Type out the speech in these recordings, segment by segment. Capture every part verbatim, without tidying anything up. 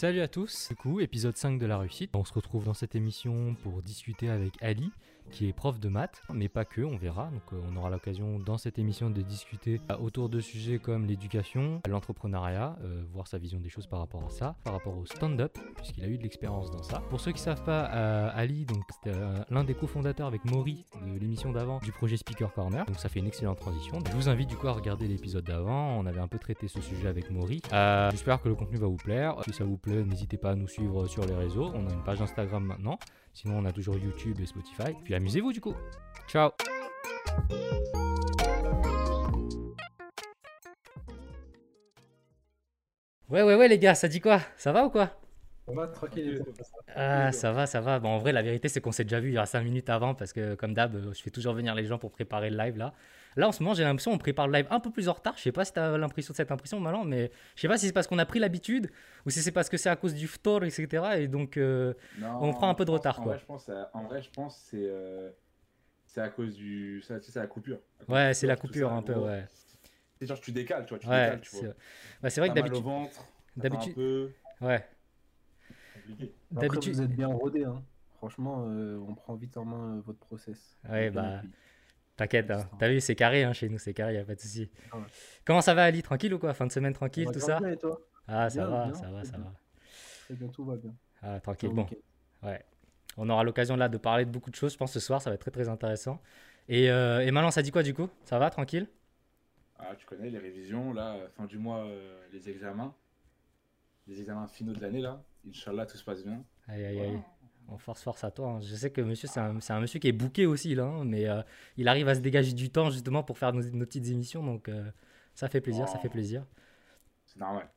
Salut à tous, du coup, épisode cinq de la réussite. On se retrouve dans cette émission pour discuter avec Ali, qui est prof de maths, mais pas que, on verra. Donc on aura l'occasion dans cette émission de discuter autour de sujets comme l'éducation, l'entrepreneuriat, euh, voir sa vision des choses par rapport à ça, par rapport au stand-up, puisqu'il a eu de l'expérience dans ça. Pour ceux qui savent pas, euh, Ali, donc c'était euh, l'un des cofondateurs avec Maury de l'émission d'avant du projet Speaker Corner, donc ça fait une excellente transition. Je vous invite du coup à regarder l'épisode d'avant, on avait un peu traité ce sujet avec Maury. Euh, J'espère que le contenu va vous plaire. Si ça vous plaît, n'hésitez pas à nous suivre sur les réseaux, on a une page Instagram maintenant. Sinon, on a toujours YouTube et Spotify. Puis amusez-vous du coup. Ciao. Ouais, ouais, ouais, les gars, ça dit quoi? Ça va ou quoi? Ça va, tranquille. Ah, ça va, ça va. Bon, en vrai, la vérité, c'est qu'on s'est déjà vu il y a cinq minutes avant parce que, comme d'hab, je fais toujours venir les gens pour préparer le live là. Là, en ce moment, j'ai l'impression qu'on prépare le live un peu plus en retard. Je sais pas si t'as l'impression de cette impression, Malan, mais je sais pas si c'est parce qu'on a pris l'habitude ou si c'est parce que c'est à cause du ftor, et cetera. Et donc, euh, non, on prend un peu de pense, retard, quoi. En vrai, je pense, à, en vrai, je pense, c'est euh, c'est à cause du, c'est, c'est la coupure. À ouais, c'est la coupure un peu, gros. Ouais. C'est genre tu décales, tu vois, tu ouais, décales, tu vois. C'est, bah, c'est vrai que d'habitude. Mal au ventre, d'habitude. Un peu... Ouais. D'habitude, vous êtes bien rodé, hein. Franchement, euh, on prend vite en main euh, votre process. Ouais, bah. T'inquiète, hein. T'as vu, c'est carré hein, chez nous, c'est carré, y a pas de souci. Ouais. Comment ça va, Ali? Tranquille ou quoi? Fin de semaine tranquille, tout ça? Et toi? Ah, ça bien, va, bien, ça va, ça bien. va. Et bien, tout va bien. Ah, tranquille, bon. Ouais. On aura l'occasion là de parler de beaucoup de choses, je pense, ce soir, ça va être très très intéressant. Et, euh, et Malan, ça dit quoi du coup? Ça va, tranquille? Ah, tu connais les révisions, là, fin du mois, euh, les examens, les examens finaux de l'année, là. Inch'Allah, tout se passe bien. Aïe, aïe, aïe. Wow. On force, force à toi. Hein. Je sais que monsieur, c'est un, c'est un monsieur qui est booké aussi, là, hein, mais euh, il arrive à se dégager du temps justement pour faire nos, nos petites émissions. Donc, euh, ça fait plaisir, oh. ça fait plaisir. C'est normal.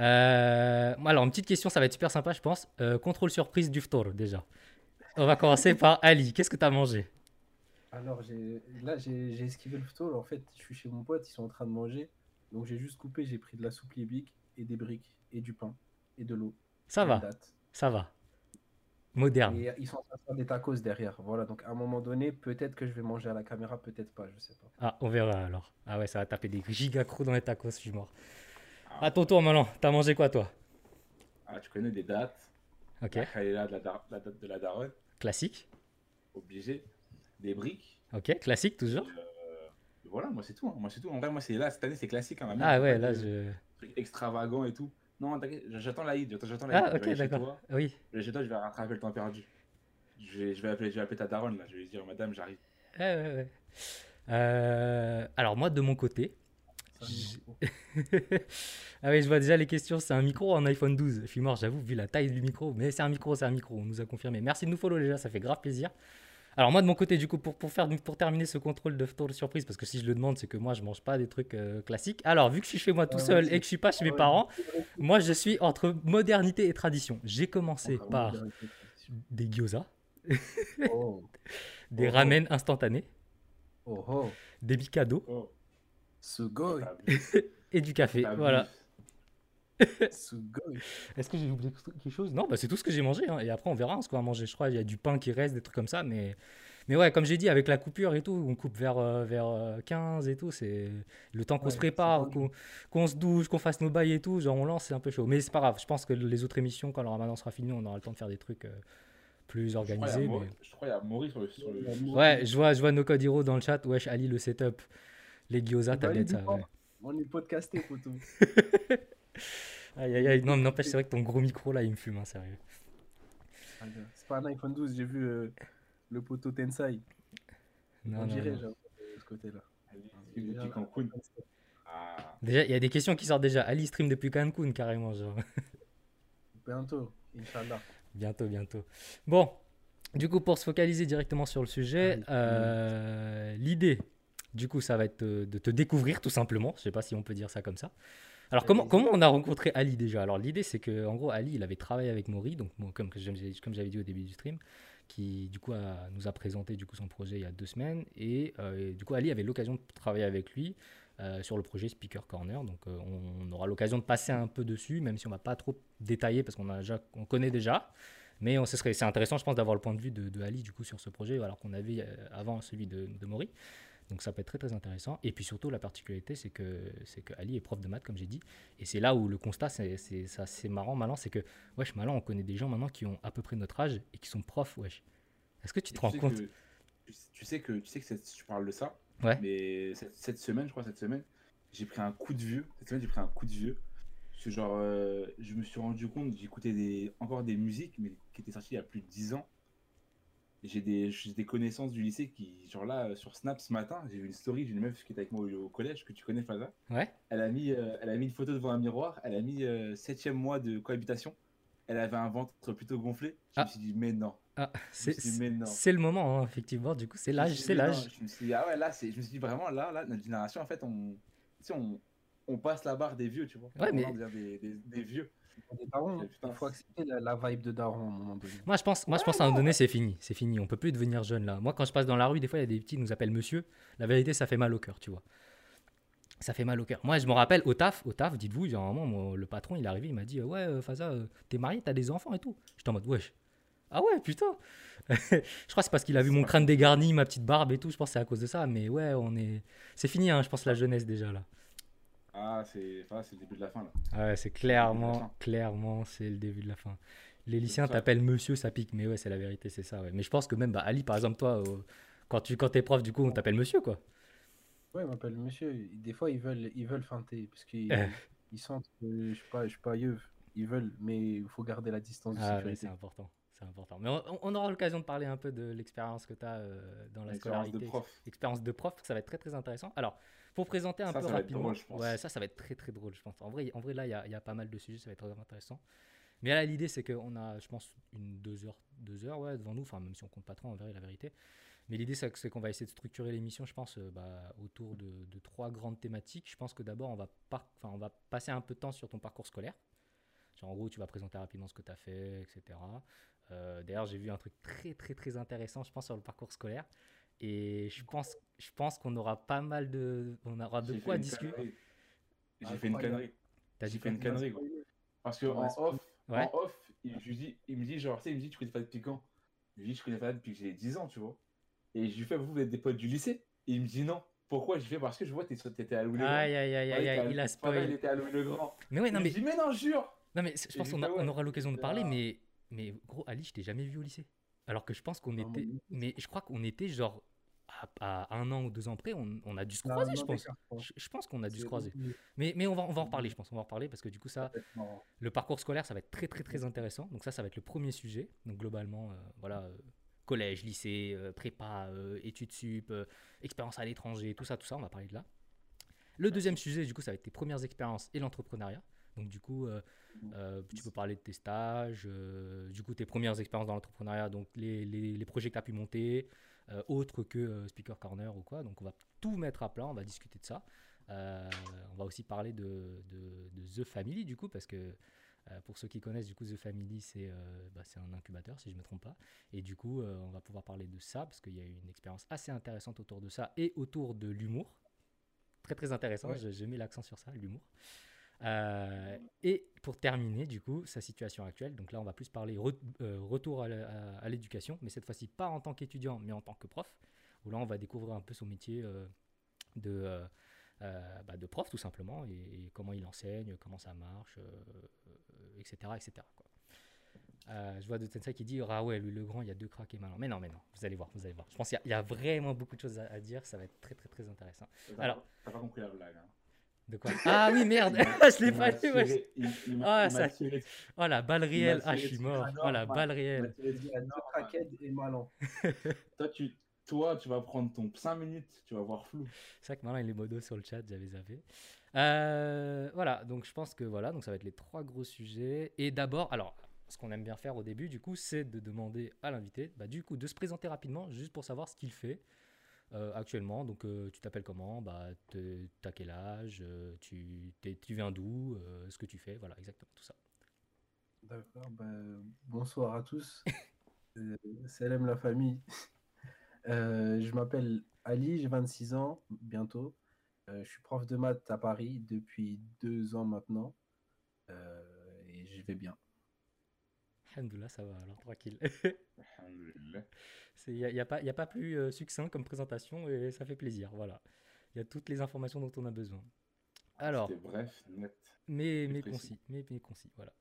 Euh, alors, une petite question, ça va être super sympa, je pense. Euh, contrôle surprise du ftor, déjà. On va commencer par Ali. Qu'est-ce que tu as mangé? Alors, j'ai, là, j'ai, j'ai esquivé le ftor. En fait, je suis chez mon pote, ils sont en train de manger. Donc, j'ai juste coupé, j'ai pris de la soupe libique et des briques et du pain et de l'eau. Ça va, ça va. Moderne. Et ils sont en train de faire des tacos derrière. Voilà, donc à un moment donné, peut-être que je vais manger à la caméra, peut-être pas, je sais pas. Ah, on verra alors. Ah ouais, ça va taper des giga crocs dans les tacos, je suis mort. Ah, à ton tour, Malan, t'as mangé quoi, toi? Ah, tu connais des dates. Ok. La khalila de la, dar- la date de la daronne. Classique. Obligé. Des briques. Ok, classique toujours. Euh, voilà, moi c'est tout. Hein. Moi c'est tout. En vrai, moi c'est là, cette année c'est classique. Hein, ah ouais, là je. Truc extravagant et tout. Non, t'inquiète, j'attends la I D, j'attends la I D. Ah, ok, d'accord. Toi, oui. Chez toi, je vais rattraper le temps perdu. Je vais, je vais, appeler, je vais appeler ta daronne, là. Je vais lui dire, madame, j'arrive. Ouais, ouais, ouais. Euh, alors, moi, de mon côté. J... ah oui, je vois déjà les questions. C'est un micro en iPhone douze. Je suis mort, j'avoue, vu la taille du micro. Mais c'est un micro, c'est un micro. On nous a confirmé. Merci de nous follow, déjà. Ça fait grave plaisir. Alors, moi, de mon côté, du coup, pour, pour, faire, pour terminer ce contrôle de ftor surprise, parce que si je le demande, c'est que moi, je mange pas des trucs euh, classiques. Alors, vu que je suis chez moi tout seul et que je suis pas chez mes parents, moi, je suis entre modernité et tradition. J'ai commencé par des gyozas, oh. des oh. ramen instantanés, oh. Oh. des bicados, oh. et du café. Voilà. Est-ce que j'ai oublié quelque chose? Non, bah c'est tout ce que j'ai mangé. Hein. Et après, on verra hein, ce qu'on va manger. Je crois qu'il y a du pain qui reste, des trucs comme ça. Mais, mais ouais, comme j'ai dit, avec la coupure et tout, on coupe vers, euh, vers quinze et tout. C'est le temps qu'on ouais, se prépare, qu'on, qu'on se douche, qu'on fasse nos bails et tout. Genre, on lance, c'est un peu chaud. Mais c'est pas grave. Je pense que les autres émissions, quand le ramadan sera fini, on aura le temps de faire des trucs euh, plus organisés. Je crois qu'il y a Maury sur le. Sur le... Ouais, je vois, je vois No Code Hero dans le chat. Wesh, Ali, le setup. Les gyozas, t'as bien ça. Ouais. On est podcasté, poteau. Aïe, aïe, aïe. Non, mais n'empêche, c'est vrai que ton gros micro là il me fume, hein, sérieux. C'est pas un iPhone douze, j'ai vu euh, le poteau Tensai. Non, on non, dirait, non. Genre, de ce côté-là. Ali, depuis Cancun. Ah. Déjà, il y a des questions qui sortent déjà. Ali stream depuis Cancun, carrément, genre. Bientôt, Inch'Allah. Bientôt, bientôt. Bon, du coup, pour se focaliser directement sur le sujet, euh, l'idée, du coup, ça va être de te découvrir tout simplement. Je sais pas si on peut dire ça comme ça. Alors, comment, comment on a rencontré Ali déjà? Alors, l'idée, c'est qu'en gros, Ali, il avait travaillé avec Maury, donc, bon, comme, comme j'avais dit au début du stream, qui du coup, a, nous a présenté du coup, son projet il y a deux semaines. Et, euh, et du coup, Ali avait l'occasion de travailler avec lui euh, sur le projet Speaker Corner. Donc, euh, on, on aura l'occasion de passer un peu dessus, même si on ne va pas trop détailler parce qu'on a déjà, on connaît déjà. Mais on, ce serait, c'est intéressant, je pense, d'avoir le point de vue de, de Ali du coup, sur ce projet, alors qu'on avait euh, avant celui de, de Maury. Donc ça peut être très très intéressant. Et puis surtout la particularité c'est que, c'est que Ali est prof de maths comme j'ai dit. Et c'est là où le constat c'est, c'est, c'est assez marrant malin, c'est que wesh malin on connaît des gens maintenant qui ont à peu près notre âge et qui sont profs wesh. Est-ce que tu te rends compte que, tu sais que, tu sais que cette, tu parles de ça, ouais. Mais cette, cette semaine je crois cette semaine j'ai pris un coup de vieux. Cette semaine j'ai pris un coup de vieux. Parce que genre, euh, je me suis rendu compte, j'écoutais des, encore des musiques, mais qui étaient sorties il y a plus de dix ans. Et j'ai des, j'ai des connaissances du lycée qui, genre là, sur Snap ce matin, j'ai vu une story d'une meuf qui était avec moi au, au collège, que tu connais, Flaza. Ouais. Elle a mis, euh, elle a mis une photo devant un miroir, elle a mis euh, septième mois de cohabitation. Elle avait un ventre plutôt gonflé. Je ah. me suis dit, mais non. Ah, c'est, dit, mais non. C'est le moment, hein, effectivement, du coup, c'est l'âge, dit, c'est l'âge. Non. Je me suis dit, ah ouais, là, c'est, je me suis dit vraiment, là, là, notre génération, en fait, on. Tu sais, on. On passe la barre des vieux, tu vois. Ouais, on mais... des, des, des vieux. Des darons, putain, faut accepter la, la vibe de daron à un moment donné. Moi, je pense, moi, je pense ah, à un moment donné, c'est fini. C'est fini. On peut plus devenir jeune, là. Moi, quand je passe dans la rue, des fois, il y a des petits qui nous appellent monsieur. La vérité, ça fait mal au cœur, tu vois. Ça fait mal au cœur. Moi, je me rappelle au taf, au taf, dites-vous, il y a un moment, moi, le patron, il est arrivé, il m'a dit ouais, Faza, t'es marié, t'as des enfants et tout. J'étais en mode wesh. Ah ouais, putain. Je crois que c'est parce qu'il a vu c'est mon vrai. crâne dégarni, ma petite barbe et tout. Je pense que c'est à cause de ça. Mais ouais, on est. C'est fini, hein, je pense, la jeunesse déjà, là. Ah, c'est, enfin, c'est le début de la fin, là. Ah ouais, c'est clairement, c'est clairement, c'est le début de la fin. Les lycéens t'appellent monsieur, ça pique, mais ouais, c'est la vérité, c'est ça, ouais. Mais je pense que même, bah, Ali, par exemple, toi, euh, quand, tu, quand t'es prof, du coup, on t'appelle monsieur, quoi. Ouais, on m'appelle monsieur. Des fois, ils veulent, ils veulent feinter, parce qu'ils ils sentent que je suis pas, je suis pas yeux. Ils veulent, mais il faut garder la distance de ah, sécurité. Ouais, c'est important, c'est important. Mais on, on aura l'occasion de parler un peu de l'expérience que t'as euh, dans la l'expérience scolarité. Expérience de prof. Ça va être très, très intéressant. Alors... Pour présenter un ça, peu ça rapidement, drôle, ouais, ça, ça va être très très drôle, je pense. En vrai, en vrai là, il y, y a pas mal de sujets, ça va être très intéressant. Mais là, l'idée, c'est qu'on a, je pense, une deux heures, deux heures ouais, devant nous, enfin, même si on compte pas trop, on verra la vérité. Mais l'idée, c'est, c'est qu'on va essayer de structurer l'émission, je pense, euh, bah, autour de, de trois grandes thématiques. Je pense que d'abord, on va, par... enfin, on va passer un peu de temps sur ton parcours scolaire. Genre, en gros, tu vas présenter rapidement ce que tu as fait, et cetera. Euh, d'ailleurs, j'ai vu un truc très très très intéressant, je pense, sur le parcours scolaire. Et je pense, je pense qu'on aura pas mal de, on aura de j'ai quoi discuter. J'ai ah, fait une connerie. T'as j'ai dit fait une connerie. Parce que en off, ouais. en off, il me dit, il me dit genre, tu sais, il me dit, tu connais pas depuis quand ? Je lui dis, je connais pas depuis que j'ai dix ans, tu vois. Et je lui fais, vous, vous êtes des potes du lycée ? Et il me dit non. Pourquoi ? Je lui fais parce que je vois que t'étais à Louis-le-Grand. Aïe aïe aïe aïe aïe, il a spoil. Il était à Louis-le-Grand. Mais ouais, non mais. Je lui dis mais non, jure. Non mais je pense qu'on on aura l'occasion de parler, mais mais gros, Ali, je t'ai jamais vu au lycée. Alors que je pense qu'on était, mais je crois qu'on était genre à, à un an ou deux ans près, on, on a dû se croiser, non, je pense. Je, je pense qu'on a dû se croiser. Mais, mais on, va, on va en reparler, je pense. On va en reparler parce que du coup, ça, le parcours scolaire, ça va être très, très, très intéressant. Donc ça, ça va être le premier sujet. Donc globalement, euh, voilà, euh, collège, lycée, euh, prépa, euh, études sup, euh, expérience à l'étranger, tout ça, tout ça, on va parler de là. Le deuxième sujet, du coup, ça va être tes premières expériences et l'entrepreneuriat. Donc du coup, euh, euh, tu peux parler de tes stages, euh, du coup tes premières expériences dans l'entrepreneuriat, donc les, les, les projets que tu as pu monter, euh, autres que euh, Speaker Corner ou quoi. Donc on va tout mettre à plat, on va discuter de ça. Euh, on va aussi parler de, de, de The Family du coup, parce que euh, pour ceux qui connaissent du coup The Family, c'est, euh, bah, c'est un incubateur si je ne me trompe pas. Et du coup, euh, on va pouvoir parler de ça, parce qu'il y a eu une expérience assez intéressante autour de ça et autour de l'humour. Très très intéressant, ouais. je, je mets l'accent sur ça, l'humour. Euh, et pour terminer du coup sa situation actuelle, donc là on va plus parler re- euh, retour à, à, à l'éducation, mais cette fois-ci pas en tant qu'étudiant mais en tant que prof, où là on va découvrir un peu son métier euh, de, euh, euh, bah, de prof tout simplement, et, et comment il enseigne, comment ça marche, euh, euh, etc, etc quoi. Euh, je vois de Tensei qui dit ah ouais lui le grand il y a deux cracks et malin, mais non mais non vous allez voir, vous allez voir, je pense qu'il y, y a vraiment beaucoup de choses à, à dire, ça va être très très très intéressant. T'as alors t'as pas compris la blague hein. De quoi ? Ah oui, merde, je l'ai pas lu. Ouais. Il, il m'a, ah, ça... oh la balle réelle, ah je suis mort. Norme, oh la balle réelle. Toi, tu... Toi, tu vas prendre ton cinq minutes, tu vas voir flou. C'est vrai que maintenant il est modo sur le chat, j'avais zappé. Euh, voilà, donc je pense que voilà, donc ça va être les trois gros sujets. Et d'abord, alors, ce qu'on aime bien faire au début, du coup, c'est de demander à l'invité, bah, du coup, de se présenter rapidement, juste pour savoir ce qu'il fait. Euh, actuellement, donc euh, tu t'appelles comment, bah, t'as quel âge, euh, tu, tu viens d'où, euh, ce que tu fais, voilà, exactement tout ça. D'accord, bah, bonsoir à tous, euh, salam la famille, euh, je m'appelle Ali, j'ai vingt-six ans bientôt, euh, je suis prof de maths à Paris depuis deux ans maintenant, euh, et je vais bien. Alhamdoulilah, ça va, alors tranquille. Alhamdoulilah. Il n'y a, y a, pas, y a pas plus euh, succinct comme présentation et ça fait plaisir, voilà. Il y a toutes les informations dont on a besoin. Alors, c'était bref, net. Mais, mais concis, mais, mais concis, voilà.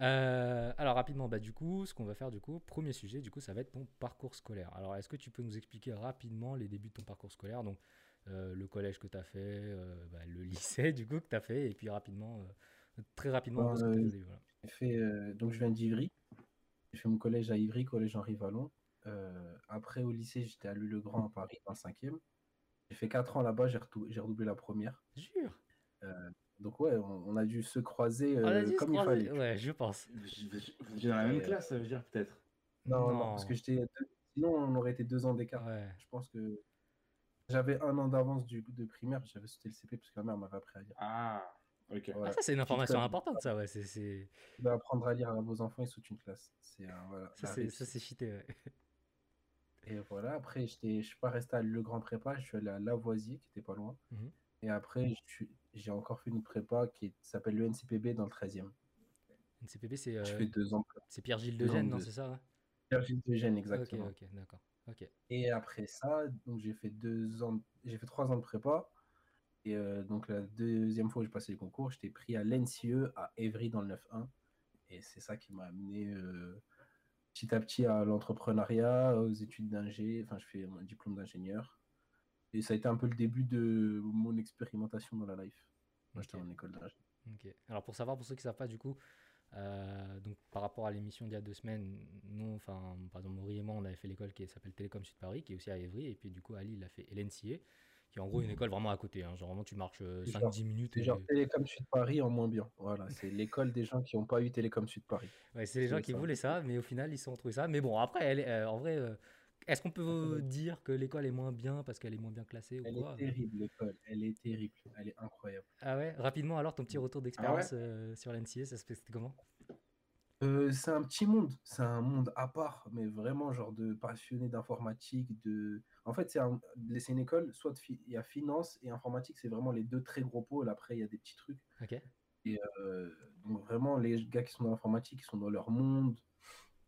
Euh, alors rapidement, bah, du coup, ce qu'on va faire, du coup, premier sujet, du coup, ça va être ton parcours scolaire. Alors, est-ce que tu peux nous expliquer rapidement les débuts de ton parcours scolaire? Donc, euh, le collège que tu as fait, euh, bah, le lycée, du coup, que tu as fait, et puis rapidement, euh, très rapidement. Bon, euh, fait, voilà. fait, euh, donc, je viens d'Ivry. J'ai fait mon collège à Ivry, collège Henri Vallon. Euh, après, au lycée, j'étais à Louis-le-Grand à Paris, dans le cinquième. J'ai fait quatre ans là-bas, j'ai redoublé la première. Jure. Euh, donc ouais, on, on a dû se croiser euh, dû comme se croiser. Il fallait. Ouais, je pense. J'ai dans la même classe, ça veut dire peut-être. Non, non, non, parce que j'étais. Sinon, on aurait été deux ans d'écart. Ouais. Je pense que j'avais un an d'avance du de primaire, j'avais sauté le C P parce que ma mère m'avait appris à lire. Ah, ok. Voilà. Ah, ça c'est une information Juste, importante, ça ouais. C'est. Apprendre à lire à vos enfants, ils sautent une classe. C'est euh, voilà. Ça c'est cheaté. Ouais. Et voilà. Après, j'étais, je suis pas resté à Le Grand Prépa, je suis allé à Lavoisier, qui était pas loin. Mm -hmm. Et après, j'ai encore fait une prépa qui s'appelle le N C P B dans le treizième. N C P B, c'est euh... je fais deux ans. C'est Pierre-Gilles de Gennes, non, c'est ça? Pierre-Gilles de Gennes, exactement. Ok, ok, d'accord. Okay. Et après ça, donc j'ai fait deux ans, j'ai fait trois ans de prépa. Et euh, donc la deuxième fois où j'ai passé le concours, j'étais pris à l'ENSIIE à Évry dans le neuf un. Et c'est ça qui m'a amené euh, petit à petit à l'entrepreneuriat, aux études d'ingé. Enfin, je fais mon diplôme d'ingénieur. Et ça a été un peu le début de mon expérimentation dans la life. Moi, okay. J'étais en école d'âge. Ok. Alors, pour savoir, pour ceux qui ne savent pas, du coup, euh, donc, par rapport à l'émission d'il y a deux semaines, nous, enfin, par exemple, Maury et moi, on avait fait l'école qui s'appelle Télécom SudParis, qui est aussi à Évry. Et puis, du coup, Ali, il a fait l'ENSIIE, qui est en gros une école vraiment à côté. Hein. Genre, vraiment, tu marches cinq à dix minutes. C'est et... genre Télécom SudParis en moins bien. Voilà, c'est l'école des gens qui n'ont pas eu Télécom SudParis. Ouais, c'est les gens qui ça. voulaient ça, mais au final, ils se sont retrouvés ça. Mais bon, après, elle, euh, en vrai. Euh, Est-ce qu'on peut dire que l'école est moins bien parce qu'elle est moins bien classée ou Elle quoi est terrible, l'école. Elle est terrible. Elle est incroyable. Ah ouais? Rapidement, alors, ton petit retour d'expérience ah ouais euh, sur l'N C A, ça se passe comment? euh, C'est un petit monde. C'est un monde à part, mais vraiment, genre de passionnés d'informatique. De... En fait, c'est un... une école, soit fi... il y a finance et informatique, c'est vraiment les deux très gros pôles. Après, il y a des petits trucs. Ok. Et euh, donc, vraiment, les gars qui sont dans l'informatique, ils sont dans leur monde.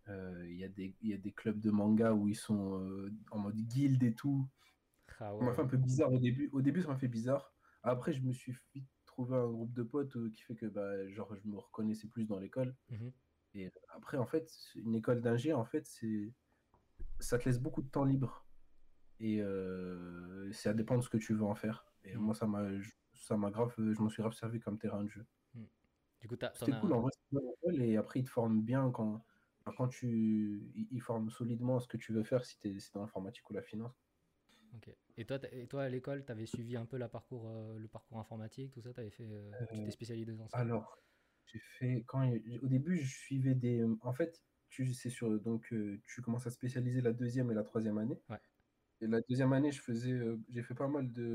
Il euh, y, y a des clubs de manga où ils sont euh, en mode guilde et tout. Ah ouais. Ça m'a fait un peu bizarre au début. Au début, ça m'a fait bizarre. Après, je me suis vite trouvé un groupe de potes euh, qui fait que bah, genre, je me reconnaissais plus dans l'école. Mm-hmm. Et après, en fait, une école d'ingé, en fait, ça te laisse beaucoup de temps libre. Et euh, ça dépend de ce que tu veux en faire. Et mm-hmm. moi, ça m'a grave, je m'en suis grave servi comme terrain de jeu. Mm. Du coup, c'était cool, un... en vrai, c'est cool. Et après, ils te forment bien quand. Quand tu ils forment solidement ce que tu veux faire si tu es si dans l'informatique ou la finance. Ok. Et toi, et toi à l'école, tu avais suivi un peu la parcours, euh, le parcours informatique, tout ça, t'avais fait, euh, euh, tu t'es spécialisé dans ça? Alors, j'ai fait quand au début, je suivais des. En fait, tu c'est sûr, donc euh, tu commences à spécialiser la deuxième et la troisième année. Ouais. Et la deuxième année, je faisais, euh, j'ai fait pas mal de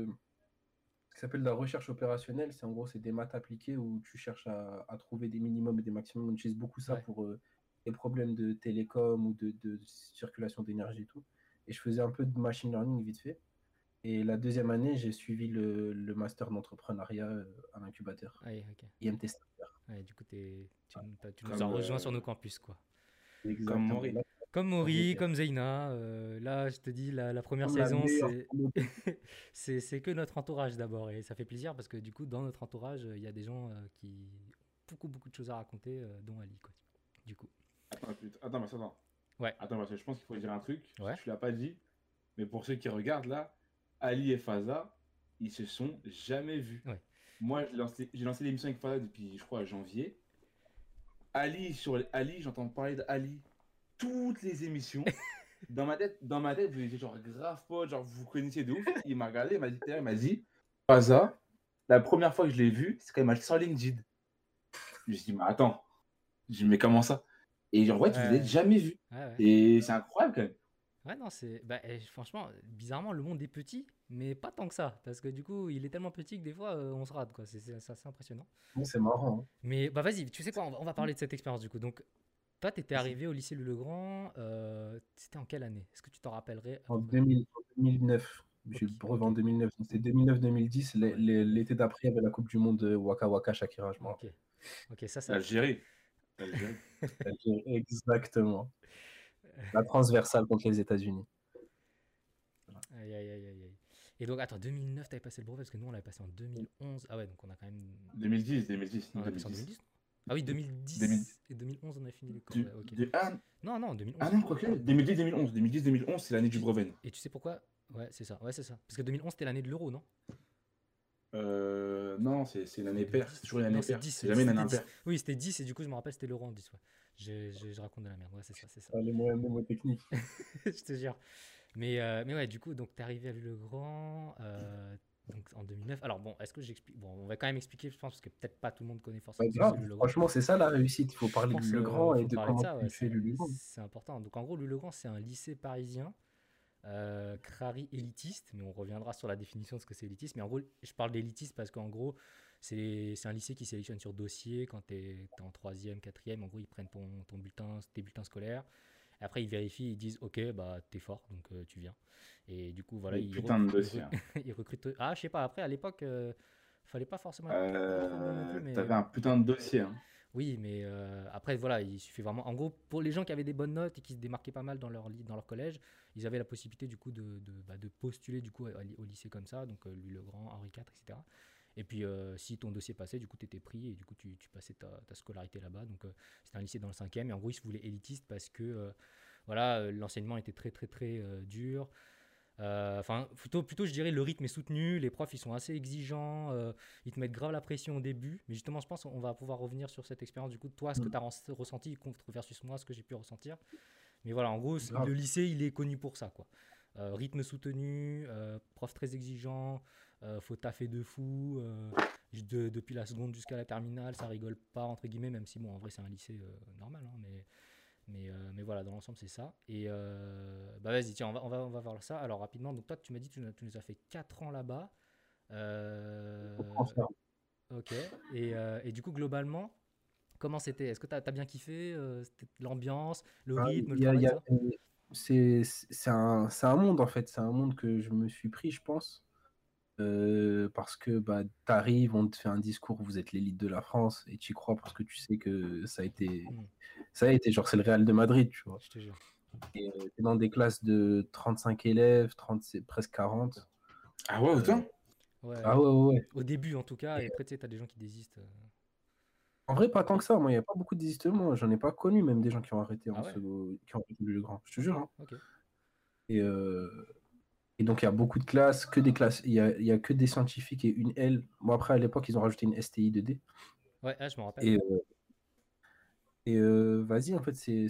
ce qui s'appelle la recherche opérationnelle. C'est en gros, c'est des maths appliquées où tu cherches à, à trouver des minimums et des maximums. On utilise beaucoup ça ouais. pour euh, des problèmes de télécom ou de, de circulation d'énergie et tout. Et je faisais un peu de machine learning vite fait. Et la deuxième année, j'ai suivi le, le master d'entrepreneuriat à l'incubateur. Ah oui, okay. I M T Starter. Ouais, du coup, t'es, tu, ah, tu nous as rejoint euh, sur nos campus, quoi. Comme Maury, comme, Maury, comme Zeyna. Euh, là, je te dis, la, la première comme saison, c'est que notre entourage d'abord. Et ça fait plaisir parce que du coup, dans notre entourage, il y a des gens euh, qui ont beaucoup, beaucoup de choses à raconter, euh, dont Ali, quoi. Du coup. Attends, attends, attends. Ouais. Attends, parce que je pense qu'il faut dire un truc. Ouais. Tu l'as pas dit, mais pour ceux qui regardent là, Ali et Faza, ils se sont jamais vus. Ouais. Moi, j'ai lancé, lancé l'émission avec Faza depuis, je crois, janvier. Ali sur Ali, j'entends parler d'Ali toutes les émissions. dans ma tête, dans ma tête, vous étiez genre grave pote, genre vous vous connaissez de ouf. Il m'a regardé, il m'a dit, il m'a dit, Faza, la première fois que je l'ai vu, c'est quand il m'a dit sur LinkedIn. Je me suis dit, mais attends, je mais comment ça? Et genre, ouais, tu ne l'as jamais vu. Ouais, ouais. Et c'est incroyable, quand même. Ouais, non, c'est. Bah, franchement, bizarrement, le monde est petit, mais pas tant que ça. Parce que du coup, il est tellement petit que des fois, euh, on se rate, quoi. C'est assez impressionnant. Bon, c'est marrant. Hein. Mais bah, vas-y, tu sais quoi, on va, on va parler de cette expérience, du coup. Donc, toi, tu étais arrivé au lycée Louis-le-Grand. Euh, C'était en quelle année? Est-ce que tu t'en rappellerais? En deux mille neuf. J'ai le brevet en deux mille neuf. C'était deux mille neuf deux mille dix. L'été d'après, il y avait la Coupe du Monde Waka Waka Shakira, je m'en rappelle. Ok, ça, ça. L'Algérie. Exactement. La transversale contre les États-Unis. Voilà. Aïe, aïe, aïe, aïe. Et donc, attends, deux mille neuf, t'avais passé le brevet parce que nous, on l'avait passé en deux mille onze. Ah ouais, donc on a quand même. deux mille dix, deux mille dix. On l'a passé en deux mille dix. Ah oui, deux mille dix. deux mille... Et deux mille onze, on a fini le cours. Du... Ouais, okay. De... ah... Non, non, deux mille onze. Ah non, quoi que. deux mille dix, deux mille onze. deux mille dix, deux mille onze, c'est l'année du brevet. Et tu sais pourquoi? Ouais, c'est ça. Ouais, c'est ça. Parce que deux mille onze, c'était l'année de l'euro, non? Euh, non, c'est l'année paire, c'est toujours l'année paire. C'est jamais l'année paire. Oui, c'était dix et du coup, je me rappelle, c'était l'euro en dix. Ouais. Je, je, je raconte de la merde, ouais, c'est ça. ça. Ah, les moyens de mots techniques. Je te jure. Mais, euh, mais ouais, du coup, donc t'es arrivé à Louis-le-Grand euh, donc, en deux mille neuf. Alors bon, est-ce que j'explique? Bon, on va quand même expliquer, je pense, parce que peut-être pas tout le monde connaît forcément. Bah, non, franchement, c'est ça la réussite. Il faut parler de Louis-le-Grand et de comment tu fais Louis-le-Grand. C'est important. Donc en gros, Louis-le-Grand, c'est un lycée parisien. Euh, crari élitiste, mais on reviendra sur la définition de ce que c'est élitiste, mais en gros je parle d'élitiste parce qu'en gros c'est un lycée qui sélectionne sur dossier quand t'es en troisième, quatrième, en gros ils prennent ton, ton bulletin, tes bulletins scolaires, après ils vérifient, ils disent ok bah t'es fort donc euh, tu viens, et du coup voilà ils putain recrutent, de dossier hein. Ils recrutent, ah je sais pas, après à l'époque euh, fallait pas forcément euh, mais... t'avais un putain de dossier hein. Oui, mais euh, après, voilà, il suffit vraiment... En gros, pour les gens qui avaient des bonnes notes et qui se démarquaient pas mal dans leur, dans leur collège, ils avaient la possibilité, du coup, de, de, bah, de postuler, du coup, au lycée comme ça, donc euh, Louis-le-Grand, Henri quatre, et cetera. Et puis, euh, si ton dossier passait, du coup, tu étais pris et du coup, tu, tu passais ta, ta scolarité là-bas. Donc, euh, c'était un lycée dans le cinquième. Et en gros, ils se voulaient élitistes parce que, euh, voilà, l'enseignement était très, très, très euh, dur. Enfin, euh, plutôt, plutôt, je dirais, le rythme est soutenu, les profs, ils sont assez exigeants, euh, ils te mettent grave la pression au début, mais justement, je pense qu'on va pouvoir revenir sur cette expérience, du coup, toi, ce que tu as re ressenti contre versus moi, ce que j'ai pu ressentir. Mais voilà, en gros, le lycée, il est connu pour ça, quoi. Euh, rythme soutenu, euh, prof très exigeant, euh, faut taffer de fou, euh, de, depuis la seconde jusqu'à la terminale, ça rigole pas, entre guillemets, même si, bon, en vrai, c'est un lycée euh, normal, hein, mais... Mais, euh, mais voilà, dans l'ensemble, c'est ça. Et euh, bah vas-y, tiens, on va, on, va, on va voir ça. Alors, rapidement, donc toi, tu m'as dit que tu, tu nous as fait quatre ans là-bas. Euh, ok. Et, euh, et du coup, globalement, comment c'était? Est-ce que tu as, as bien kiffé euh, l'ambiance, le rythme, ah, le travail? C'est un, un monde, en fait. C'est un monde que je me suis pris, je pense. Euh, parce que bah, tu arrives, on te fait un discours, vous êtes l'élite de la France, et tu y crois parce que tu sais que ça a été, mmh. ça a été genre c'est le Real de Madrid, tu vois. Je te jure. Et euh, t'es dans des classes de trente-cinq élèves, trente, presque quarante. Ah ouais, autant euh... ouais, ah ouais, ouais, ouais. Au début en tout cas, et, et après tu sais, t'as des gens qui désistent. En vrai, pas tant que ça, moi, il n'y a pas beaucoup de désistements, j'en ai pas connu même des gens qui ont arrêté ah en ouais. ce... qui ont arrêté le grand, je te jure. Hein. Okay. Et euh. Et donc, il y a beaucoup de classes, que des classes. Il n'y a, y a que des scientifiques et une L. Bon, après, à l'époque, ils ont rajouté une S T I deux D. Ouais, là, je m'en rappelle. Et, euh, et euh, vas-y, en fait, c'est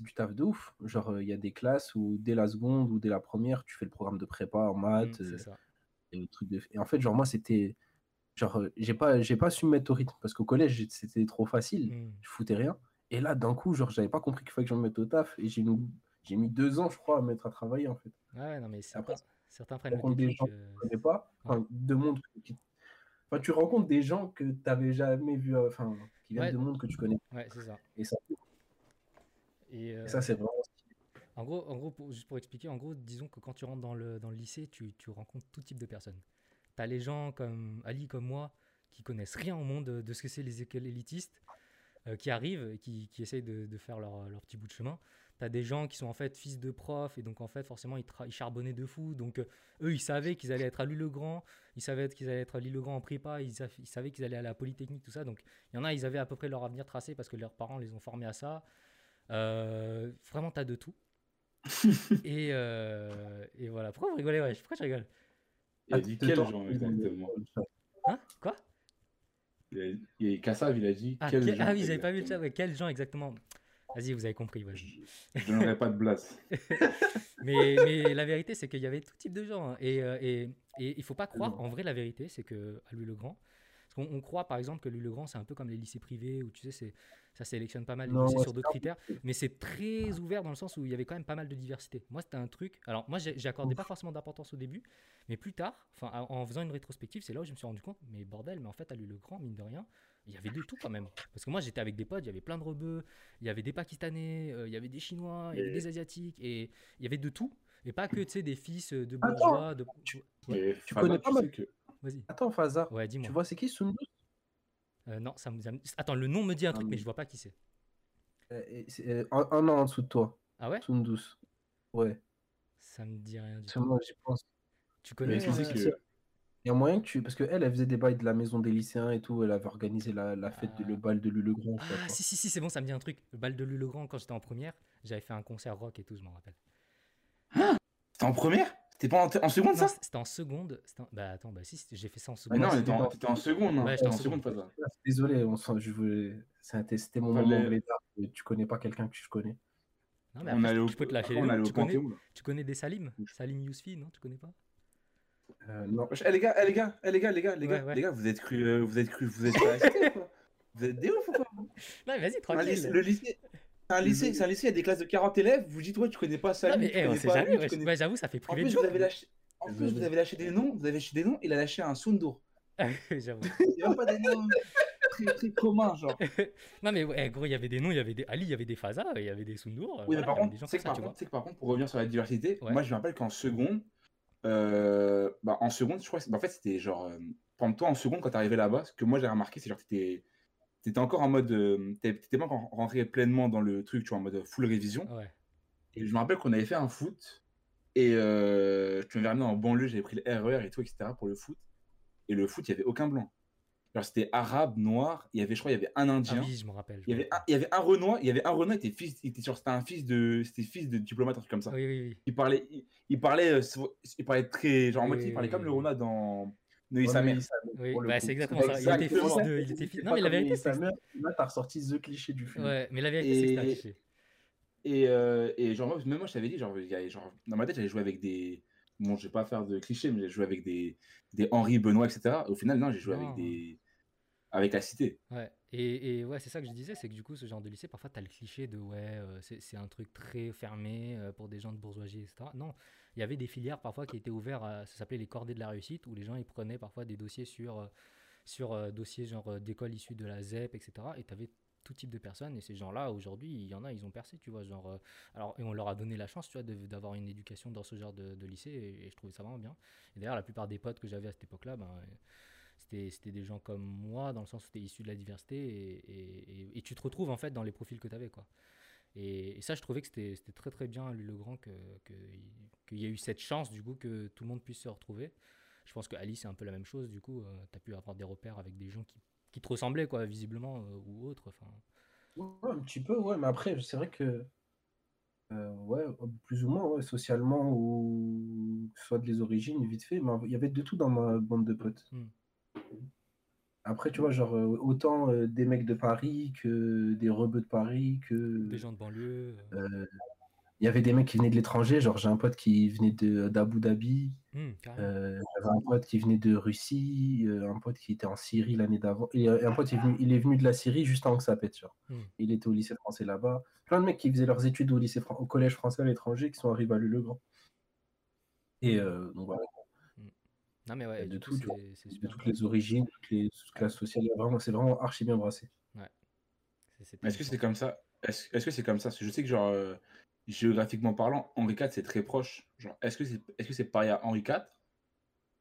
du taf de ouf. Genre, il y a des classes où, dès la seconde ou dès la première, tu fais le programme de prépa en maths. Mmh, c'est euh, ça. Et, le truc de... et en fait, genre, moi, c'était... Genre, j'ai pas, j'ai pas su me mettre au rythme. Parce qu'au collège, c'était trop facile. Mmh. Je foutais rien. Et là, d'un coup, genre, j'avais pas compris qu'il fallait que je me mette au taf. Et j'ai une... J'ai mis deux ans, je crois, à me mettre à travailler, en fait. Ouais, non, mais après, pas... certains prennent le des gens que... que tu pas. Enfin, ouais. de monde... enfin, tu rencontres des gens que tu n'avais jamais vus, enfin, qui viennent ouais. de monde que tu connais. Ouais, c'est ça. Et ça, Et euh... Et ça c'est vraiment... En gros, en gros pour, juste pour expliquer, en gros, disons que quand tu rentres dans le, dans le lycée, tu, tu rencontres tout type de personnes. Tu as les gens comme Ali, comme moi, qui connaissent rien au monde de ce que c'est les écoles élitistes, euh, qui arrivent et qui, qui essayent de, de faire leur, leur petit bout de chemin. T'as des gens qui sont en fait fils de prof et donc en fait forcément ils, ils charbonnaient de fou. Donc euh, eux ils savaient qu'ils allaient être à Louis-le-Grand, ils savaient qu'ils allaient être à Louis-le-Grand en prépa, ils, ils savaient qu'ils allaient à la Polytechnique, tout ça. Donc il y en a, ils avaient à peu près leur avenir tracé parce que leurs parents les ont formés à ça. Euh, vraiment t'as de tout. et, euh, et voilà. Pourquoi vous rigolez? Ouais, pourquoi je rigole? Il a dit quel genre exactement? Hein? Quoi? Kassav il a dit quel genre? Ah oui, vous avez pas vu le chat, ouais, quel genre exactement? Vas-y, vous avez compris. Ouais. Je n'aurais pas de place. mais, mais la vérité, c'est qu'il y avait tout type de gens. Hein. Et, et, et il ne faut pas croire. En vrai, la vérité, c'est qu'à Louis-le-Grand, parce qu'on croit, par exemple, que Louis-le-Grand, c'est un peu comme les lycées privés, où tu sais, ça sélectionne pas mal les lycées sur d'autres critères. Mais c'est très ouvert dans le sens où il y avait quand même pas mal de diversité. Moi, c'était un truc... Alors, moi, j'accordais pas forcément d'importance au début. Mais plus tard, en faisant une rétrospective, c'est là où je me suis rendu compte, mais bordel, mais en fait, à Louis-le-Grand, mine de rien, il y avait de tout quand même. Parce que moi, j'étais avec des potes, il y avait plein de rebeux, il y avait des Pakistanais, euh, il y avait des Chinois, il y avait des Asiatiques, et il y avait de tout. Et pas que, tu sais, des fils de bourgeois. De... Tu, ouais. tu connais pas mal que... Vas-y. Attends, Faza, ouais, tu vois c'est qui Sundus? euh, Non, ça me... Attends, le nom me dit un truc, ah, mais... mais je vois pas qui c'est. Euh, euh, un, un an en dessous de toi. Ah ouais? Soundous. Ouais. Ça me dit rien du tout. Moi, je pense. Tu connais euh, que... Il y a moyen que tu... Parce qu'elle, elle faisait des bails de la maison des lycéens et tout. Elle avait organisé la, la fête, ah. de, le bal de Louis-le-Grand. Ah, quoi. si, si, si, c'est bon, ça me dit un truc. Le bal de Louis-le-Grand, quand j'étais en première, j'avais fait un concert rock et tout, je m'en rappelle. Ah, c'était en première? C'était pas en, en seconde, non, ça? C'était en seconde. En... Bah attends, bah si, j'ai fait ça en seconde. Ah non, t'étais en, en seconde. Hein. Ouais, j'étais en, en seconde, seconde pas ça. Désolé, on je voulais... c'était mon moment de l'état. Tu connais pas quelqu'un que je connais. Non, mais après, on je au... peux te lâcher. On tu, connais... tu connais des Salim? Salim Yousfi, non? Tu connais pas? Euh, non. Eh les gars, eh les gars, eh les gars, les gars, les ouais, gars, ouais. les gars, vous êtes cru, euh, vous êtes cru, vous êtes pas quoi. Vous êtes des ouf ou quoi? Non, mais vas-y, tranquille. Le lycée. C'est un lycée, c'est un lycée, il y a des classes de quarante élèves, vous dites ouais tu connais pas ça, mais eh, on sait jamais, ouais, connais... ouais, j'avoue ça fait privé de joke. En plus, vous avez, lâché... En plus vous avez lâché des noms, vous avez lâché des noms, il a lâché un Sundour. J'avoue. Il n'y a même pas des noms très, très communs genre. Non mais ouais, gros il y avait des noms, il y avait des Ali, il y avait des Faza, il y avait des Sundour. Oui voilà, mais par contre, c'est que, que, que par contre pour revenir sur la diversité, ouais. moi je me rappelle qu'en seconde, euh, bah, en seconde je crois que bah, en fait c'était genre, euh, pendant toi en seconde quand t'arrivais là-bas, ce que moi j'ai remarqué c'est genre t'étais... T'étais encore en mode, euh, t'étais pas encore rentré pleinement dans le truc, tu vois, en mode full révision. Ouais. Et je me rappelle qu'on avait fait un foot, et euh, je me ramené en banlieue, j'avais pris le R E R et tout, et cetera pour le foot. Et le foot, il n'y avait aucun blanc. Alors c'était arabe, noir, il y avait, je crois, il y avait un indien. Ah oui, je me rappelle. Il y avait un, il y avait un Renoir, il y avait un Renoir, il était fils, il était sur, c'était un fils de, c'était fils de diplomate, un truc comme ça. Oui, oui, oui. Il parlait, il, il parlait, euh, il parlait très, genre en mode, oui, il parlait oui, comme oui. le Renoir dans. Non, il s'amène. Oui, bah, c'est exactement ça. Il était fils de. Il était fils. Non, mais la vérité, c'est. Là, t'as ressorti The Cliché du film. Ouais, mais la vérité, c'est que t'as cliché. Et, euh, et genre, même moi, je t'avais dit, genre, genre, dans ma tête, j'allais jouer avec des. Bon, je vais pas faire de cliché, mais j'ai joué avec des, des Henri, Benoît, et cetera. Au final, non, j'ai joué non. avec des. Avec la cité. Ouais, et, et ouais, c'est ça que je disais, c'est que du coup, ce genre de lycée, parfois, t'as le cliché de ouais, euh, c'est un truc très fermé euh, pour des gens de bourgeoisie, et cetera. Non. Il y avait des filières parfois qui étaient ouvertes, à, ça s'appelait les cordées de la réussite, où les gens ils prenaient parfois des dossiers sur, sur euh, dossiers genre d'écoles issues de la Z E P, et cetera. Et tu avais tout type de personnes, et ces gens-là, aujourd'hui, il y en a, ils ont percé, tu vois. Genre, euh, alors, et on leur a donné la chance, tu vois, d'avoir une éducation dans ce genre de, de lycée, et, et je trouvais ça vraiment bien. Et d'ailleurs, la plupart des potes que j'avais à cette époque-là, ben, c'était des gens comme moi, dans le sens où tu es issu de la diversité, et, et, et, et tu te retrouves en fait dans les profils que tu avais, quoi. Et, et ça, je trouvais que c'était très très bien à Louis-le-Grand qu'il que, que y a eu cette chance du coup que tout le monde puisse se retrouver. Je pense que Alice c'est un peu la même chose du coup. Euh, tu as pu avoir des repères avec des gens qui, qui te ressemblaient quoi, visiblement euh, ou autre. Enfin. Ouais, un petit peu, ouais. Mais après, c'est vrai que euh, ouais, plus ou moins, ouais, socialement ou soit de les origines, vite fait. Mais il y avait de tout dans ma bande de potes. Hum. Après, tu vois, genre, autant euh, des mecs de Paris que des rebeux de Paris que... Des gens de banlieue. Il euh, y avait des mecs qui venaient de l'étranger. Genre, j'ai un pote qui venait d'Abu Dhabi. Mmh, euh, J'avais un pote qui venait de Russie. Euh, un pote qui était en Syrie l'année d'avant. Et euh, un pote, il est, venu, il est venu de la Syrie juste avant que ça pète, genre. Mmh. Il était au lycée français là-bas. Plein de mecs qui faisaient leurs études au, lycée fran au collège français à l'étranger qui sont arrivés à Louis-le-Grand. Et euh, donc, voilà. Non mais ouais, de, tout, coup, c est, c est de toutes les origines, toutes les classes sociales, c'est vraiment archi bien brassé. Ouais. Est-ce que c'est comme ça? Est-ce est-ce que c'est comme ça? Parce que je sais que genre euh, géographiquement parlant, Henri quatre c'est très proche. Genre, est-ce que c'est est-ce que c'est pareil à Henri quatre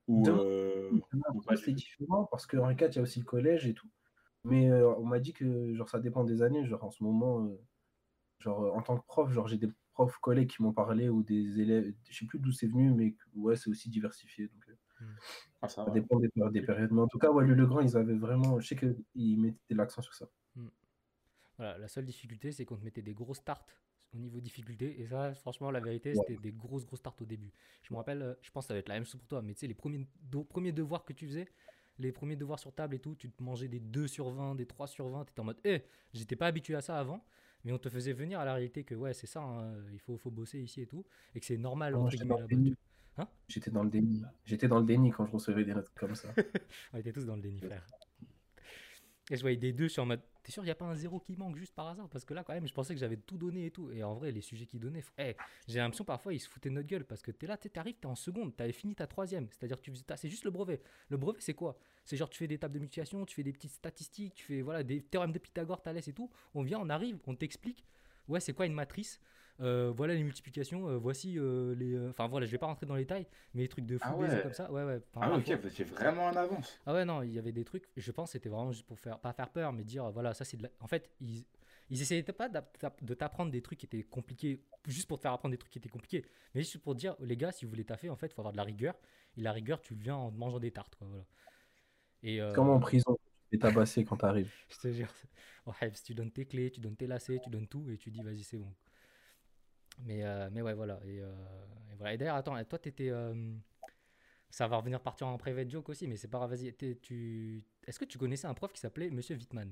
ou, euh, ou c'est différent parce que Henri quatre il y a aussi le collège et tout. Mais euh, on m'a dit que genre ça dépend des années. Genre en ce moment, euh, genre en tant que prof, genre j'ai des profs collègues qui m'ont parlé ou des élèves, je sais plus d'où c'est venu, mais ouais c'est aussi diversifié donc. Euh... Ah, ça, ça dépend des, des périodes, mais en tout cas, ouais, Louis-le-Grand, ils avaient vraiment. Je sais qu'ils mettaient l'accent sur ça. Voilà, la seule difficulté, c'est qu'on te mettait des grosses tartes au niveau difficulté, et ça, franchement, la vérité, ouais. c'était des grosses, grosses tartes au début. Je me rappelle, je pense que ça va être la même chose pour toi, mais tu sais, les premiers, do, premiers devoirs que tu faisais, les premiers devoirs sur table et tout, tu te mangeais des deux sur vingt, des trois sur vingt, t'étais en mode, hé, eh, j'étais pas habitué à ça avant. Mais on te faisait venir à la réalité que, ouais, c'est ça, hein, il faut, faut bosser ici et tout, et que c'est normal, non, entre guillemets, là-bas. Hein, j'étais dans le déni. J'étais dans le déni quand je recevais des notes comme ça. On était tous dans le déni, frère. Et je voyais des deux, je suis en mode, t'es sûr il n'y a pas un zéro qui manque juste par hasard? Parce que là, quand même, je pensais que j'avais tout donné et tout. Et en vrai, les sujets qu'ils donnaient, hey, j'ai l'impression parfois, ils se foutaient de notre gueule. Parce que t'es là, t'arrives, t'es en seconde, t'avais fini ta troisième. C'est-à-dire que c'est juste le brevet. Le brevet, c'est quoi? C'est genre, tu fais des tables de multiplication, tu fais des petites statistiques, tu fais voilà, des théorèmes de Pythagore, Thalès et tout. On vient, on arrive, on t'explique, ouais, c'est quoi une matrice? euh, voilà les multiplications, euh, voici euh, les... Enfin euh, voilà, je vais pas rentrer dans les détails, mais les trucs de fou, ah ouais. Comme ça. Ouais, ouais. Ah ouais, ok, c'est vraiment en avance. Ah ouais, non, il y avait des trucs, je pense c'était vraiment juste pour faire, pas faire peur, mais dire, voilà, ça c'est de la... En fait, ils... Ils essayaient pas de t'apprendre des trucs qui étaient compliqués, juste pour te faire apprendre des trucs qui étaient compliqués, mais juste pour te dire, les gars, si vous voulez taffer, en fait, il faut avoir de la rigueur. Et la rigueur, tu viens en mangeant des tartes, quoi, voilà. Et euh... comme en prison, tu es tabassé quand tu arrives. Je te jure. Oh, tu donnes tes clés, tu donnes tes lacets, tu donnes tout, et tu dis, vas-y, c'est bon. Mais, euh, mais ouais, voilà. Et, euh, et, voilà. Et d'ailleurs, attends, toi, t'étais... Euh... Ça va revenir partir en private joke aussi, mais c'est pas grave, vas-y. Tu... Est-ce que tu connaissais un prof qui s'appelait Monsieur Wittmann?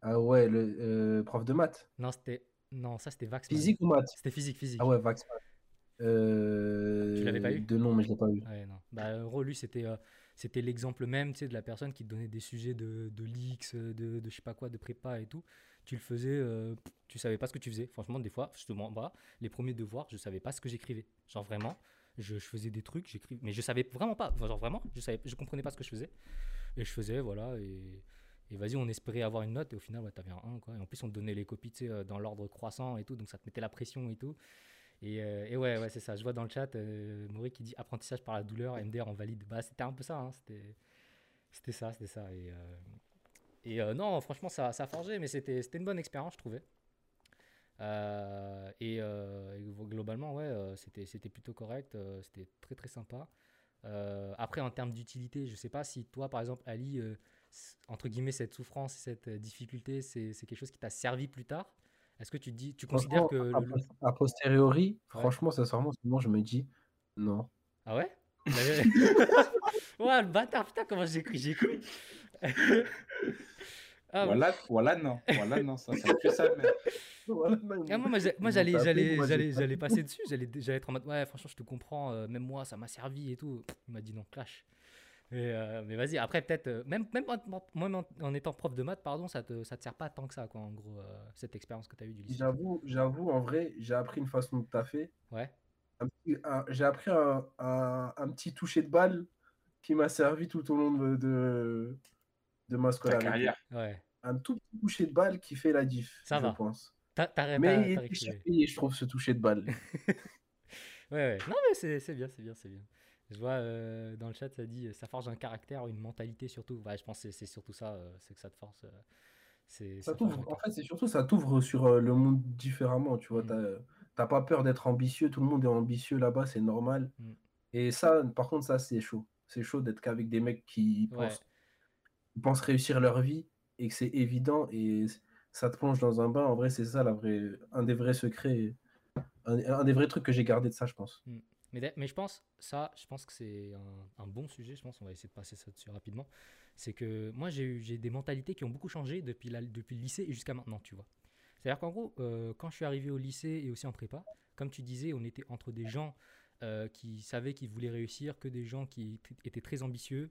Ah ouais, le euh, prof de maths. Non, c'était... non ça c'était Vax. Physique ou maths? C'était physique, physique. Ah ouais, Vax. Euh... Tu l'avais pas eu? De nom, mais je l'ai pas eu. Ouais, non. Bah, lui, c'était euh, c'était l'exemple même, tu sais, de la personne qui te donnait des sujets de, de l'X, de, de je sais pas quoi, de prépa et tout. Tu le faisais, euh, tu savais pas ce que tu faisais. Franchement, des fois, justement, bah, les premiers devoirs, je savais pas ce que j'écrivais. Genre vraiment, je, je faisais des trucs, j'écrivais, mais je savais vraiment pas. Enfin, genre vraiment, je savais, je comprenais pas ce que je faisais. Et je faisais, voilà, et... Et vas-y, on espérait avoir une note, et au final, ouais, t'avais un un, quoi. Et en plus, on te donnait les copies, tu sais, dans l'ordre croissant et tout, donc ça te mettait la pression et tout. Et, euh, et ouais, ouais, c'est ça. Je vois dans le chat, euh, Maury qui dit « Apprentissage par la douleur, M D R en valide ». Bah, c'était un peu ça, hein. C'était, c'était ça, c'était ça. Et, euh, et euh, non, franchement, ça, ça a forgé, mais c'était, c'était une bonne expérience, je trouvais. Euh, et, euh, et globalement, ouais, euh, c'était, c'était plutôt correct, euh, c'était très, très sympa. Euh, après, en termes d'utilité, je sais pas si toi, par exemple, Ali... Euh, entre guillemets, cette souffrance, cette difficulté, c'est, c'est quelque chose qui t'a servi plus tard? Est-ce que tu dis, tu considères que... Le, le... A posteriori, ouais. Franchement, sincèrement, je me dis non. Ah ouais? Ouais, le bâtard, putain, comment j'ai cru, j'ai cru. Ah, voilà, voilà, non, voilà, non, ça, ça fait ça, mais... Voilà, ah, moi, moi, moi j'allais, j'allais, moi, j'allais, j'allais passer dessus, j'allais, j'allais être en mode, ouais, franchement, je te comprends, euh, même moi, ça m'a servi et tout. Il m'a dit non, clash. Mais, euh, mais vas-y, après peut-être, euh, même, même, en, même en, en étant prof de maths, pardon, ça te, ça te sert pas tant que ça, quoi, en gros, euh, cette expérience que tu as eue du lycée. J'avoue, j'avoue, en vrai, j'ai appris une façon de taffer. Ouais. Un petit, un, j'ai appris un, un, un petit toucher de balle qui m'a servi tout au long de, de, de ma scolarité. Ouais. Un tout petit toucher de balle qui fait la diff, ça je va. pense. T'a, t'arrête, mais il est payé, je trouve, ce toucher de balle. Ouais, ouais. Non, mais c'est, c'est bien, c'est bien, c'est bien. Je vois euh, dans le chat, ça dit « ça forge un caractère, une mentalité surtout ». Ouais, je pense que c'est, c'est surtout ça, euh, c'est que ça te force. Euh, c'est, ça ça t'ouvre, en fait, c'est surtout ça t'ouvre sur euh, le monde différemment, tu vois. Mm. T'as, t'as pas peur d'être ambitieux, tout le monde est ambitieux là-bas, c'est normal. Mm. Et ça, par contre, ça, c'est chaud. C'est chaud d'être qu'avec des mecs qui ouais. pensent, pensent réussir leur vie et que c'est évident et ça te plonge dans un bain. En vrai, c'est ça la vraie, un des vrais secrets, un, un des vrais trucs que j'ai gardé de ça, je pense. Mm. Mais, mais je pense, ça, je pense que c'est un, un bon sujet, je pense, on va essayer de passer ça dessus rapidement, c'est que moi j'ai eu j'ai des mentalités qui ont beaucoup changé depuis, la, depuis le lycée et jusqu'à maintenant, tu vois. C'est-à-dire qu'en gros, euh, quand je suis arrivé au lycée et aussi en prépa, comme tu disais, on était entre des gens euh, qui savaient qu'ils voulaient réussir, que des gens qui t- étaient très ambitieux,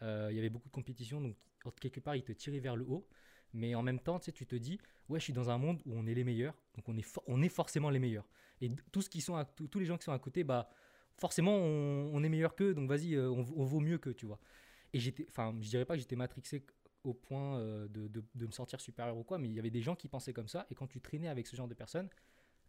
euh, il y avait beaucoup de compétition, donc quelque part ils te tiraient vers le haut, mais en même temps, tu sais, tu te dis, ouais, je suis dans un monde où on est les meilleurs, donc on est, for- on est forcément les meilleurs. Et tous, qui sont à, tous les gens qui sont à côté, bah, forcément, on, on est meilleur qu'eux, donc vas-y, euh, on, on vaut mieux qu'eux, tu vois. Et j'étais, enfin, je dirais pas que j'étais matrixé au point euh, de, de, de me sentir supérieur ou quoi, mais il y avait des gens qui pensaient comme ça, et quand tu traînais avec ce genre de personnes,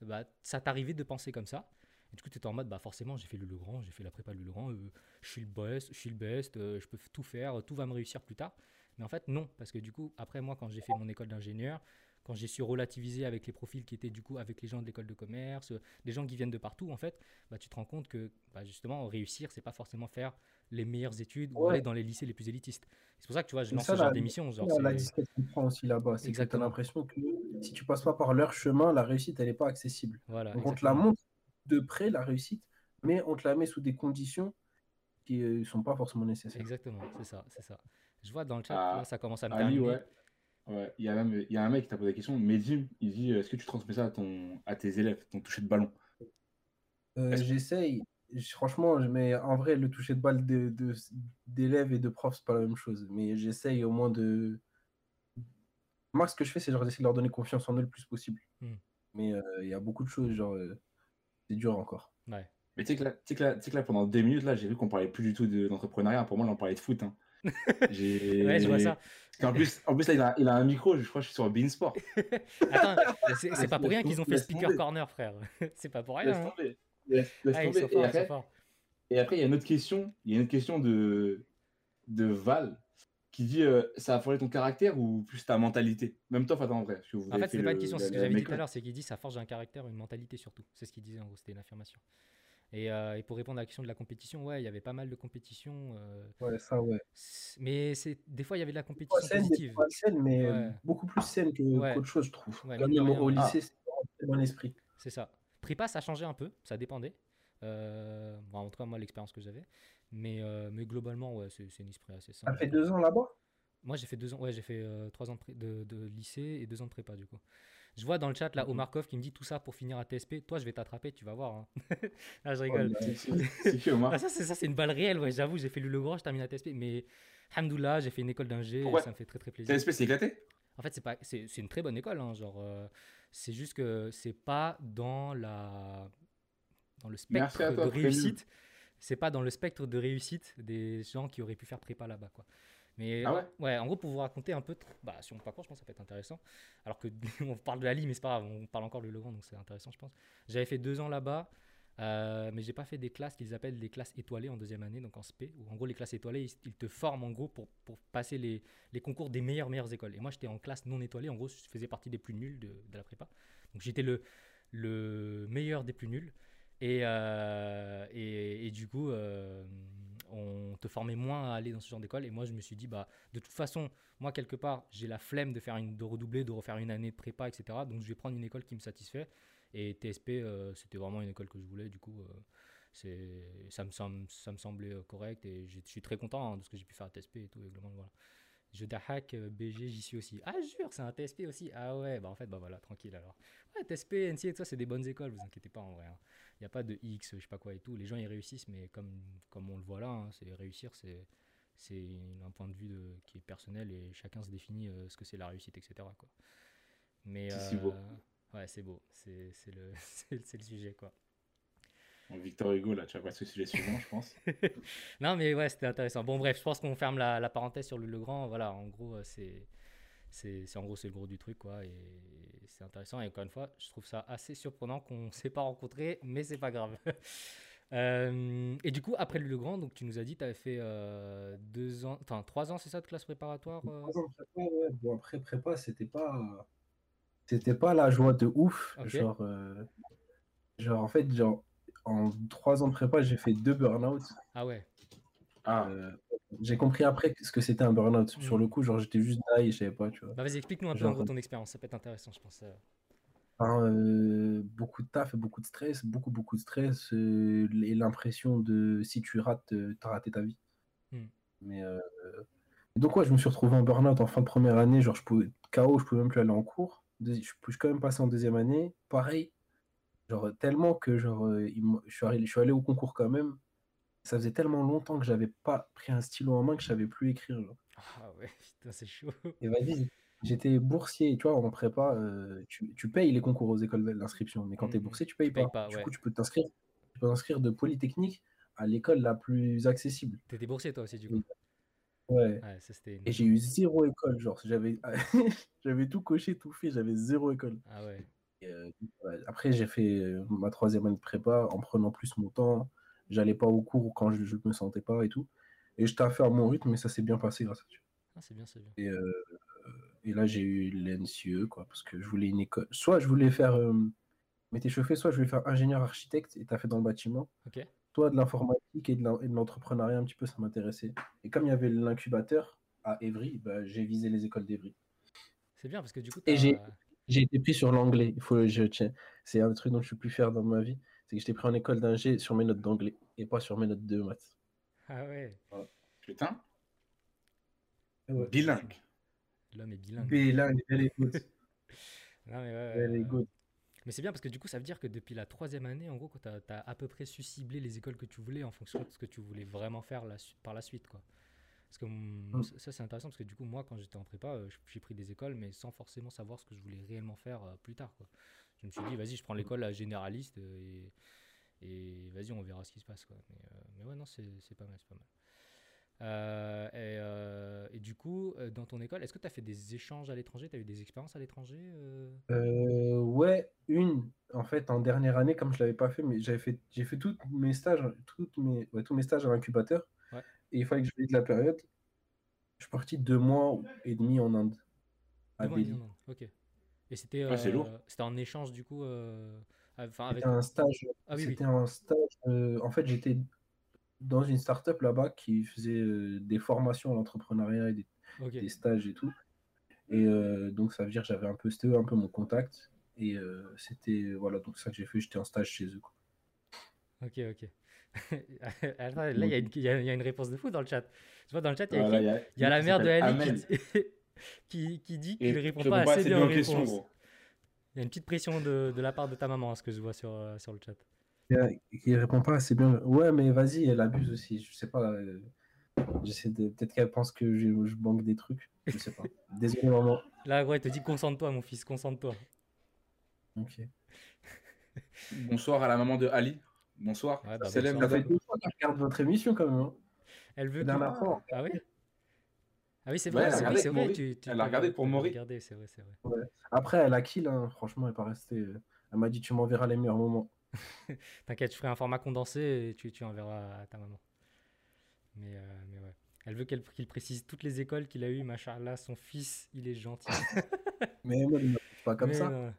bah, ça t'arrivait de penser comme ça. Et du coup, tu étais en mode, bah, forcément, j'ai fait Louis-le-Grand, j'ai fait la prépa Louis-le-Grand, euh, je suis le best, je suis le best, euh, je peux tout faire, tout va me réussir plus tard. Mais en fait, non, parce que du coup, après moi, quand j'ai fait mon école d'ingénieur, quand j'ai su relativiser avec les profils qui étaient du coup avec les gens de l'école de commerce, des gens qui viennent de partout en fait, bah, tu te rends compte que bah, justement réussir, c'est pas forcément faire les meilleures études ouais. ou aller dans les lycées les plus élitistes. C'est pour ça que tu vois, je lance ça, ce genre la, d'émission. Genre, c'est... La discrétion prend aussi là-bas, c'est exactement. Que tu as l'impression que si tu passes pas par leur chemin, la réussite elle n'est pas accessible. Voilà, donc exactement. On te la montre de près la réussite, mais on te la met sous des conditions qui ne euh, sont pas forcément nécessaires. Exactement, c'est ça, c'est ça. Je vois dans le chat, ah, là, ça commence à me terminer. Ouais. Ouais, il y a même il y a un mec qui t'a posé la question, Mehdi, il dit est-ce que tu transmets ça à ton à tes élèves, ton toucher de ballon? euh, J'essaye, je, franchement, mais en vrai le toucher de balle de, de, d'élèves et de profs c'est pas la même chose, mais j'essaye au moins de. Moi ce que je fais c'est genre d'essayer de leur donner confiance en eux le plus possible, mm. mais il euh, y a beaucoup de choses genre euh, c'est dur encore. Ouais. Mais tu sais que là, tu sais que là, tu sais que là pendant deux minutes là j'ai vu qu'on parlait plus du tout de, d'entrepreneuriat, pour moi là, on parlait de foot. Hein. J'ai... Ouais, je vois ça. En plus, en plus là, il, a, il a un micro, je crois que je suis sur Bein Sport. Attends, c'est, c'est pas pour rien qu'ils ont fait Speaker Corner, frère. C'est pas pour rien. Laisse tomber. Hein. Laisse, laisse ah, tomber. Fort, et, après, et après, il y a une autre question. Il y a une question de, de Val qui dit euh, ça a forgé ton caractère ou plus ta mentalité? Même toi, Fata, en vrai. Parce que vous en fait, c'est pas une question. Le, c'est ce que j'avais dit tout à l'heure. C'est qu'il dit ça forge un caractère, une mentalité surtout. C'est ce qu'il disait en gros. C'était une affirmation. Et, euh, et pour répondre à la question de la compétition, ouais, il y avait pas mal de compétition. Euh... Ouais, ça, ouais. C'est... Mais c'est... des fois, il y avait de la compétition ouais, saine, positive. Pas saine, mais ouais. beaucoup plus saine que ouais. qu'autre chose, je trouve. Ouais, Comme au rien. lycée, ah. c'est dans l'esprit. C'est ça. Prépa, ça changeait un peu, ça dépendait. Euh... Bon, en tout cas, moi, l'expérience que j'avais. Mais, euh... mais globalement, ouais, c'est, c'est une esprit assez saine. T'as fait deux ans là-bas ? Moi, j'ai fait deux ans. Ouais, j'ai fait euh, trois ans de, pré... de, de lycée et deux ans de prépa, du coup. Je vois dans le chat, là, Omarkov qui me dit tout ça pour finir à T S P. Toi, je vais t'attraper, tu vas voir. Hein. Là, je rigole. Oh, c'est, c'est ah, ça, c'est, ça, c'est une balle réelle, ouais. J'avoue, j'ai fait Louis-le-Grand, je termine à T S P. Mais, hamdoullah, j'ai fait une école d'ingé, ouais. Ça me fait très, très plaisir. T S P, c'est éclaté ? En fait, c'est, pas, c'est, c'est une très bonne école. Hein, genre, euh, c'est juste que c'est pas dans, la, dans le spectre toi, de réussite. C'est pas dans le spectre de réussite des gens qui auraient pu faire prépa là-bas, quoi. Mais ah ouais, ouais, en gros, pour vous raconter un peu, bah, sur mon parcours, je pense que ça peut être intéressant. Alors qu'on parle de la Lille, mais c'est pas grave, on parle encore de Louis-le-Grand, donc c'est intéressant, je pense. J'avais fait deux ans là-bas, euh, mais j'ai pas fait des classes qu'ils appellent des classes étoilées en deuxième année, donc en S P, où en gros, les classes étoilées, ils, ils te forment en gros pour, pour passer les, les concours des meilleures, meilleures écoles. Et moi, j'étais en classe non étoilée, en gros, je faisais partie des plus nuls de, de la prépa. Donc j'étais le, le meilleur des plus nuls. Et, euh, et, et du coup. Euh, on te formait moins à aller dans ce genre d'école et moi je me suis dit bah de toute façon moi quelque part j'ai la flemme de faire une de redoubler de refaire une année de prépa etc donc je vais prendre une école qui me satisfait et T S P euh, c'était vraiment une école que je voulais du coup euh, c'est ça me semble ça me semblait correct et je suis très content hein, de ce que j'ai pu faire à T S P et tout et globalement voilà je dahak B G j'y suis aussi ah jure c'est un T S P aussi ah ouais bah en fait bah voilà tranquille alors ouais T S P N S I E et tout ça c'est des bonnes écoles vous inquiétez pas en vrai hein. Il n'y a pas de X, je sais pas quoi et tout. Les gens, ils réussissent, mais comme, comme on le voit là, hein, c'est réussir, c'est, c'est un point de vue de, qui est personnel et chacun se définit euh, ce que c'est la réussite, et cetera. Quoi. Mais, c'est, euh, c'est beau. Ouais, c'est beau. C'est, c'est, le, c'est, c'est le sujet, quoi. Bon, Victor Hugo, là, tu vas passer au sujet suivant, je pense. Non, mais ouais, c'était intéressant. Bon, bref, je pense qu'on ferme la, la parenthèse sur Louis-le-Grand. Voilà, en gros, c'est... C'est, c'est en gros c'est le gros du truc quoi et c'est intéressant et encore une fois je trouve ça assez surprenant qu'on ne s'est pas rencontrés mais c'est pas grave. euh, et du coup après Louis-le-Grand donc tu nous as dit tu avais fait euh, deux ans enfin trois ans c'est ça de classe préparatoire euh... trois ans de prépa ouais bon après prépa c'était pas c'était pas la joie de ouf okay. genre euh... genre en fait genre en trois ans de prépa j'ai fait deux burn-out ah ouais ah euh... J'ai compris après ce que c'était un burn-out. Mmh. Sur le coup, genre j'étais juste là et je savais pas, tu vois. Bah vas-y, explique-nous un peu genre, en gros ton expérience, ça peut être intéressant, je pense. Hein, euh, beaucoup de taf et beaucoup de stress, beaucoup, beaucoup de stress. Euh, et l'impression de si tu rates, euh, t'as raté ta vie. Mmh. Mais euh, donc ouais, je me suis retrouvé en burn-out en fin de première année, genre je pouvais K O, je pouvais même plus aller en cours. Deuxi- je suis quand même passé en deuxième année, pareil. Genre tellement que genre euh, je suis allé, je suis allé au concours quand même. Ça faisait tellement longtemps que j'avais pas pris un stylo en main que je savais plus écrire. Genre. Ah ouais, putain, c'est chaud. Et vas-y, j'étais boursier, tu vois, en prépa, euh, tu, tu payes les concours aux écoles d'inscription, mais quand mmh. t'es boursier, tu payes tu pas. Payes pas du ouais. coup, tu peux t'inscrire, tu peux t'inscrire de Polytechnique à l'école la plus accessible. T'étais boursier toi aussi, du coup. Ouais. ouais ça, c'était une... Et j'ai eu zéro école, genre, j'avais, j'avais tout coché, tout fait, j'avais zéro école. Ah ouais. Et euh, après, j'ai fait ma troisième année de prépa en prenant plus mon temps. J'allais pas au cours quand je, je me sentais pas et tout. Et je taffais à mon rythme, mais ça s'est bien passé grâce à Dieu. Ah, c'est bien, c'est bien. Et, euh, et là, j'ai eu l'E N S I E, quoi, parce que je voulais une école. Soit je voulais faire euh, m'étais chauffé, soit je voulais faire ingénieur architecte et taffé dans le bâtiment. Okay. Soit de l'informatique et de, la, et de l'entrepreneuriat, un petit peu, ça m'intéressait. Et comme il y avait l'incubateur à Évry, bah, j'ai visé les écoles d'Évry. C'est bien, parce que du coup. T'as... Et j'ai, j'ai été pris sur l'anglais. Il faut, je, tiens, c'est un truc dont je suis plus fier dans ma vie. C'est que j'étais pris en école d'ingé sur mes notes d'anglais et pas sur mes notes de maths. Ah ouais. Voilà. Putain. Ouais. Bilingue. L'homme est bilingue. Bilingue, elle est good. Non mais ouais. Elle est good. Mais c'est bien parce que du coup, ça veut dire que depuis la troisième année, en gros, tu as à peu près su cibler les écoles que tu voulais en fonction de ce que tu voulais vraiment faire la, par la suite, quoi. Parce que hum. ça, c'est intéressant parce que du coup, moi, quand j'étais en prépa, j'ai pris des écoles, mais sans forcément savoir ce que je voulais réellement faire plus tard, quoi. Je me suis dit, vas-y, je prends l'école là, généraliste et, et vas-y, on verra ce qui se passe, quoi. Mais, euh, mais ouais, non, c'est, c'est pas mal, c'est pas mal. Euh, et, euh, et du coup, dans ton école, est-ce que tu as fait des échanges à l'étranger? Tu as eu des expériences à l'étranger? euh... Euh, Ouais, une. En fait, en dernière année, comme je ne l'avais pas fait, mais j'avais fait, j'ai fait tous mes stages, toutes mes, ouais, tous mes stages à l'incubateur. Ouais. Et il fallait que je valide la période. Je suis parti deux mois et demi en Inde. Deux mois et demi en Inde, ok. Et c'était ah, euh, c'était en échange du coup euh, enfin, avec... C'était un stage. Ah, oui, c'était oui. un stage euh, en fait, j'étais dans une start-up là-bas qui faisait euh, des formations à l'entrepreneuriat et des, okay. des stages et tout. Et euh, donc, ça veut dire que j'avais un peu, c'était un peu mon contact. Et euh, c'était, voilà, donc ça que j'ai fait, j'étais en stage chez eux, quoi. Ok, ok. Attends, là, il y, y, y a une réponse de fou dans le chat. Tu vois, dans le chat, il y a, voilà, y a, y a la mère de Ali qui, qui, qui dit qu'il ne répond pas assez bien aux réponses. Il y a une petite pression de, de la part de ta maman, à ce que je vois sur, euh, sur le chat. Qui répond pas assez bien. Ouais, mais vas-y, elle abuse aussi. Je sais pas. Euh, j'essaie de... Peut-être qu'elle pense que je, je banque des trucs. Je sais pas. Désolé, maman. Là, ouais, elle te dit concentre-toi, mon fils, concentre-toi. Ok. Bonsoir à la maman de Ali. Bonsoir. Ouais, bah, c'est bonsoir. Ça fait deux fois qu'elle regarde votre émission quand même. Hein. Elle veut. Dernière fois. Ah oui. Ah oui, c'est vrai. Ouais, c'est vrai, c'est vrai. Tu, tu... Elle a regardé pour mourir. Regardez, c'est vrai, c'est vrai. Ouais. Après, elle a kill. Hein. Franchement, elle n'est pas restée. Elle m'a dit, tu m'enverras les meilleurs moments. T'inquiète, je ferai un format condensé et tu, tu enverras à ta maman. Mais, euh, mais ouais. Elle veut qu'elle, qu'il précise toutes les écoles qu'il a eues, machallah, son fils, il est gentil. Mais moi, il ne pas comme mais ça. Non.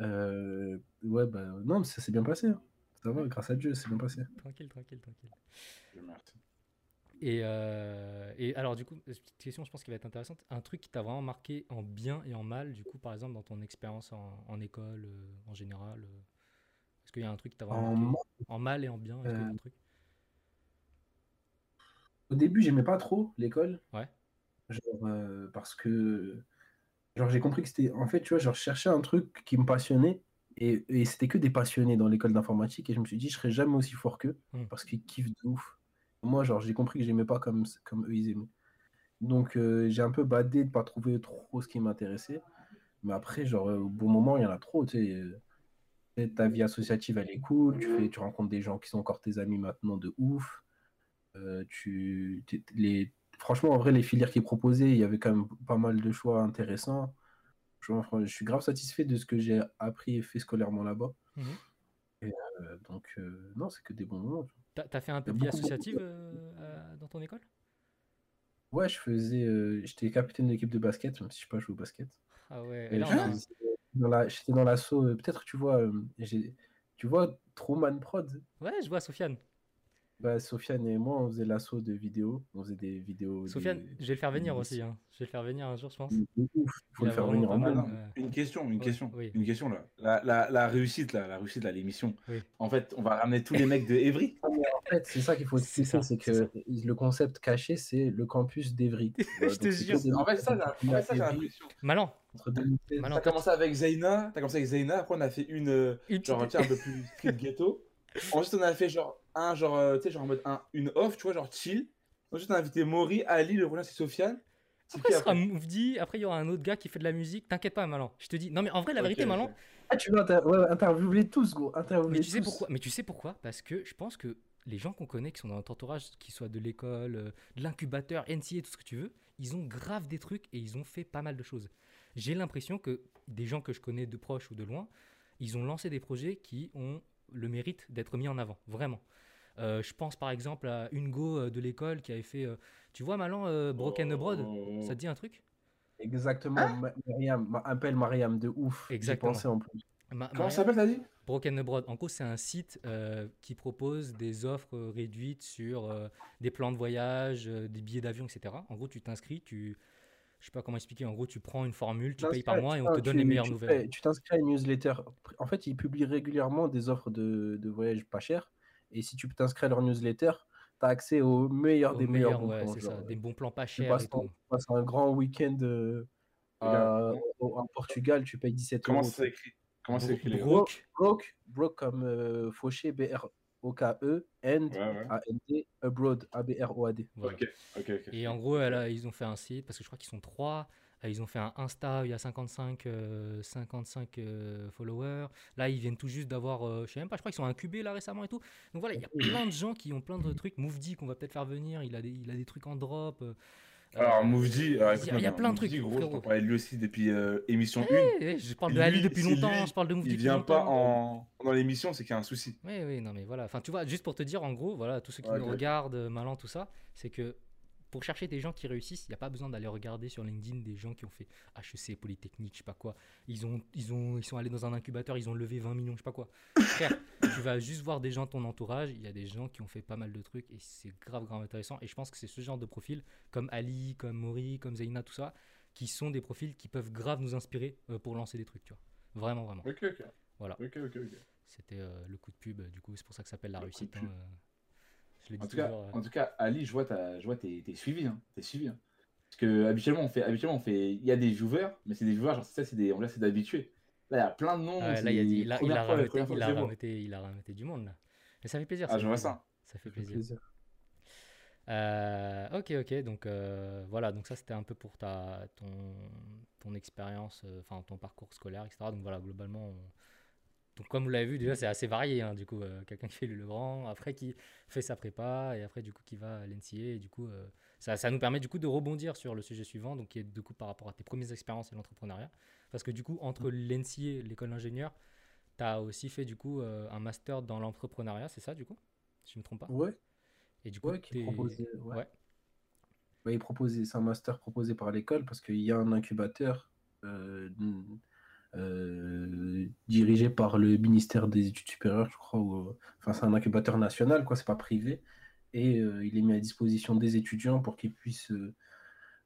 Euh, ouais, bah non, mais ça s'est bien passé. Hein. Ça va, grâce à Dieu, c'est bien passé. Tranquille, tranquille, tranquille. Et, euh, et alors, du coup, petite question, je pense qu'elle va être intéressante. Un truc qui t'a vraiment marqué en bien et en mal, du coup, par exemple, dans ton expérience en, en école, euh, en général euh, est-ce qu'il y a un truc qui t'a vraiment en marqué mal. En mal et en bien, est-ce euh... qu'il y a un truc? Au début, j'aimais pas trop l'école. Ouais. Genre, euh, parce que genre, j'ai compris que c'était. En fait, tu vois, genre, je cherchais un truc qui me passionnait. Et, et c'était que des passionnés dans l'école d'informatique. Et je me suis dit, je serais jamais aussi fort qu'eux, mmh. parce qu'ils kiffent de ouf. Moi, genre, j'ai compris que j'aimais pas comme, comme eux, ils aimaient. Donc, euh, j'ai un peu badé de pas trouver trop ce qui m'intéressait. Mais après, genre, euh, au bon moment, il y en a trop, tu sais. Ta vie associative, elle est cool. Tu, fais, tu rencontres des gens qui sont encore tes amis maintenant de ouf. Euh, tu, les, franchement, en vrai, les filières qu'ils proposaient, il y avait quand même pas mal de choix intéressants. Je, je suis grave satisfait de ce que j'ai appris et fait scolairement là-bas. Mmh. Et, euh, donc, euh, non, c'est que des bons moments, tu vois. T'as, t'as fait un peu de vie associative euh, euh, dans ton école? Ouais, je faisais, euh, j'étais capitaine de l'équipe de basket, même si je sais pas jouer au basket. Ah ouais. Et là, je faisais, dans la, j'étais dans l'assaut. Euh, peut-être tu vois, euh, j'ai, tu vois, Truman Prod. Ouais, je vois Sofiane. Bah Sofiane et moi, on faisait l'assaut de vidéos, on faisait des vidéos. Sofiane, des... je vais le faire venir aussi. Hein. Je vais le faire venir un jour, je pense. Ouf, faut le faire venir un jour. Une question, une oh, question, oui. une question là. La, la, la réussite là, la réussite là, l'émission. Oui. En fait, on va ramener tous les mecs de Évry. En fait, c'est ça qu'il faut expliquer, c'est, c'est, c'est que ça. Le concept caché, c'est le campus d'Évry. Ouais, je te jure. Des... En fait, ça, j'ai l'impression. Malan. T'as commencé avec Zeyna, t'as commencé avec Zeyna. Après, on a fait une, genre un peu plus street ghetto. Ensuite, on a fait genre un genre, tu sais, genre en mode un, une off, tu vois, genre chill. Ensuite, on a invité Maury, Ali, le Roulin, c'est Sofiane. Après, ce sera Moufdi. Après, il y aura un autre gars qui fait de la musique. T'inquiète pas, Malan. Je te dis. Non, mais en vrai, la vérité, okay, Malan. Okay. Ah, tu veux inter... ouais, interviewer tous, gros. Interviewer mais tu tous. Sais pourquoi mais tu sais pourquoi? Parce que je pense que les gens qu'on connaît, qui sont dans notre entourage, qui soient de l'école, de l'incubateur, ENSIIE, tout ce que tu veux, ils ont grave des trucs et ils ont fait pas mal de choses. J'ai l'impression que des gens que je connais de proche ou de loin, ils ont lancé des projets qui ont le mérite d'être mis en avant, vraiment. Euh, je pense par exemple à Ungo euh, de l'école qui avait fait, euh, tu vois Malan, euh, Broken Abroad, oh. Ça te dit un truc? Exactement, hein? Ma- Mariam, ma- appelle Mariam de ouf. Exactement. J'ai pensé en plus. Ma- Comment Mariam, ça s'appelle, t'as dit? Broken Abroad. En gros, c'est un site euh, qui propose des offres réduites sur euh, des plans de voyage, euh, des billets d'avion, et cetera. En gros, tu t'inscris, tu... Je sais pas comment expliquer. En gros, tu prends une formule, tu payes par mois et on te donne tu, les meilleures tu, nouvelles. Tu t'inscris à une newsletter. En fait, ils publient régulièrement des offres de, de voyage pas chères. Et si tu t'inscris à leur newsletter, tu as accès aux meilleurs au des meilleurs, meilleurs ouais, bons plans. C'est genre, ça, des bons plans pas chers. Tu passes, ton, passes un grand week-end euh, euh, au, en Portugal, tu payes dix-sept euros. Comment c'est écrit? Comment c'est écrit? Broke, broke, broke comme euh, fauché, B R. O K E, and, ouais, ouais. A N D, abroad, A B R O A D. Voilà. Okay, okay, okay. Et en gros, elle a, ils ont fait un site, parce que je crois qu'ils sont trois, Ils ont fait un Insta, il y a cinquante-cinq euh, followers. Là, ils viennent tout juste d'avoir, euh, je sais même pas, je crois qu'ils sont incubés là récemment et tout. Donc voilà, il y a plein de gens qui ont plein de trucs. Moufdi, qu'on va peut-être faire venir, il a des, il a des trucs en drop. Euh, Alors Moufdi, euh, il y a plein de trucs. Gros, je parlais de lui aussi depuis euh, émission hey, un. Hey, je parle de lui, Ali depuis longtemps, lui, je parle de Moufdi. Il vient pas en... dans l'émission, c'est qu'il y a un souci. Oui, oui, non mais voilà. Enfin, tu vois, juste pour te dire, en gros, voilà, tous ceux qui okay. nous regardent, Malan, tout ça, c'est que pour chercher des gens qui réussissent, il n'y a pas besoin d'aller regarder sur LinkedIn des gens qui ont fait H E C, Polytechnique, je sais pas quoi. Ils, ont, ils, ont, ils sont allés dans un incubateur, ils ont levé vingt millions, je sais pas quoi. Frère, tu vas juste voir des gens de ton entourage, il y a des gens qui ont fait pas mal de trucs et c'est grave, grave intéressant. Et je pense que c'est ce genre de profil, comme Ali, comme Maury, comme Zaina, tout ça, qui sont des profils qui peuvent grave nous inspirer pour lancer des trucs, tu vois. Vraiment, vraiment. Ok, ok. Voilà. Ok, ok, ok. C'était euh, le coup de pub, du coup, c'est pour ça que ça s'appelle la le réussite. En tout, toujours, cas, euh... en tout cas, Ali, je vois, je vois t'es, t'es suivi, hein, t'es suivi. Hein. Parce que habituellement, on fait, habituellement, on fait, il y a des viewers, mais c'est des viewers, genre c'est ça, c'est des, on là, c'est d'habitués. Là, il y a plein de noms. Ah, là, y a dit, là, il, a fois, rameuté, il, a rameuté, il a rameuté, du monde là. Mais ça fait plaisir. Ah, ça je fait vois plaisir. ça. Ça fait plaisir. plaisir. Euh, ok, ok, donc euh, voilà, donc ça c'était un peu pour ta, ton, ton expérience, enfin euh, ton parcours scolaire, et cetera. Donc voilà, globalement. On... Donc comme vous l'avez vu, déjà c'est assez varié, hein, du coup, euh, quelqu'un qui fait Louis-le-Grand, après qui fait sa prépa, et après du coup qui va à l'ENSIIE, et du coup euh, ça, ça nous permet du coup de rebondir sur le sujet suivant, donc qui est du coup par rapport à tes premières expériences et l'entrepreneuriat, parce que du coup entre l'ENSIIE et l'école d'ingénieur, tu as aussi fait du coup euh, un master dans l'entrepreneuriat, c'est ça du coup, si je me trompe pas? Ouais. Et du coup, ouais, qui proposait, ouais. ouais. Bah, il proposait, c'est un master proposé par l'école parce qu'il y a un incubateur. Euh... Euh, dirigé par le ministère des études supérieures, je crois, où, enfin c'est un incubateur national, quoi, c'est pas privé, et euh, il est mis à disposition des étudiants pour qu'ils puissent euh,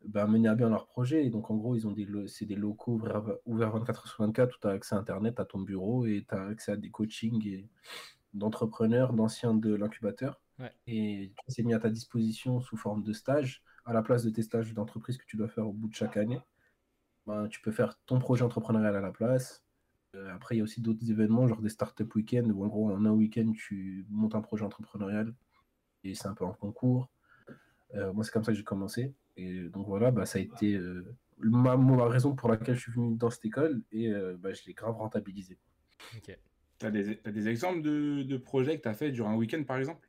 bah, mener à bien leur projet. Et donc en gros, ils ont des lo- c'est des locaux ouverts ouvert vingt-quatre heures sur vingt-quatre, où tu as accès à internet, à ton bureau, et tu as accès à des coachings et... d'entrepreneurs, d'anciens de l'incubateur, ouais. Et c'est mis à ta disposition sous forme de stage, à la place de tes stages d'entreprise que tu dois faire au bout de chaque année. Bah, tu peux faire ton projet entrepreneurial à la place. Euh, après, il y a aussi d'autres événements, genre des startup week-end, où en gros, en un week-end, tu montes un projet entrepreneurial et c'est un peu un concours. Euh, moi, c'est comme ça que j'ai commencé. Et donc voilà, bah, ça a été euh, ma, ma raison pour laquelle je suis venu dans cette école et euh, bah, je l'ai grave rentabilisé. Okay. Tu as des, t'as des exemples de, de projets que tu as fait durant un week-end, par exemple ?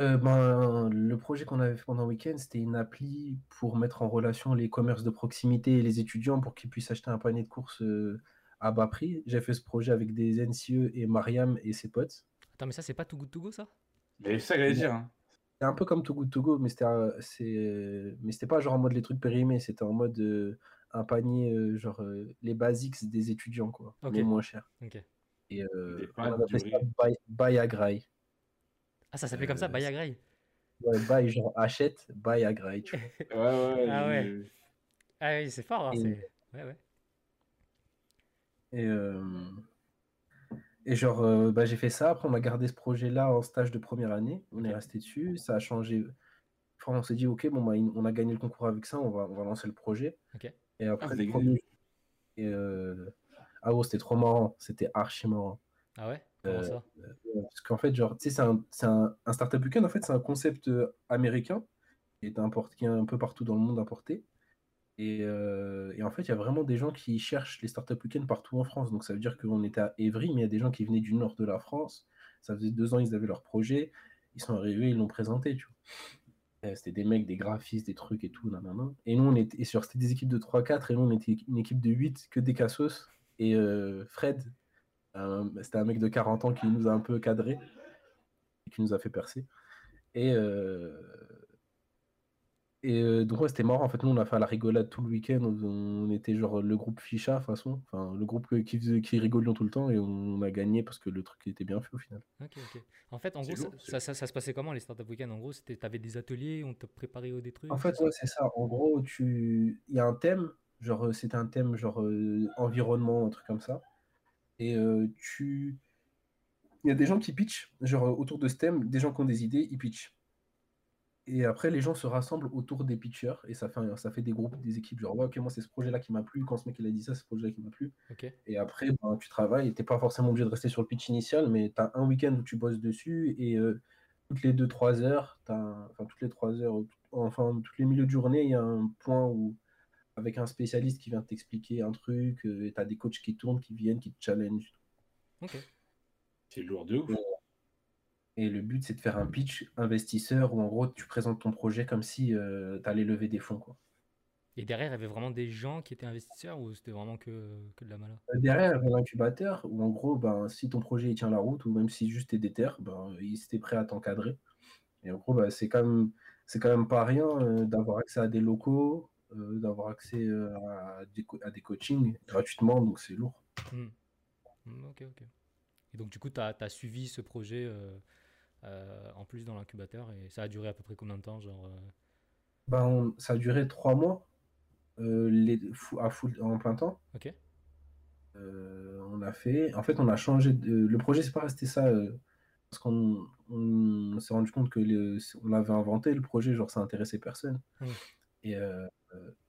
Euh, ben, le projet qu'on avait fait pendant le week-end, c'était une appli pour mettre en relation les commerces de proximité et les étudiants pour qu'ils puissent acheter un panier de courses euh, à bas prix. J'ai fait ce projet avec des N C E et Mariam et ses potes. Attends, mais ça, c'est pas Too Good To Go, ça? Mais ça que j'allais dire. Hein. C'est un peu comme Too Good To Go, mais c'était, un, c'est, mais c'était pas genre en mode les trucs périmés, c'était en mode euh, un panier, euh, genre euh, les basics des étudiants, quoi, okay. Mais moins cher. Okay. Et euh, on appelle ça Buy, Buy a Grey. Ah, ça s'appelait euh, comme ça, Buy a Grey. Ouais, Buy, genre achète, Buy a Grey. Tu vois. ouais, ouais, ah, ouais. Euh... ah oui, c'est fort. Hein, et... C'est... Ouais, ouais. Et, euh... et genre, euh, bah, j'ai fait ça. Après, on a gardé ce projet-là en stage de première année. On est resté dessus. Ça a changé. Enfin, on s'est dit, OK, bon, bah, on a gagné le concours avec ça. On va, on va lancer le projet. Okay. Et après, ah, le premier... et, euh... ah, ouais, c'était trop marrant. C'était archi marrant. Ah ouais? Euh, ça euh, parce qu'en fait, genre, tu sais, c'est un, c'est un, un startup weekend, en fait, c'est un concept euh, américain qui est, import, qui est un peu partout dans le monde importé. Et, euh, et en fait, il y a vraiment des gens qui cherchent les startup weekend partout en France. Donc, ça veut dire qu'on était à Évry, mais il y a des gens qui venaient du nord de la France. Ça faisait deux ans, ils avaient leur projet. Ils sont arrivés, ils l'ont présenté, tu vois. Et c'était des mecs, des graphistes, des trucs et tout. Nanana. Et nous, on était, et sur, c'était des équipes de trois quatre, et nous, on était une équipe de huit, que des cassos. Et euh, Fred. Euh, c'était un mec de quarante ans qui nous a un peu cadré et qui nous a fait percer et, euh... et euh, donc ouais, c'était marrant en fait. Nous on a fait la rigolade tout le week-end, on était genre le groupe Ficha de façon, enfin le groupe qui, faisait, qui rigolions tout le temps, et on a gagné parce que le truc était bien fait au final. Ok, ok. En fait en c'est gros lourd, ça, ça, ça, ça se passait comment les startup week-end? En gros c'était, t'avais des ateliers, on te préparait des trucs en fait, ouais c'est ça, en gros tu... y a un thème, genre c'était un thème genre euh, environnement, un truc comme ça. Et euh, tu... il y a des gens qui pitchent, genre autour de ce thème, des gens qui ont des idées, ils pitchent. Et après, les gens se rassemblent autour des pitchers, et ça fait, ça fait des groupes, des équipes, genre, ouais, ok, moi, c'est ce projet-là qui m'a plu, quand ce mec, il a dit ça, c'est ce projet-là qui m'a plu. Okay. Et après, ben, tu travailles, t'es pas forcément obligé de rester sur le pitch initial, mais t'as un week-end où tu bosses dessus, et euh, toutes les deux trois heures, t'as un... enfin, toutes les trois heures, enfin, toutes les milieux de journée, il y a un point où avec un spécialiste qui vient t'expliquer un truc, euh, et t'as des coachs qui tournent, qui viennent, qui te challenge. Ok. C'est lourd de ouf. Et le but, c'est de faire un pitch investisseur où en gros, tu présentes ton projet comme si euh, t'allais lever des fonds, quoi. Et derrière, il y avait vraiment des gens qui étaient investisseurs ou c'était vraiment que, que de la mala? Derrière, il y avait l'incubateur où en gros, ben, si ton projet il tient la route ou même si juste t'es déter, ben, ils étaient prêts à t'encadrer. Et en gros, ben, c'est quand même, c'est quand même pas rien euh, d'avoir accès à des locaux, euh, d'avoir accès euh, à, des à des coachings gratuitement, donc c'est lourd. Mmh. Mmh, ok, ok. Et donc du coup, tu as, tu as suivi ce projet euh, euh, en plus dans l'incubateur et ça a duré à peu près combien de temps genre, euh... ben, on, ça a duré trois mois. Euh, les, à full, en plein temps. Ok. Euh, on a fait. En fait, on a changé. De, le projet, c'est pas resté ça. Euh, parce qu'on on, on s'est rendu compte que les, on avait inventé le projet, genre ça intéressait personne. Mmh. Et, euh,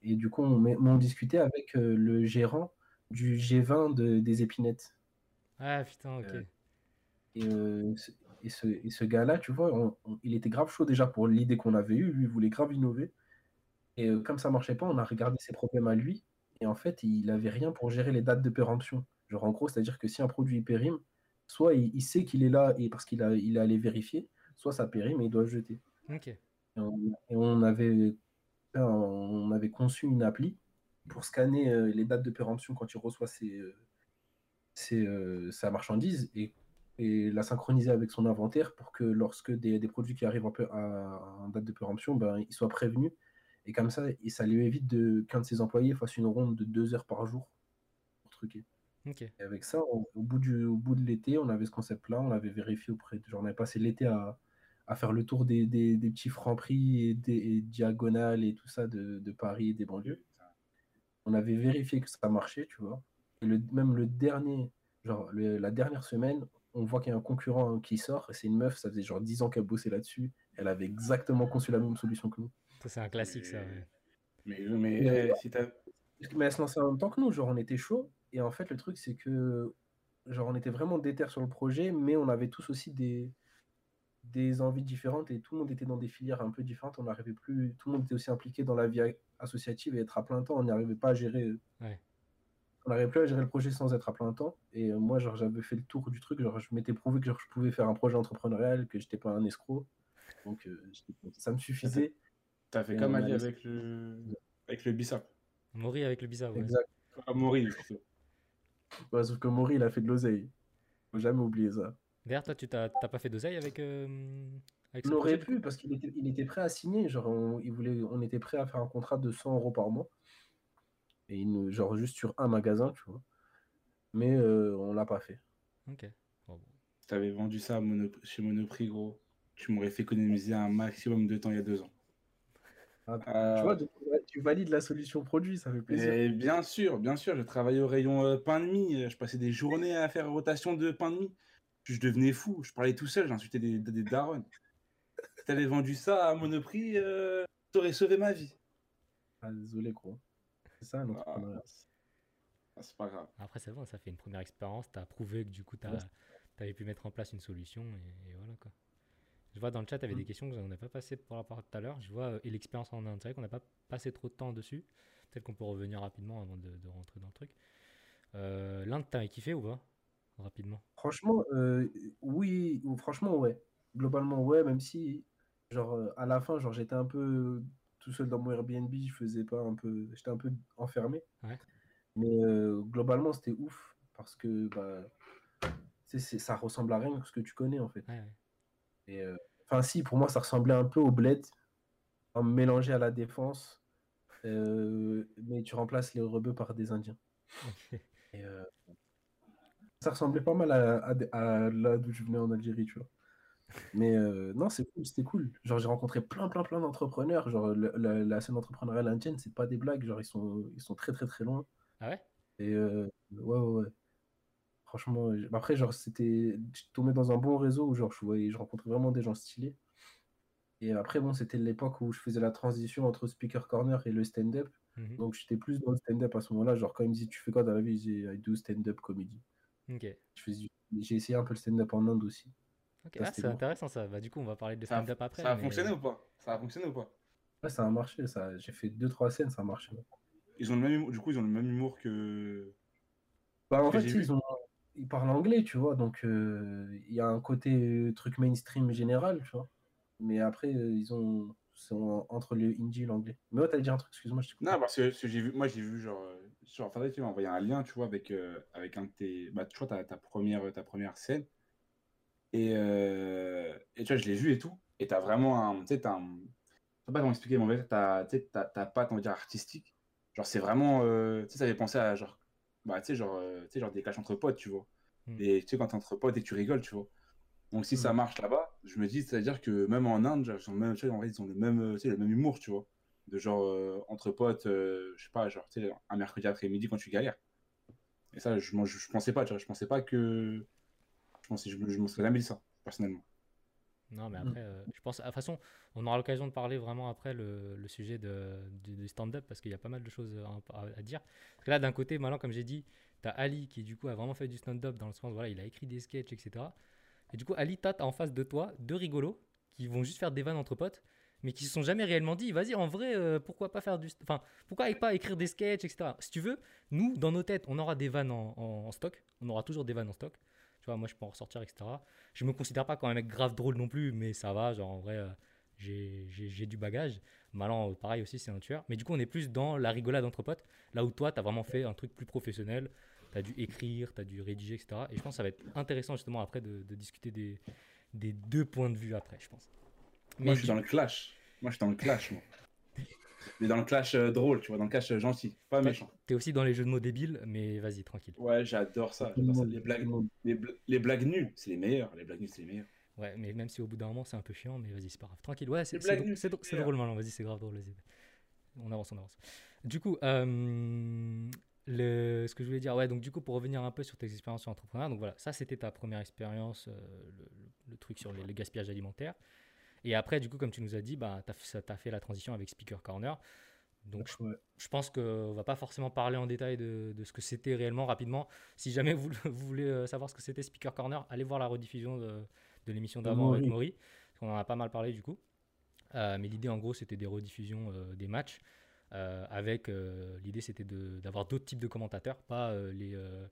et du coup, on, on discutait avec euh, le gérant du G vingt de, des épinettes. Ah putain, ok. Euh, et, euh, et ce, et ce gars-là, tu vois, on, on, il était grave chaud déjà pour l'idée qu'on avait eue. Lui, il voulait grave innover. Et comme ça marchait pas, on a regardé ses problèmes à lui. Et en fait, il avait rien pour gérer les dates de péremption. Genre en gros, c'est-à-dire que si un produit périme, soit il, il sait qu'il est là et parce qu'il a, il est allé vérifier, soit ça périme et il doit le jeter. Okay. Et, on, et on avait, on avait conçu une appli pour scanner les dates de péremption quand il reçoit ses, ses, sa marchandise et, et la synchroniser avec son inventaire pour que lorsque des, des produits qui arrivent à, à, à date de péremption, ben, ils soient prévenus. Et comme ça, et ça lui évite de, qu'un de ses employés fasse une ronde de deux heures par jour pour truquer. Okay. Et avec ça, on, au, bout du, au bout de l'été, on avait ce concept-là, on l'avait vérifié auprès de... Genre, on avait passé l'été à, à faire le tour des, des, des petits Franprix et des et diagonales et tout ça de, de Paris et des banlieues. On avait vérifié que ça marchait, tu vois. Et le, même le dernier, genre le, la dernière semaine, on voit qu'il y a un concurrent qui sort, c'est une meuf, ça faisait genre dix ans qu'elle bossait là-dessus, elle avait exactement conçu la même solution que nous. C'est un classique, mais... ça. Ouais. Mais, mais, mais, ouais. Si t'as... mais elle se lançait en même temps que nous, genre on était chaud. Et en fait, le truc, c'est que genre on était vraiment déter sur le projet, mais on avait tous aussi des... des envies différentes et tout le monde était dans des filières un peu différentes. On n'arrivait plus. Tout le monde était aussi impliqué dans la vie associative et être à plein temps. On n'arrivait pas à gérer. Ouais. On n'arrivait plus à gérer le projet sans être à plein temps. Et moi, genre j'avais fait le tour du truc. Genre je m'étais prouvé que genre, je pouvais faire un projet entrepreneurial, que j'étais pas un escroc. Donc euh, ça me suffisait. T'as fait et comme Ali avec le... avec le Bissap. Maury avec le Bissap, ouais. Exact. Ah, Maury, surtout. Ouais, sauf que Maury, il a fait de l'oseille. Faut jamais oublier ça. D'ailleurs, toi, tu t'as, t'as pas fait d'oseille avec... Euh... avec on aurait pu, parce qu'il était, il était prêt à signer. Genre, on, il voulait, on était prêt à faire un contrat de cent euros par mois. Et une, genre, juste sur un magasin, tu vois. Mais euh, on l'a pas fait. Ok. Oh, bon. T'avais vendu ça à Monop... chez Monoprix, gros. Tu m'aurais fait économiser un maximum de temps il y a deux ans. Ah, euh... tu vois, tu, tu valides la solution produit, ça fait plaisir. Et bien sûr, bien sûr, je travaillais au rayon euh, pain de mie, je passais des journées à faire rotation de pain de mie. Puis je devenais fou, je parlais tout seul, j'insultais des, des, des darons. Si t'avais vendu ça à Monoprix, euh, t'aurais sauvé ma vie. Ah, désolé, gros. C'est ça, notre ah, ah, c'est pas grave. Après, c'est bon, ça fait une première expérience, t'as prouvé que du coup, t'as, ouais. t'avais pu mettre en place une solution et, et voilà quoi. Je vois dans le chat, tu avais mmh. des questions que on n'a pas passées par rapport à tout à l'heure. Je vois, et l'expérience en intérêt, qu'on n'a pas passé trop de temps dessus. Peut-être qu'on peut revenir rapidement avant de, de rentrer dans le truc. Euh, L'Inde, t'as kiffé ou pas? Rapidement. Franchement, euh, oui. Franchement, ouais. Globalement, ouais. Même si, genre, à la fin, genre, j'étais un peu tout seul dans mon Airbnb. Je faisais pas un peu... J'étais un peu enfermé. Ouais. Mais euh, globalement, c'était ouf. Parce que, bah, c'est, c'est, ça ressemble à rien que ce que tu connais, en fait. Ouais, ouais. Enfin euh, si, pour moi ça ressemblait un peu au bled, hein, mélangé à la défense, euh, mais tu remplaces les rebeux par des indiens. Okay. Et, euh, ça ressemblait pas mal à, à, à là d'où je venais en Algérie, tu vois. Mais euh, non, c'est cool, c'était cool. Genre j'ai rencontré plein plein plein d'entrepreneurs. Genre le, la, la scène entrepreneuriale indienne, c'est pas des blagues. Genre ils sont ils sont très très très loin. Ah ouais. Et euh, ouais ouais. ouais. Franchement, après, genre, c'était. Je tombais dans un bon réseau où, genre, je voyais, je rencontrais vraiment des gens stylés. Et après, bon, c'était l'époque où je faisais la transition entre Speaker Corner et le stand-up. Mm-hmm. Donc, j'étais plus dans le stand-up à ce moment-là. Genre, quand ils me disaient, tu fais quoi dans la vie? Je disais, I do stand-up comedy. Okay. Je faisais... J'ai essayé un peu le stand-up en Inde aussi. Okay. Ça, ah, c'est bon. Intéressant ça. Bah, du coup, on va parler de stand-up ça, après. Ça a mais... fonctionné ou pas? Ça a fonctionné ou pas? Ouais, ça a marché. Ça... J'ai fait deux trois scènes, ça a marché. Ils ont le même humour, du coup, ils ont le même humour que... Bah, en fait, ils, ont... ils parlent anglais, tu vois, donc il euh, y a un côté euh, truc mainstream général, tu vois. Mais après, euh, ils ont... sont entre le hindi et l'anglais. Mais ouais, t'as dit un truc, excuse-moi, je t'écoute. Non, parce que, que j'ai vu, moi, j'ai vu, genre, euh, sur Internet, tu m'as envoyé un lien, tu vois, avec, euh, avec un de tes... Bah, tu vois, ta, ta, première, ta première scène. Et, euh, et tu vois, je l'ai vu et tout. Et t'as vraiment un... Tu sais, t'as un... Je sais pas comment expliquer, mais en fait, t'as, t'as, t'as, t'as pas, on va dire, artistique. Genre, c'est vraiment... Euh, tu sais, ça fait penser à, genre... Bah, tu sais, genre, euh, genre des clashs entre potes, tu vois. Mm. Et tu sais, quand t'es entre potes et tu rigoles, tu vois. Donc, si mm. ça marche là-bas, je me dis, c'est-à-dire que même en Inde, genre, ils, ont même, en vrai, ils ont le même, le même humour, tu vois. De genre, euh, entre potes, euh, je sais pas, genre, tu sais, un mercredi après-midi quand tu galères. Et ça, je, moi, je, je pensais pas, tu vois, je pensais pas que... Je pensais, je, je m'en serais jamais dit ça, personnellement. Non, mais après, euh, je pense, à toute façon, on aura l'occasion de parler vraiment après le, le sujet de, du, du stand-up, parce qu'il y a pas mal de choses à, à, à dire. Parce que là, d'un côté, maintenant, comme j'ai dit, t'as Ali qui, du coup, a vraiment fait du stand-up dans le sens, voilà, il a écrit des sketchs, et cetera. Et du coup, Ali, t'as en face de toi deux rigolos qui vont juste faire des vannes entre potes, mais qui se sont jamais réellement dit, vas-y, en vrai, euh, pourquoi pas faire du... Enfin, pourquoi pas écrire des sketchs, et cetera. Si tu veux, nous, dans nos têtes, on aura des vannes en, en, en stock. On aura toujours des vannes en stock. Tu vois, moi, je peux en ressortir, et cetera. Je me considère pas comme un mec grave drôle non plus, mais ça va. Genre, en vrai, euh, j'ai, j'ai, j'ai du bagage. Malin, pareil aussi, c'est un tueur. Mais du coup, on est plus dans la rigolade entre potes. Là où toi, tu as vraiment fait un truc plus professionnel. Tu as dû écrire, tu as dû rédiger, et cetera. Et je pense que ça va être intéressant, justement, après, de, de discuter des, des deux points de vue après, je pense. Mais moi, je suis dans le clash. Moi, je suis dans le clash, moi. Mais dans le clash euh, drôle, tu vois, dans le clash euh, gentil, pas méchant. T'es aussi dans les jeux de mots débiles, mais vas-y, tranquille. Ouais, j'adore ça. J'adore ça. Les, blagues, les, bl- les blagues nulles, c'est les meilleurs. Les blagues nulles, c'est les meilleurs. Ouais, mais même si au bout d'un moment, c'est un peu chiant, mais vas-y, c'est pas grave. Tranquille, ouais, c'est, c'est, drôle, c'est, drôle, c'est drôle, Malin, vas-y, c'est grave drôle. Vas-y. On avance, on avance. Du coup, euh, le, ce que je voulais dire, ouais, donc du coup, pour revenir un peu sur tes expériences sur entrepreneur, donc voilà, ça, c'était ta première expérience, euh, le, le truc sur les, le gaspillage alimentaire. Et après, du coup, comme tu nous as dit, bah, t'as, ça t'a fait la transition avec Speaker Corner. Donc, je, je pense qu'on ne va pas forcément parler en détail de, de ce que c'était réellement rapidement. Si jamais vous, vous voulez savoir ce que c'était Speaker Corner, allez voir la rediffusion de, de l'émission d'avant oui. avec Maury. Parce qu'on en a pas mal parlé, du coup. Euh, mais l'idée, en gros, c'était des rediffusions euh, des matchs. Euh, avec euh, l'idée, c'était de, d'avoir d'autres types de commentateurs, pas euh, les... Euh,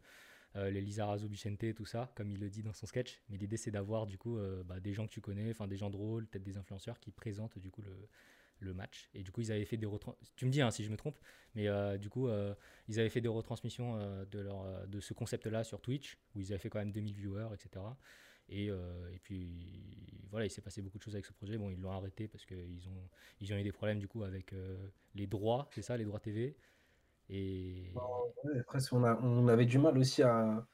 Euh, les Lizarazu Vicente, tout ça, comme il le dit dans son sketch. Mais l'idée, c'est d'avoir du coup euh, bah, des gens que tu connais, enfin des gens drôles, peut-être des influenceurs qui présentent du coup le, le match. Et du coup, ils avaient fait des retrans... Tu me dis hein, si je me trompe, mais euh, du coup, euh, ils avaient fait des retransmissions euh, de, leur, de ce concept-là sur Twitch, où ils avaient fait quand même deux mille viewers, et cetera. Et, euh, et puis, voilà, il s'est passé beaucoup de choses avec ce projet. Bon, ils l'ont arrêté parce qu'ils ont, ils ont eu des problèmes du coup avec euh, les droits, c'est ça, les droits T V. Et... Ouais, après, on, a, on avait du mal aussi à,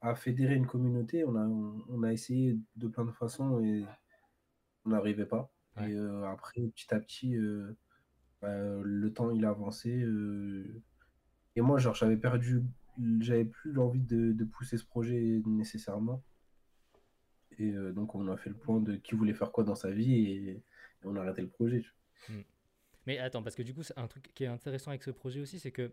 à fédérer une communauté. On a, on, on a essayé de plein de façons et on n'arrivait pas. Ouais. Et euh, après, petit à petit, euh, euh, le temps il a avancé. Euh, et moi, genre, j'avais perdu, j'avais plus l'envie de, de pousser ce projet nécessairement. Et euh, donc, on a fait le point de qui voulait faire quoi dans sa vie et, et on a arrêté le projet. Mm. Mais attends, parce que du coup, c'est un truc qui est intéressant avec ce projet aussi, c'est que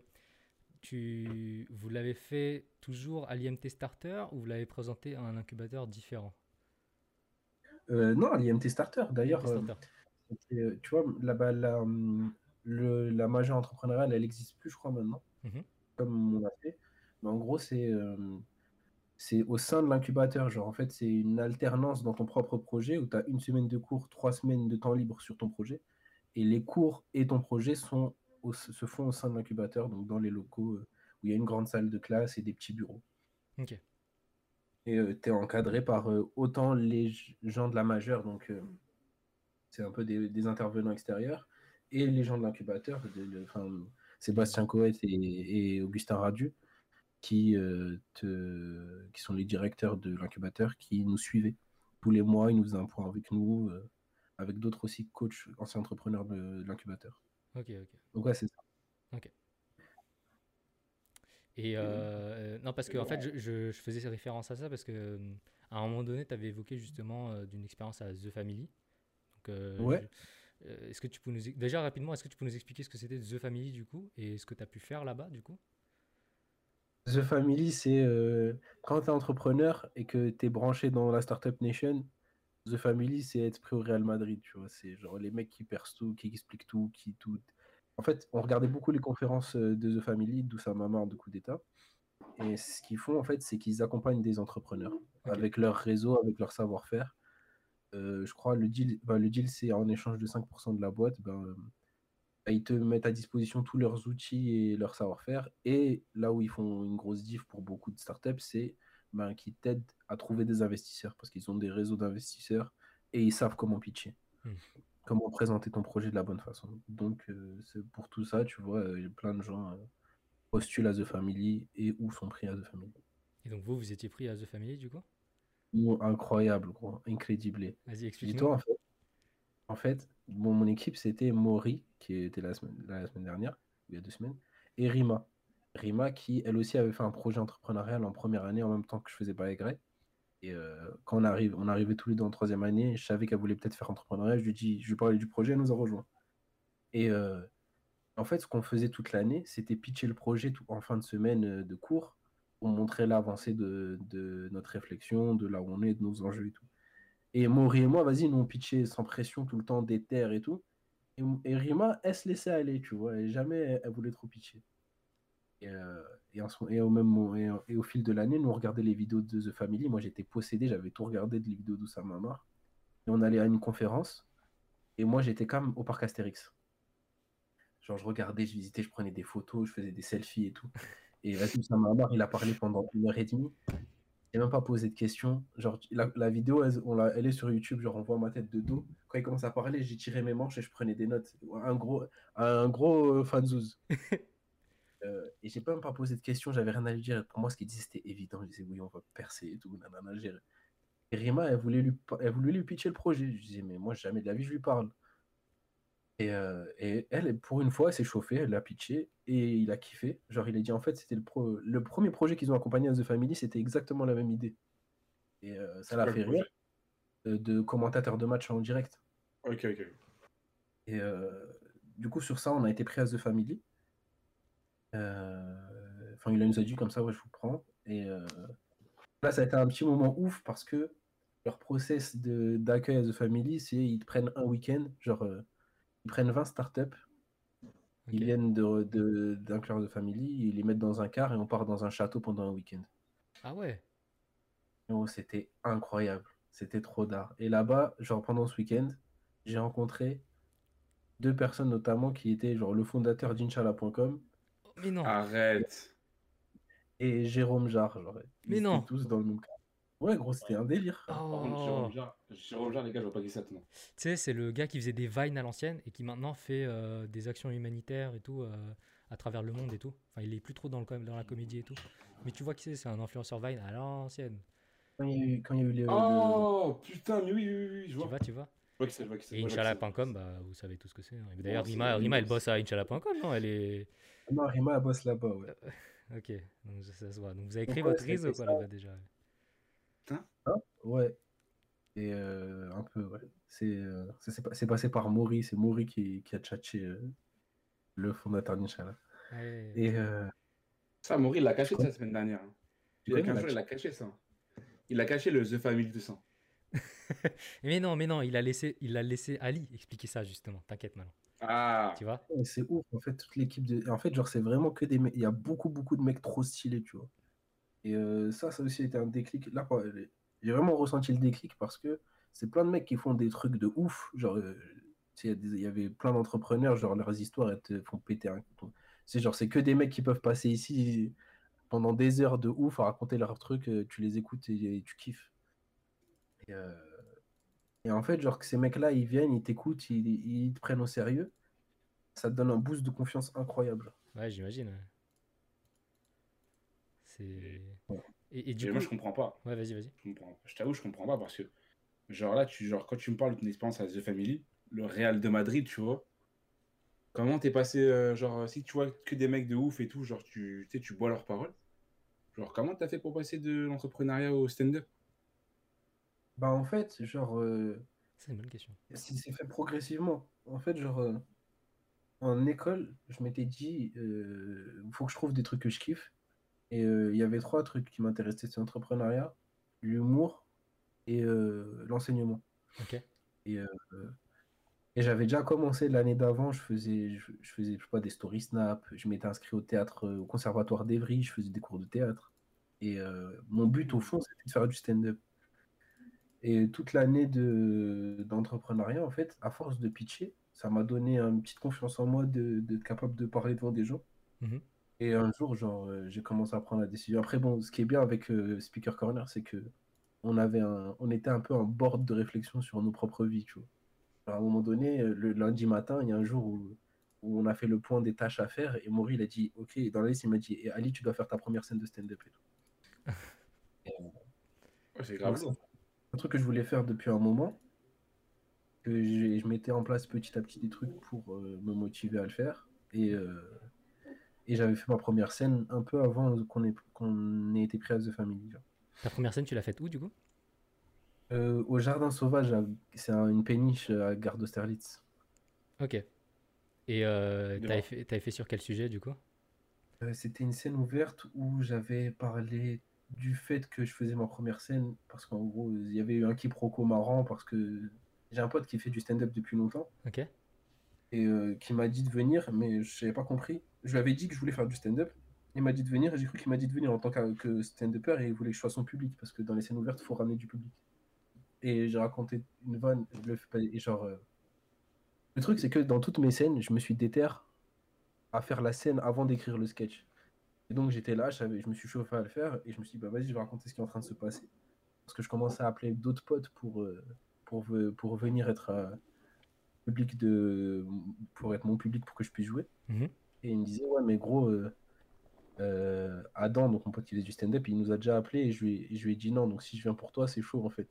tu, vous l'avez fait toujours à l'I M T Starter ou vous l'avez présenté à un incubateur différent ? euh, Non, à l'I M T Starter. D'ailleurs, l'I M T Starter. Euh, tu vois, là-bas, la, le, la majeure entrepreneuriale, elle n'existe plus, je crois, maintenant, mm-hmm. comme on a fait. Mais en gros, c'est, euh, c'est au sein de l'incubateur. Genre, en fait, c'est une alternance dans ton propre projet où tu as une semaine de cours, trois semaines de temps libre sur ton projet. Et les cours et ton projet sont au, se font au sein de l'incubateur, donc dans les locaux où il y a une grande salle de classe et des petits bureaux. Ok. Et euh, tu es encadré par euh, autant les gens de la majeure, donc euh, c'est un peu des, des intervenants extérieurs, et les gens de l'incubateur, de, de, Sébastien Coët et, et Augustin Radu, qui, euh, te, qui sont les directeurs de l'incubateur, qui nous suivaient. Tous les mois, ils nous faisaient un point avec nous, euh, avec d'autres aussi coachs, anciens entrepreneurs de, de l'incubateur. Ok, ok. Donc ouais, c'est ça. Ok. Et euh, non, parce que en fait, je, je, je faisais référence à ça parce que à un moment donné, tu avais évoqué justement euh, d'une expérience à The Family. Donc, euh, ouais. Je, euh, est-ce que tu peux nous déjà rapidement, est-ce que tu peux nous expliquer ce que c'était The Family du coup et ce que tu as pu faire là-bas du coup? The Family, c'est euh, quand tu es entrepreneur et que tu es branché dans la Startup Nation. The Family, c'est être pris au Real Madrid, tu vois. C'est genre les mecs qui percent tout, qui expliquent tout, qui tout, en fait, on regardait beaucoup les conférences de The Family, d'Oussama Ammar, de Coup d'État. Et ce qu'ils font, en fait, c'est qu'ils accompagnent des entrepreneurs okay. avec leur réseau, avec leur savoir-faire. Euh, je crois le deal, ben, le deal c'est en échange de cinq pour cent de la boîte, ben, ben, ils te mettent à disposition tous leurs outils et leur savoir-faire. Et là où ils font une grosse diff pour beaucoup de startups, c'est ben, qu'ils t'aident à trouver des investisseurs parce qu'ils ont des réseaux d'investisseurs et ils savent comment pitcher, mmh. comment présenter ton projet de la bonne façon. Donc, euh, c'est pour tout ça, tu vois, euh, plein de gens... Euh, postulent à The Family et où sont pris à The Family. Et donc vous, vous étiez pris à The Family du coup ? Oh, incroyable, quoi, incrédible. Vas-y, explique-moi. En fait, en fait bon, mon équipe, c'était Maury, qui était la semaine, la semaine dernière, il y a deux semaines, et Rima. Rima qui, elle aussi, avait fait un projet entrepreneurial en première année, en même temps que je faisais Buy a Grey. Et euh, quand on, arrive, on arrivait tous les deux en troisième année, je savais qu'elle voulait peut-être faire entrepreneurial, je lui dis, je lui parlais du projet, elle nous a rejoint. Et... Euh, en fait, ce qu'on faisait toute l'année, c'était pitcher le projet tout, en fin de semaine de cours pour montrer l'avancée de, de notre réflexion, de là où on est, de nos enjeux et tout. Et Maury et moi, vas-y, nous on pitchait sans pression tout le temps des terres et tout. Et, et Rima, elle se laissait aller, tu vois. Et jamais elle, elle voulait trop pitcher. Et, euh, et, en, et, au même, et, et au fil de l'année, nous on regardait les vidéos de The Family. Moi, j'étais possédé, j'avais tout regardé des vidéos d'Oussama Ammar. Et on allait à une conférence. Et moi, j'étais quand même au parc Astérix. Genre, je regardais, je visitais, je prenais des photos, je faisais des selfies et tout. Et vas-y, Oussama Ammar, il a parlé pendant une heure et demie. Il n'a même pas posé de questions. Genre, la, la vidéo, elle, on l'a, elle est sur YouTube, genre, on voit ma tête de dos. Quand il commence à parler, j'ai tiré mes manches et je prenais des notes. Un gros, un gros fanzouz. euh, et j'ai même pas posé de questions, j'avais rien à lui dire. Pour moi, ce qu'il disait, c'était évident. Je disais, oui, on va percer et tout. Nanana, j'ai... Et Rima, elle voulait, lui, elle voulait lui pitcher le projet. Je disais, mais moi, jamais de la vie, je lui parle. Et, euh, et elle, pour une fois, elle s'est chauffée, elle l'a pitché et il a kiffé. Genre, il a dit en fait, c'était le, pro- le premier projet qu'ils ont accompagné à The Family, c'était exactement la même idée. Et euh, ça l'a fait rire euh, de commentateur de match en direct. Ok, ok. Et euh, du coup, sur ça, on a été pris à The Family. Euh... Enfin, il nous a dit comme ça, ouais, je vous prends. Et euh... là, ça a été un petit moment ouf parce que leur process de, d'accueil à The Family, c'est ils te prennent un week-end, genre. Euh... Ils prennent vingt startups, okay. Ils viennent de, de, d'inclure The Family, ils les mettent dans un car et on part dans un château pendant un week-end. Ah ouais. Oh, c'était incroyable, c'était trop d'art. Et là-bas, genre pendant ce week-end, j'ai rencontré deux personnes notamment qui étaient genre le fondateur d'Inchallah point com. Mais non. Arrête. Et Jérôme Jarre, genre. Mais non. Tous dans le même car. Ouais, gros, c'était ouais. un délire. Oh. Jérôme Jarre, les gars, je vois pas qui c'est. Tu sais, c'est le gars qui faisait des vines à l'ancienne et qui maintenant fait euh, des actions humanitaires et tout euh, à travers le monde et tout. Enfin, il est plus trop dans, le, dans la comédie et tout. Mais tu vois qui c'est, c'est un influenceur vine à l'ancienne. Quand il y a eu, quand il y a eu les. Oh le... putain, mais oui, oui, oui, je vois. Tu vois, tu vois. Je vois qui c'est, je vois qui c'est. Et Inchallah point com, bah, vous savez tout ce que c'est. Hein. D'ailleurs, oh, Rima, Rima, elle bosse à Inchallah point com, non elle est... Non, Rima, elle bosse là-bas, ouais. Euh, ok, donc ça se voit. Donc vous avez créé ouais, votre réseau quoi, là-bas déjà. Hein ah, ouais, et euh, un peu, ouais. C'est, euh, c'est, c'est, c'est passé par Maury, c'est Maury qui, qui a tchatché euh, le fondateur d'Inchallah. Ouais. Et euh... ça, Maury, il l'a caché la semaine dernière. Hein. Il y a quinze jours, il l'a caché ça. Il a caché le The Family deux cents. mais non, mais non, il a laissé, il a laissé Ali expliquer ça justement. T'inquiète maintenant. Ah. Tu vois. C'est ouf, en fait, toute l'équipe de. En fait, genre, c'est vraiment que des mecs. Il y a beaucoup, beaucoup de mecs trop stylés, tu vois. Et euh, ça, ça aussi était un déclic. Là, j'ai vraiment ressenti le déclic parce que c'est plein de mecs qui font des trucs de ouf. Genre, euh, il y avait plein d'entrepreneurs, genre leurs histoires elles te font péter un coup. C'est genre, c'est que des mecs qui peuvent passer ici pendant des heures de ouf à raconter leurs trucs. Tu les écoutes et, et tu kiffes. Et, euh, et en fait, genre que ces mecs-là, ils viennent, ils t'écoutent, ils, ils te prennent au sérieux. Ça te donne un boost de confiance incroyable. Ouais, j'imagine. C'est... Ouais. Et, et du et coup... moi je comprends pas. Ouais, vas-y, vas-y. Je, comprends. je t'avoue, je comprends pas parce que, genre là, tu, genre, quand tu me parles de ton expérience à The Family, le Real de Madrid, tu vois, comment t'es passé, euh, genre, si tu vois que des mecs de ouf et tout, genre, tu sais, tu bois leurs paroles, genre, comment t'as fait pour passer de l'entrepreneuriat au stand-up ? Bah, en fait, genre. Euh... C'est une bonne question. C'est, c'est fait progressivement. En fait, genre, euh... en école, je m'étais dit, euh... faut que je trouve des trucs que je kiffe. Et il euh, y avait trois trucs qui m'intéressaient, c'est l'entrepreneuriat, l'humour et euh, l'enseignement. Okay. Et, euh, Et j'avais déjà commencé l'année d'avant, je faisais, je, je faisais je sais pas, des story snap, je m'étais inscrit au théâtre, au conservatoire d'Evry, je faisais des cours de théâtre. Et euh, mon but au fond, c'était de faire du stand-up. Et toute l'année de, d'entrepreneuriat, en fait, à force de pitcher, ça m'a donné une petite confiance en moi de, d'être capable de parler devant des gens. Mmh. Et un jour, genre, j'ai commencé à prendre la décision. Après, bon, ce qui est bien avec euh, Speaker Corner, c'est que on avait un, on était un peu en board de réflexion sur nos propres vies, tu vois. Alors, à un moment donné, le lundi matin, il y a un jour où, où on a fait le point des tâches à faire et Maury, il a dit, ok, dans la liste, il m'a dit, eh, Ali, tu dois faire ta première scène de stand-up et tout. et, euh, ouais, c'est grave. C'est un truc que je voulais faire depuis un moment, que j'ai, je mettais en place petit à petit des trucs pour euh, me motiver à le faire. Et... Euh, Et j'avais fait ma première scène un peu avant qu'on ait, qu'on ait été pris à The Family. Genre. Ta première scène, tu l'as faite où, du coup ? euh, Au Jardin Sauvage, à, c'est un, une péniche à Gare d'Austerlitz. Ok. Et euh, t'avais fait, t'avais fait sur quel sujet, du coup ? euh, C'était une scène ouverte où j'avais parlé du fait que je faisais ma première scène, parce qu'en gros, il y avait eu un quiproquo marrant, parce que j'ai un pote qui fait du stand-up depuis longtemps. Ok. Et euh, qui m'a dit de venir, mais je n'avais pas compris. Je lui avais dit que je voulais faire du stand-up. Il m'a dit de venir et j'ai cru qu'il m'a dit de venir en tant que stand-upper et il voulait que je sois son public parce que dans les scènes ouvertes, il faut ramener du public. Et j'ai raconté une vanne. Je le fais pas, et genre, euh... le truc, c'est que dans toutes mes scènes, je me suis déterre à faire la scène avant d'écrire le sketch. Et donc, j'étais là, je, savais, je me suis chauffé à le faire et je me suis dit, bah, vas-y, je vais raconter ce qui est en train de se passer. Parce que je commençais à appeler d'autres potes pour, euh, pour, pour venir être... Euh... public de pour être mon public pour que je puisse jouer. Mmh. Et il me disait ouais mais gros euh, euh, Adam, donc mon pote qui faisait du stand-up, il nous a déjà appelé et je lui, je lui ai dit non, donc si je viens pour toi c'est chaud en fait.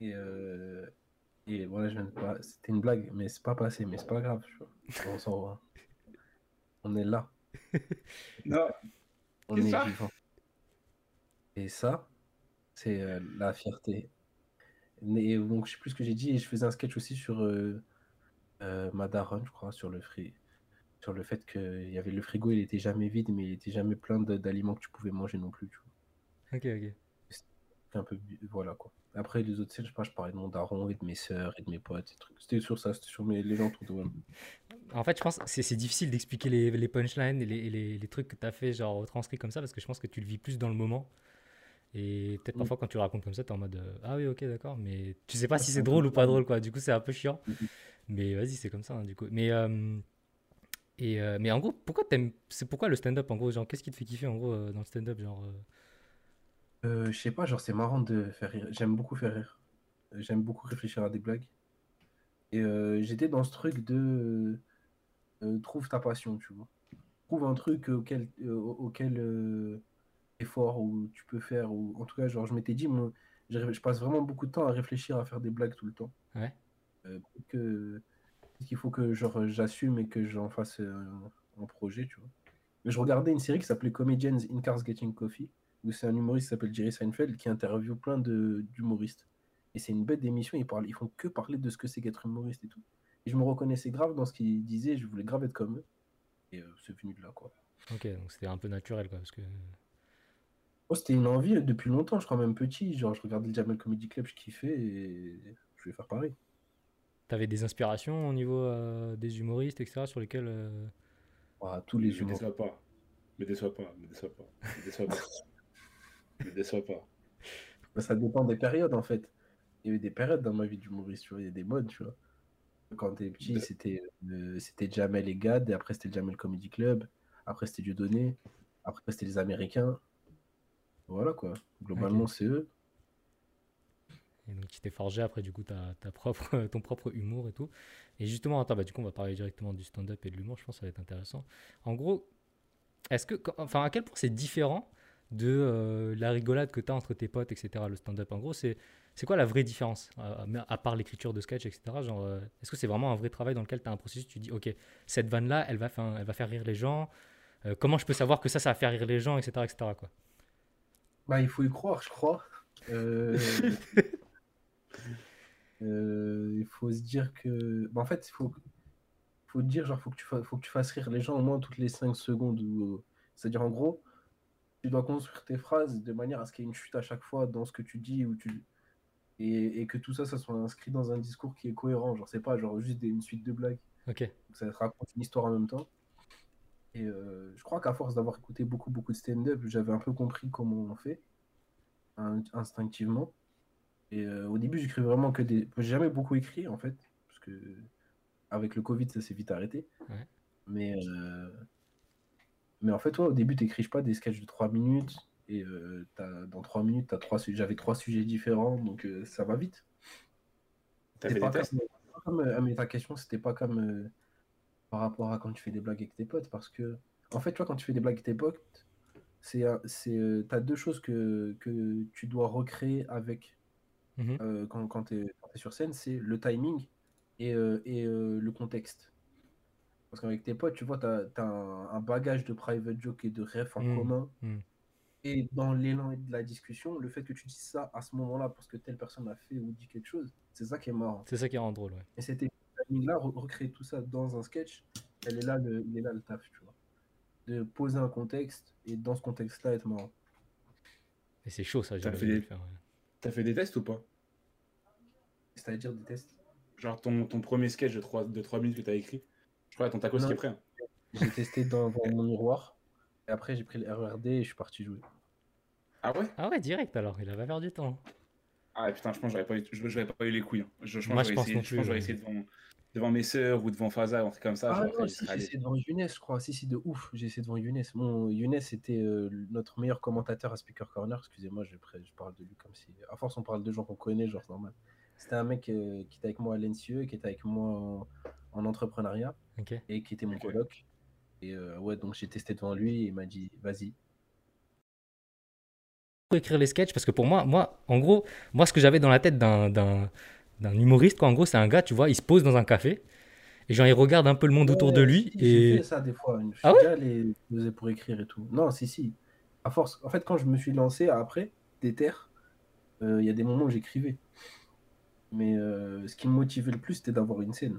Et euh, et voilà, je viens de pas, c'était une blague mais c'est pas passé, mais c'est pas grave, on s'en va, on est là. Non, on c'est est ça vivant. Et ça c'est euh, la fierté. Et donc je sais plus ce que j'ai dit, et je faisais un sketch aussi sur euh, euh, ma daronne, je crois, sur le fri- sur le fait que il y avait le frigo, il était jamais vide, mais il était jamais plein de, d'aliments que tu pouvais manger non plus, tu vois. Ok, ok. C'était un peu voilà quoi. Après les autres scènes, je sais pas, je parlais de mon daron et de mes sœurs et de mes potes, et trucs. C'était sur ça, c'était sur mes les gens autour de moi. En fait, je pense que c'est, c'est difficile d'expliquer les, les punchlines et les, les, les trucs que t'as fait genre retranscrit comme ça, parce que je pense que tu le vis plus dans le moment. Et peut-être parfois quand tu le racontes comme ça t'es en mode euh, ah oui ok d'accord, mais tu sais pas si c'est drôle ou pas drôle quoi, du coup c'est un peu chiant, mais vas-y c'est comme ça hein, du coup. Mais euh, et euh, mais en gros pourquoi t'aimes, c'est pourquoi le stand-up en gros, genre qu'est-ce qui te fait kiffer en gros euh, dans le stand-up genre euh... euh, je sais pas, genre c'est marrant de faire rire, j'aime beaucoup faire rire, j'aime beaucoup réfléchir à des blagues et euh, j'étais dans ce truc de euh, trouve ta passion, tu vois, trouve un truc auquel euh, auquel euh... effort ou tu peux faire, ou en tout cas genre je m'étais dit moi, je, je passe vraiment beaucoup de temps à réfléchir à faire des blagues tout le temps. Ouais. Euh, que qu'il faut que genre j'assume et que j'en fasse un, un projet, tu vois. Mais je regardais une série qui s'appelait Comedians in Cars Getting Coffee où c'est un humoriste qui s'appelle Jerry Seinfeld qui interviewe plein de d'humoristes et c'est une bête d'émission, ils parlent, ils font que parler de ce que c'est qu'être humoriste et tout. Et je me reconnaissais grave dans ce qu'ils disaient, je voulais grave être comme eux et euh, c'est venu de là quoi. Ok, donc c'était un peu naturel quoi parce que oh, c'était une envie depuis longtemps, je crois même petit. Genre, je regardais le Jamel Comedy Club, je kiffais et je vais faire pareil. T'avais des inspirations au niveau euh, des humoristes, et cetera, sur lesquels euh... oh, tous les humoristes. Me déçois pas, me déçois pas, me déçois pas, me déçois pas, me déçois pas. Ben, ça dépend des périodes en fait. Il y a eu des périodes dans ma vie d'humoriste, tu vois, il y a des modes, tu vois. Quand t'es petit, de... c'était euh, c'était Jamel et Gad, et après c'était le Jamel Comedy Club, après c'était Dieudonné, après c'était les Américains. Voilà quoi, globalement okay. C'est eux. Et donc tu t'es forgé après du coup ta, ta propre, ton propre humour et tout. Et justement, attends, bah, du coup on va parler directement du stand-up et de l'humour, je pense que ça va être intéressant. En gros, est-ce que, enfin à quel point c'est différent de euh, la rigolade que tu as entre tes potes, et cetera, le stand-up en gros, c'est, c'est quoi la vraie différence à, à part l'écriture de sketch, et cetera. Genre, euh, est-ce que c'est vraiment un vrai travail dans lequel tu as un processus, tu dis ok, cette vanne-là, elle va, elle va faire rire les gens, euh, comment je peux savoir que ça, ça va faire rire les gens, et cetera, et cetera, quoi. Bah, il faut y croire, je crois. Euh... euh, il faut se dire que... Bah, en fait, il faut, faut dire genre faut que, tu fa... faut que tu fasses rire les gens au moins toutes les cinq secondes. Où... C'est-à-dire, en gros, tu dois construire tes phrases de manière à ce qu'il y ait une chute à chaque fois dans ce que tu dis. Ou tu... et, et que tout ça, ça soit inscrit dans un discours qui est cohérent. Genre, c'est pas genre juste des, une suite de blagues. Okay. Donc, ça raconte une histoire en même temps. Et euh, je crois qu'à force d'avoir écouté beaucoup, beaucoup de stand-up, j'avais un peu compris comment on fait, hein, instinctivement. Et euh, au début, j'écris vraiment que des... J'ai jamais beaucoup écrit, en fait, parce que avec le Covid, ça s'est vite arrêté. Ouais. Mais, euh... mais en fait, toi, ouais, au début, t'écris pas des sketchs de trois minutes. Et euh, t'as... dans trois minutes, t'as trois... j'avais trois sujets différents, donc euh, ça va vite. T'avais pas comme... Ah, mais ta question, c'était pas comme... Euh... par rapport à quand tu fais des blagues avec tes potes, parce que en fait, tu vois, quand tu fais des blagues avec tes potes, c'est c'est t'as deux choses que que tu dois recréer avec mmh. euh, quand quand t'es, quand t'es sur scène, c'est le timing et euh, et euh, le contexte. Parce qu'avec tes potes, tu vois, t'as t'as un, un bagage de private joke et de ref en mmh. commun. Mmh. Et dans l'élan de la discussion, le fait que tu dises ça à ce moment-là parce que telle personne a fait ou dit quelque chose, c'est ça qui est marrant. C'est ça qui rend drôle, ouais. Et c'était là, recréer tout ça dans un sketch, elle est là le, il est là le taf, tu vois. De poser un contexte et dans ce contexte-là, être marrant. Et c'est chaud, ça. T'as fait, des... faire, ouais. T'as fait des tests ou pas? C'est-à-dire des tests? Genre ton, ton premier sketch de trois minutes que t'as écrit. Je crois, attends, t'as quoi, ce qui est prêt, hein. J'ai testé dans, dans mon miroir et après j'ai pris le R R D et je suis parti jouer. Ah ouais? Ah ouais, direct alors, il avait perdu du temps. Ah putain, je pense que j'aurais pas eu, je, j'aurais pas eu les couilles. Hein. Je, je, Moi, je pense que j'aurais ouais. essayé devant... devant mes sœurs ou devant Faza, un truc comme ça. Ah genre, non, si, j'ai essayé devant Younes, je crois. Si, si, de ouf, j'ai essayé devant Younes. Mon Younes était euh, notre meilleur commentateur à Speaker Corner. Excusez-moi, je, je parle de lui comme si... À force, on parle de gens qu'on connaît, genre, c'est normal. C'était un mec euh, qui était avec moi à l'E N S I E, qui était avec moi en, en entrepreneuriat, okay. et qui était mon okay. coloc. Et euh, ouais, donc j'ai testé devant lui, et il m'a dit, vas-y. Pourquoi écrire les sketchs? Parce que pour moi, moi, en gros, moi, ce que j'avais dans la tête d'un... d'un... d'un humoriste, quoi. En gros, c'est un gars, tu vois, il se pose dans un café et genre il regarde un peu le monde ouais, autour de lui. Si, et... J'ai fait ça des fois. Je ah déjà ouais les faisais pour écrire et tout. Non, si, si. À force. En fait, quand je me suis lancé après, déter, il euh, y a des moments où j'écrivais. Mais euh, ce qui me motivait le plus, c'était d'avoir une scène.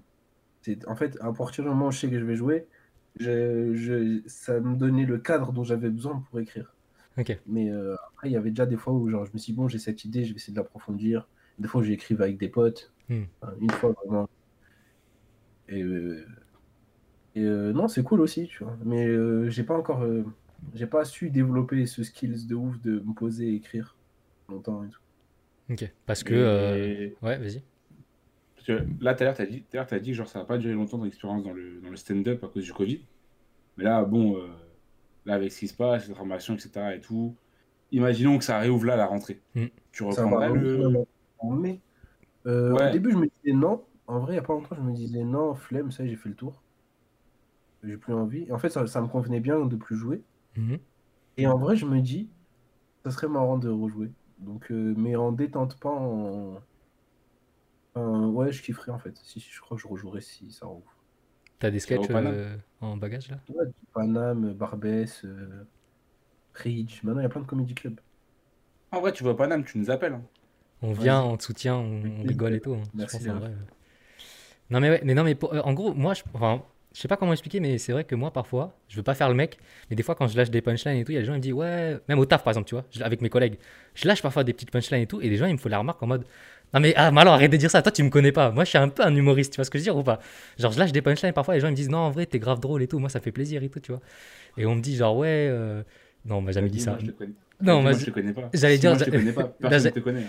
C'est, en fait, à partir du moment où je sais que je vais jouer, je, je, ça me donnait le cadre dont j'avais besoin pour écrire. Okay. Mais euh, après, il y avait déjà des fois où genre, je me suis dit, bon, j'ai cette idée, je vais essayer de l'approfondir. Des fois, j'écrive avec des potes, hmm. une fois vraiment. Et, euh, et euh, non, c'est cool aussi, tu vois. Mais euh, j'ai pas encore, euh, j'ai pas su développer ce skills de ouf de me poser et écrire longtemps et tout. Ok, parce que. Et... Euh... Ouais, vas-y. Parce que là, tout à l'heure, t'as dit, t'as dit, genre, ça va pas durer longtemps ton expérience dans le, dans le stand-up à cause du Covid. Mais là, bon, euh, là, avec ce qui se passe, les formations, et cetera et tout, imaginons que ça réouvre là à la rentrée. Hmm. Tu reprendras le. Mais euh, ouais. Au début, je me disais non. En vrai, il n'y a pas longtemps, je me disais non, flemme, ça, j'ai fait le tour. J'ai plus envie. Et en fait, ça, ça me convenait bien de plus jouer. Mm-hmm. Et en vrai, je me dis, ça serait marrant de rejouer. Donc, euh, mais en détente, pas en. Euh, ouais, je kifferais en fait. Si, si, je crois que je rejouerais si ça rouvre. T'as des sketchs euh, en bagage là? Ouais, du Panam, Barbès, euh, Ridge. Maintenant, il y a plein de comedy clubs. En vrai, tu vois Panam, tu nous appelles. Hein. On vient, ouais. on te soutient, on, on rigole et tout. Hein. Merci, je pense, en vrai. Non mais ouais, mais non mais pour, euh, en gros, moi, je, enfin, je sais pas comment expliquer, mais c'est vrai que moi parfois, je veux pas faire le mec, mais des fois quand je lâche des punchlines et tout, il y a des gens qui me disent ouais, même au taf par exemple, tu vois, je, avec mes collègues, je lâche parfois des petites punchlines et tout, et les gens ils me font la remarque en mode non mais ah mais alors arrête de dire ça, toi tu me connais pas, moi je suis un peu un humoriste, tu vois ce que je veux dire ou pas? Genre je lâche des punchlines, parfois les gens ils me disent non en vrai t'es grave drôle et tout, moi ça fait plaisir et tout, tu vois, et on me dit genre ouais, euh... non on m'a jamais dit ça. Non, moi, je te connais pas. J'allais dire, moi, je te connais pas. Personne ne te connaît.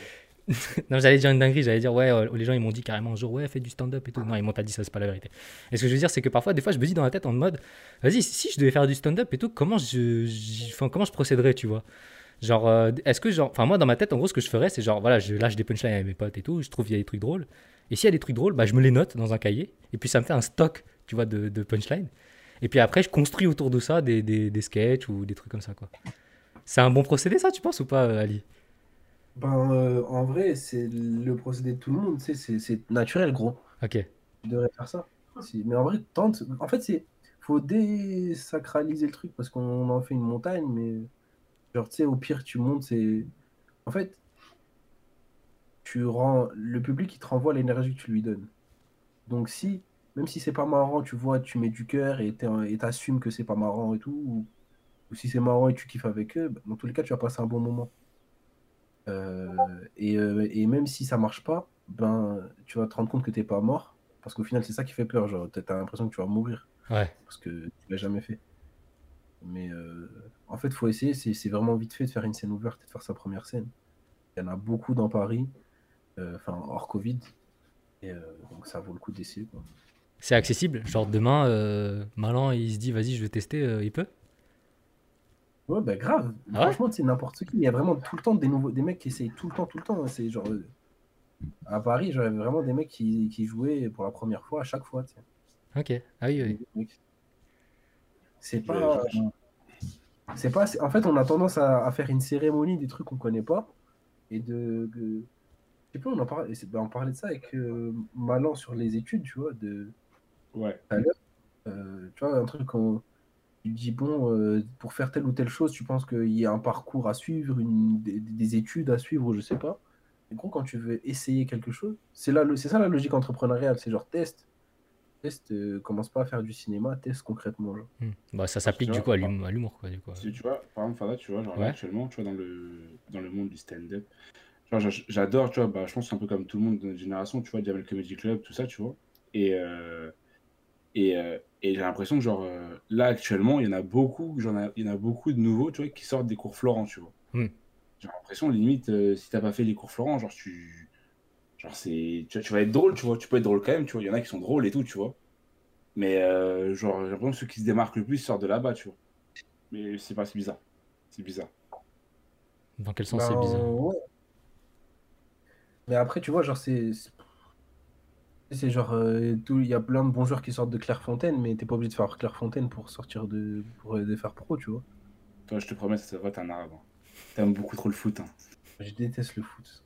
Non, j'allais dire une dinguerie. J'allais dire, ouais, euh, les gens, ils m'ont dit carrément un jour, ouais, fais du stand-up et tout. Non, ils m'ont pas dit ça, c'est pas la vérité. Et ce que je veux dire, c'est que parfois, des fois, je me dis dans la tête en mode, vas-y, si je devais faire du stand-up et tout, comment je, je, enfin, comment je procéderais, tu vois? Genre, euh, est-ce que, genre, enfin, moi, dans ma tête, en gros, ce que je ferais, c'est genre, voilà, je lâche des punchlines avec mes potes et tout, je trouve qu'il y a des trucs drôles. Et s'il y a des trucs drôles, bah, je me les note dans un cahier et puis ça me fait un stock, tu vois, de, de punchlines. Et puis après, je construis autour de ça des, des, des sketchs ou des trucs comme ça, quoi. C'est un bon procédé, ça, tu penses ou pas, Ali? Ben, euh, en vrai, c'est le procédé de tout le monde, c'est, c'est, c'est naturel, gros. Ok. Tu devrais faire ça. C'est... Mais en vrai, tente. En fait, c'est faut désacraliser le truc parce qu'on en fait une montagne, mais genre, tu sais, au pire, tu montes, c'est. En fait, tu rends le public, il te renvoie l'énergie que tu lui donnes. Donc, si, même si c'est pas marrant, tu vois, tu mets du cœur et, et t'assumes que c'est pas marrant et tout. Ou... ou si c'est marrant et tu kiffes avec eux, bah, dans tous les cas, tu vas passer un bon moment. Euh, et, euh, et même si ça marche pas, ben, tu vas te rendre compte que t'es pas mort. Parce qu'au final, c'est ça qui fait peur. Genre, t'as l'impression que tu vas mourir. Ouais. Parce que tu l'as jamais fait. Mais euh, en fait, faut essayer. C'est, c'est vraiment vite fait de faire une scène ouverte et de faire sa première scène. Il y en a beaucoup dans Paris, euh, enfin hors Covid. Et euh, donc ça vaut le coup d'essayer, quoi. C'est accessible. Genre demain, euh, Malan, il se dit vas-y, je vais tester, euh, il peut. Ouais, bah grave. Ah Franchement, c'est ouais n'importe qui. Il y a vraiment tout le temps des nouveaux, des mecs qui essayent tout le temps, tout le temps. C'est genre euh, à Paris, j'avais vraiment des mecs qui, qui jouaient pour la première fois à chaque fois. T'sais. Ok. Ah oui, oui. C'est pas, c'est pas. En fait, on a tendance à, à faire une cérémonie des trucs qu'on connaît pas et de. de... Je sais pas, on en parlait, on parlait de ça avec euh, Malan sur les études, tu vois, de ouais. Euh, tu vois, un truc quand tu dis, bon, euh, pour faire telle ou telle chose, tu penses qu'il y a un parcours à suivre, une, des, des études à suivre, je sais pas. En gros, quand tu veux essayer quelque chose, c'est là, c'est ça la logique entrepreneuriale, c'est genre test, test, euh, commence pas à faire du cinéma, test concrètement. Genre. Mmh. Bah, ça s'applique du coup à l'humour, quoi, du coup. Si tu vois, par exemple, Fada, tu vois, genre ouais. là, actuellement, tu vois, dans le, dans le monde du stand-up, j'adore, tu vois, bah, je pense que c'est un peu comme tout le monde de notre génération, tu vois, Jamel Comedy Club, tout ça, tu vois. Et, euh, et, euh, et j'ai l'impression que, genre, euh, là, actuellement, il y en a beaucoup, genre, il y en a beaucoup de nouveaux, tu vois, qui sortent des cours Florent, tu vois. Mm. J'ai l'impression, limite, euh, si t'as pas fait les cours Florent, genre, tu. Genre, c'est. Tu, tu vas être drôle, tu vois, tu peux être drôle quand même, tu vois. Il y en a qui sont drôles et tout, tu vois. Mais, euh, genre, j'ai l'impression que ceux qui se démarquent le plus sortent de là-bas, tu vois. Mais c'est pas, c'est bizarre. C'est bizarre. Dans quel sens ben, c'est bizarre ouais. Mais après, tu vois, genre, c'est. C'est genre. Euh, tout... Il y a plein de bons joueurs qui sortent de Clairefontaine, mais t'es pas obligé de faire Clairefontaine pour sortir de. Pour les faire pro, tu vois. Toi, je te promets, ça va, t'es un arabe. Hein. T'aimes beaucoup trop le foot. Hein. Je déteste le foot.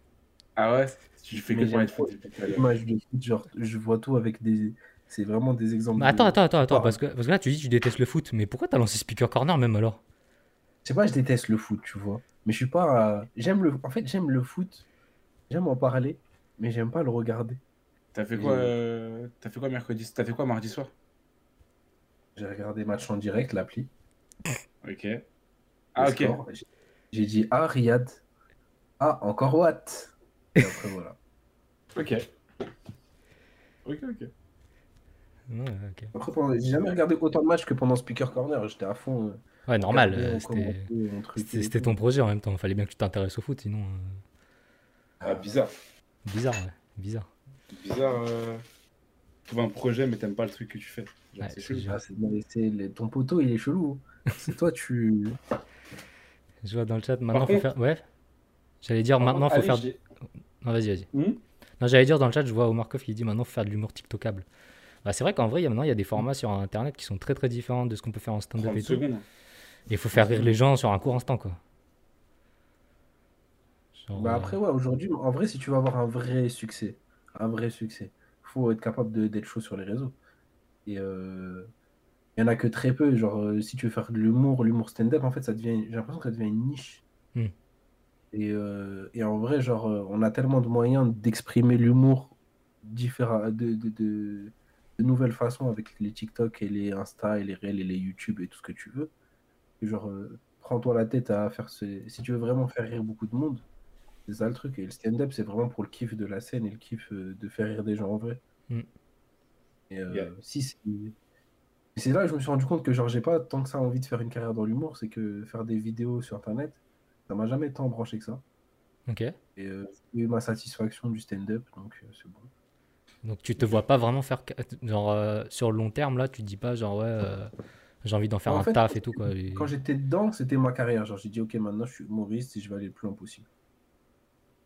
Ah ouais? Tu fais que pour être foot. Moi, je foot, genre, je vois tout avec des. C'est vraiment des exemples. Mais attends, de... attends, attends, attends. Ah. Parce, que, parce que là, tu dis que tu détestes le foot, mais pourquoi t'as lancé Speaker Corner même alors? Je sais pas, je déteste le foot, tu vois. Mais je suis pas. Euh... J'aime le. En fait, j'aime le foot. J'aime en parler, mais j'aime pas le regarder. T'as fait quoi, euh... t'as fait quoi mercredi, t'as fait quoi mardi soir? J'ai regardé match en direct, l'appli. Ok. Ah ok. J'ai dit ah Riyad, ah encore Watt. Et après voilà. Ok. Ok ok. Ouais, okay. Après pendant... j'ai jamais regardé autant de matchs que pendant Speaker Corner. J'étais à fond. Euh... Ouais normal. Euh, c'était... c'était ton projet en même temps. Fallait bien que tu t'intéresses au foot, sinon. Euh... Ah, bizarre. Bizarre, ouais. Bizarre. Bizarre. Euh... Tu vois un projet, mais t'aimes pas le truc que tu fais. Genre, ouais, c'est chelou. Ah, c'est... C'est... C'est... Ton poteau, il est chelou. C'est toi, tu. Je vois dans le chat, maintenant, par faut contre... faire. Ouais. J'allais dire, par maintenant, contre, faut allez, faire. J'ai... Non, vas-y, vas-y. Mmh non, j'allais dire, dans le chat, je vois Omarkov qui dit maintenant, faut faire de l'humour TikTokable. Bah, c'est vrai qu'en vrai, maintenant, il y a des formats mmh. sur Internet qui sont très, très différents de ce qu'on peut faire en stand-up et tout. Et il faut faire rire les gens sur un court instant, quoi. Genre... Bah après ouais aujourd'hui en vrai si tu veux avoir un vrai succès un vrai succès faut être capable de, d'être chaud sur les réseaux et il euh, y en a que très peu genre euh, si tu veux faire de l'humour l'humour stand-up en fait ça devient j'ai l'impression que ça devient une niche mm. et, euh, et en vrai genre euh, on a tellement de moyens d'exprimer l'humour différents de, de, de, de nouvelles façons avec les TikTok et les Insta et les Reels et les YouTube et tout ce que tu veux et genre euh, prends-toi la tête à faire ce... si tu veux vraiment faire rire beaucoup de monde. C'est ça le truc. Et le stand-up, c'est vraiment pour le kiff de la scène et le kiff de faire rire des gens en vrai. Mm. Et euh, yeah. si c'est... c'est là que je me suis rendu compte que genre j'ai pas tant que ça envie de faire une carrière dans l'humour. C'est que faire des vidéos sur Internet, ça m'a jamais tant branché que ça. Ok. Et euh, c'est ma satisfaction du stand-up, donc euh, c'est bon. Donc tu te vois pas vraiment faire... Genre euh, sur le long terme, là, tu te dis pas genre ouais... Euh... J'ai envie d'en faire en un fait, taf et tout, quoi. Et... Quand j'étais dedans, c'était ma carrière. Genre j'ai dit ok, maintenant je suis humoriste et je vais aller le plus loin possible.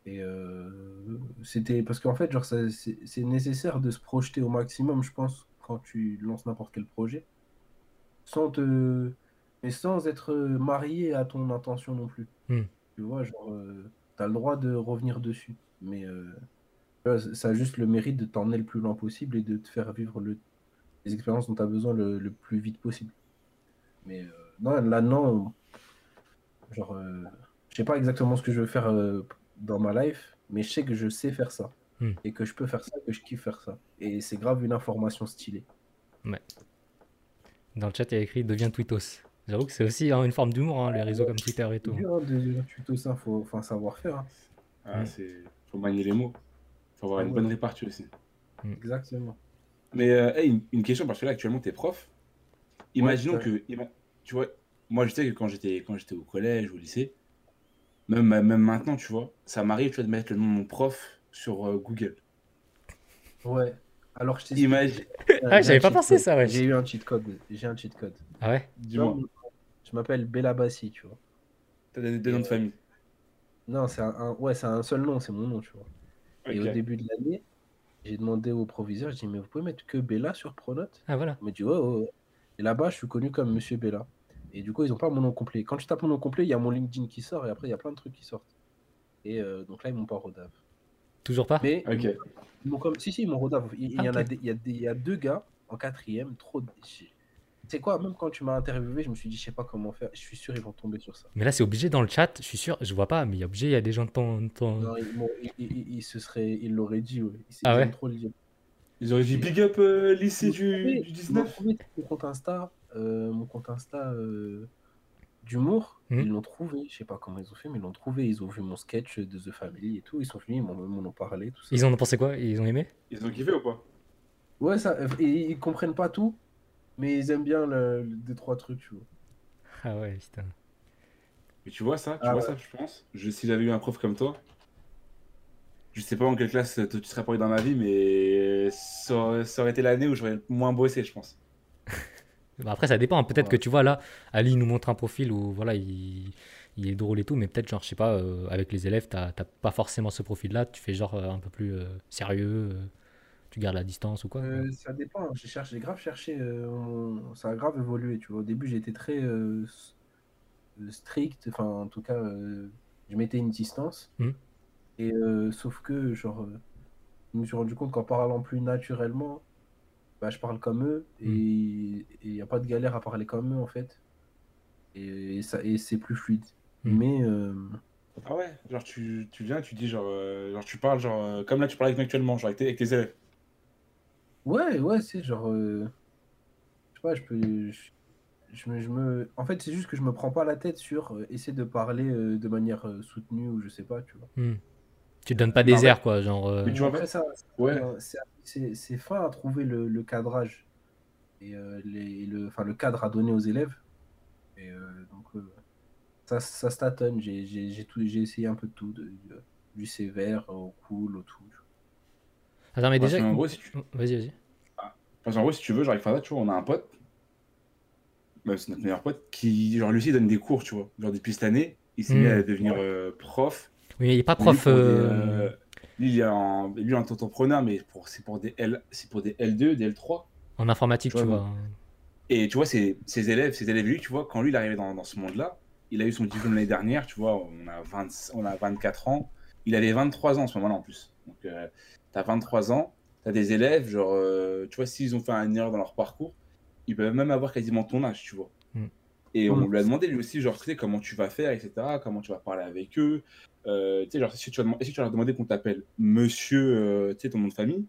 Et euh, c'était parce qu'en fait, genre, ça, c'est, c'est nécessaire de se projeter au maximum, je pense, quand tu lances n'importe quel projet, sans te, mais sans être marié à ton intention non plus. Mm. Tu vois, genre, euh, t'as le droit de revenir dessus, mais euh, ça a juste le mérite de t'emmener le plus loin possible et de te faire vivre le, les expériences dont t'as besoin le, le plus vite possible. Mais euh, non, là, non, genre, euh, je sais pas exactement ce que je veux faire. Euh, dans ma life, mais je sais que je sais faire ça hmm. et que je peux faire ça, que je kiffe faire ça et c'est grave une information stylée. Ouais. Dans le chat il y a écrit deviens Twitos. J'avoue que c'est aussi hein, une forme d'humour, hein, les réseaux ouais, comme Twitter et tout. C'est bien, des tutos, ça, faut enfin, savoir faire. Hein. Ah, ouais. c'est... faut manier les mots. Faut avoir ouais, une ouais. bonne répartie aussi. Mm. Exactement. Mais euh, hey, une, une question, parce que là, actuellement, t'es prof. Imaginons ouais, que... Ima... Tu vois, moi, je sais que quand j'étais quand j'étais au collège, au lycée, même, même maintenant, tu vois, ça m'arrive, tu vois, de mettre le nom de mon prof sur euh, Google. Ouais. Alors, je t'ai Imagine... Ah, j'avais pas pensé ça, ouais. J'ai eu un cheat code. J'ai un cheat code. Ah ouais? Dis-moi. Je m'appelle Belabassi, tu vois. T'as donné deux noms de famille? Non, c'est un, un... Ouais, c'est un seul nom, c'est mon nom, tu vois. Okay. Et au début de l'année, j'ai demandé au proviseur, je dis, mais vous pouvez mettre que Bella sur Pronote? Ah voilà. Il m'a dit, ouais, ouais, ouais. Et là-bas, je suis connu comme Monsieur Bella. Et du coup, ils n'ont pas mon nom complet. Quand je tape mon nom complet, il y a mon LinkedIn qui sort et après, il y a plein de trucs qui sortent. Et euh, donc là, ils m'ont pas rodave. Toujours pas? Mais okay. ils m'ont comme... Si, si, ils m'ont rodave. Il, ah, il, y en okay. a des, il, y a des, il y a deux gars en quatrième, trop de... C'est quoi, même quand tu m'as interviewé, je me suis dit, je sais pas comment faire. Je suis sûr, ils vont tomber sur ça. Mais là, c'est obligé dans le chat. Je suis sûr, je vois pas, mais il y a obligé, il y a des gens de ton. ton... Non, ils bon, il, il, il se serait, ils l'auraient dit. Ouais. Ils ah ouais. Trop le dire. Ils auraient dit big up euh, lycée du, du dix-neuf. Mon compte Insta, euh, mon compte Insta euh, d'humour, mmh. ils l'ont trouvé. Je sais pas comment ils ont fait, mais ils l'ont trouvé. Ils ont vu mon sketch de The Family et tout. Ils sont venus, ils m'en ont parlé, tout ça. Ils en ont pensé quoi? Ils ont aimé? Ils ont kiffé ou pas? Ouais, ça. Ils, ils comprennent pas tout. Mais ils aiment bien le, le, deux, trois trucs, tu vois. Ah ouais, putain. Mais tu vois ça, tu ah vois ouais. ça, je pense. Je, si j'avais eu un prof comme toi, je sais pas en quelle classe tu serais pas eu dans ma vie, mais ça, ça aurait été l'année où j'aurais moins bossé, je pense. Bah après, ça dépend. Peut-être ouais. que tu vois, là, Ali nous montre un profil où voilà, il, il est drôle et tout, mais peut-être, genre, je sais pas, euh, avec les élèves, t'as pas forcément ce profil-là. Tu fais genre euh, un peu plus euh, sérieux. Euh... Tu gardes la distance ou quoi? euh, Ça dépend. J'ai cherché, grave cherché. Euh, ça a grave évolué. Tu vois, au début, j'étais très euh, strict. Enfin, en tout cas, euh, je mettais une distance. Mmh. Et euh, sauf que, genre, euh, je me suis rendu compte qu'en parlant plus naturellement, bah, je parle comme eux et il mmh. n'y a pas de galère à parler comme eux en fait. Et, et ça, et c'est plus fluide. Mmh. Mais euh, ah ouais, genre tu, tu viens, tu dis genre, euh, genre tu parles genre euh, comme là tu parles avec actuellement, genre avec tes, avec tes élèves. Ouais, ouais, c'est genre... Euh... Je sais pas, je peux... Je, je, me, je me... En fait, c'est juste que je me prends pas la tête sur euh, essayer de parler euh, de manière euh, soutenue ou je sais pas, tu vois. Mmh. Tu te donnes pas des ah, airs, ouais. quoi, genre... Euh... Mais tu vois, après ça, ouais. c'est fin à trouver le, le cadrage. Et euh, les, le, le cadre à donner aux élèves. Et euh, donc, euh, ça, ça se tâtonne. J'ai essayé un peu de tout, de, de, du sévère au cool, au tout, Attends, mais parce déjà, en gros, si tu... vas-y, vas-y. Parce qu'en gros, si tu veux, genre avec Fada, tu vois, on a un pote, bah, c'est notre meilleur pote, qui, genre, lui aussi, donne des cours, tu vois. Genre, depuis cette année, il s'est mmh. mis à devenir ouais. euh, prof. Oui, mais il n'est pas prof. Lui, euh... des, euh... lui, il est un, lui, un entrepreneur, mais pour... c'est pour des L, c'est pour des L deux, des L trois. En informatique, tu vois. Tu vois. Et tu vois, ses, ses élèves, ses élèves, lui, tu vois, quand lui, il est arrivé dans, dans ce monde-là, il a eu son diplôme l'année dernière, tu vois, on a, vingt, on a vingt-quatre ans. Il avait vingt-trois ans, en ce moment-là, en plus. Donc, euh... t'as vingt-trois ans, t'as des élèves, genre, euh, tu vois, s'ils ont fait une erreur dans leur parcours, ils peuvent même avoir quasiment ton âge, tu vois. Mmh. Et on mmh. lui a demandé, lui aussi, genre, tu sais, comment tu vas faire, et cetera, comment tu vas parler avec eux. Euh, tu sais, genre, si tu vas, si tu vas leur demander qu'on t'appelle monsieur, euh, tu sais, ton nom de famille,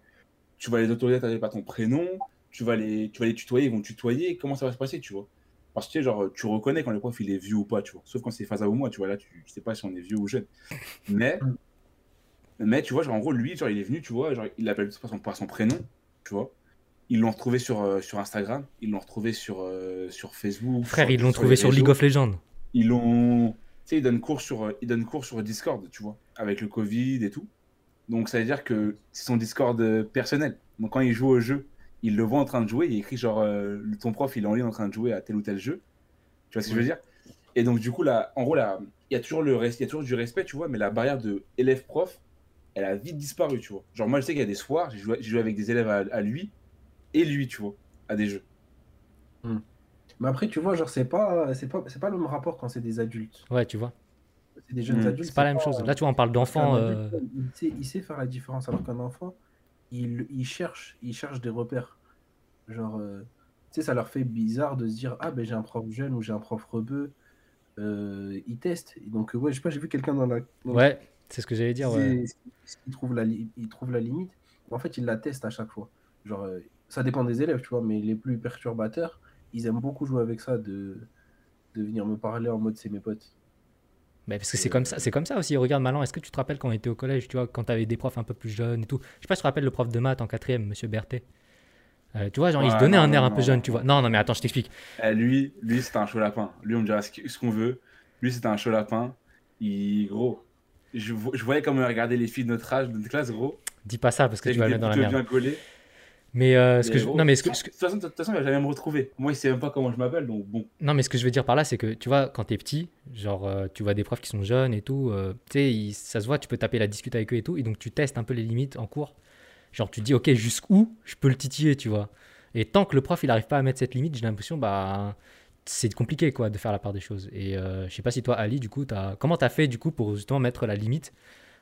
tu vas les autoriser à t'appeler par ton prénom, tu vas, les, tu vas les tutoyer, ils vont tutoyer, comment ça va se passer, tu vois. Parce que, tu sais, genre, tu reconnais quand le prof, il est vieux ou pas, tu vois. Sauf quand c'est face à moi, tu vois, là, tu sais pas si on est vieux ou jeune. Mais... Mais tu vois, genre en gros, lui, genre il est venu, tu vois, genre il l'appelle par son, par son prénom, tu vois. Ils l'ont retrouvé sur, euh, sur Instagram, ils l'ont retrouvé sur, euh, sur Facebook. Frère, ils l'ont trouvé sur League of Legends. Ils l'ont. Tu sais, ils donnent cours sur, ils donnent cours sur Discord, tu vois, avec le Covid et tout. Donc ça veut dire que c'est son Discord personnel. Donc quand il joue au jeu, il le voit en train de jouer, il écrit genre euh, ton prof, il est en ligne en train de jouer à tel ou tel jeu. Tu vois ce que je veux dire ? Et donc du coup, là, en gros, là, il y a toujours le res... y a toujours du respect, tu vois, mais la barrière de élève-prof, elle a vite disparu, tu vois. Genre, moi, je sais qu'il y a des soirs, j'ai joué, joué avec des élèves à, à lui et lui, tu vois, à des jeux. Mmh. Mais après, tu vois, genre, c'est pas, c'est pas, c'est pas le même rapport quand c'est des adultes. Ouais, tu vois. C'est des jeunes mmh. adultes. C'est pas la même pas, chose. Là, tu vois, on parle d'enfants. Euh... Il sait, il sait faire la différence, alors qu'un enfant, il, il cherche, il cherche des repères. Genre, euh, tu sais, ça leur fait bizarre de se dire, ah, ben, j'ai un prof jeune ou j'ai un prof rebeu. Euh, ils testent. Et donc, ouais, je sais pas, j'ai vu quelqu'un dans la... Dans ouais. C'est ce que j'allais dire. Ouais. Il, trouve la li... il trouve la limite. En fait, il la teste à chaque fois. Genre, euh, ça dépend des élèves, tu vois, mais les plus perturbateurs, ils aiment beaucoup jouer avec ça de, de venir me parler en mode c'est mes potes. Bah parce que c'est comme ça, c'est comme ça aussi. Regarde, Malan, est-ce que tu te rappelles quand on était au collège, tu vois, quand tu avais des profs un peu plus jeunes et tout. Je sais pas si tu te rappelles le prof de maths en quatrième, Monsieur Berthet. Euh, tu vois, genre, ah, il se donnait non, un air non, un peu non. jeune, tu vois. Non, non, mais attends, je t'explique. Eh, lui, lui c'était un chaud lapin. Lui, on me dira ce qu'on veut. Lui, c'était un chaud lapin. Il, gros, je, je voyais comment il regardait les filles de notre âge, de notre classe, gros. Dis pas ça parce que tu vas le mettre dans la merde. Bien collé. Mais euh, ce mais que je... non mais ce que de toute façon, de toute façon il va jamais me retrouver. Moi, il sait même pas comment je m'appelle, donc bon. Non, mais ce que je veux dire par là, c'est que tu vois, quand t'es petit, genre euh, tu vois des profs qui sont jeunes et tout, euh, tu sais, ils... ça se voit, tu peux taper la discute avec eux et tout, et donc tu testes un peu les limites en cours. Genre tu dis ok, jusqu'où je peux le titiller, tu vois. Et tant que le prof il arrive pas à mettre cette limite, j'ai l'impression bah c'est compliqué quoi de faire la part des choses. Et euh, je sais pas si toi Ali, du coup, t'as... comment t'as fait du coup pour justement mettre la limite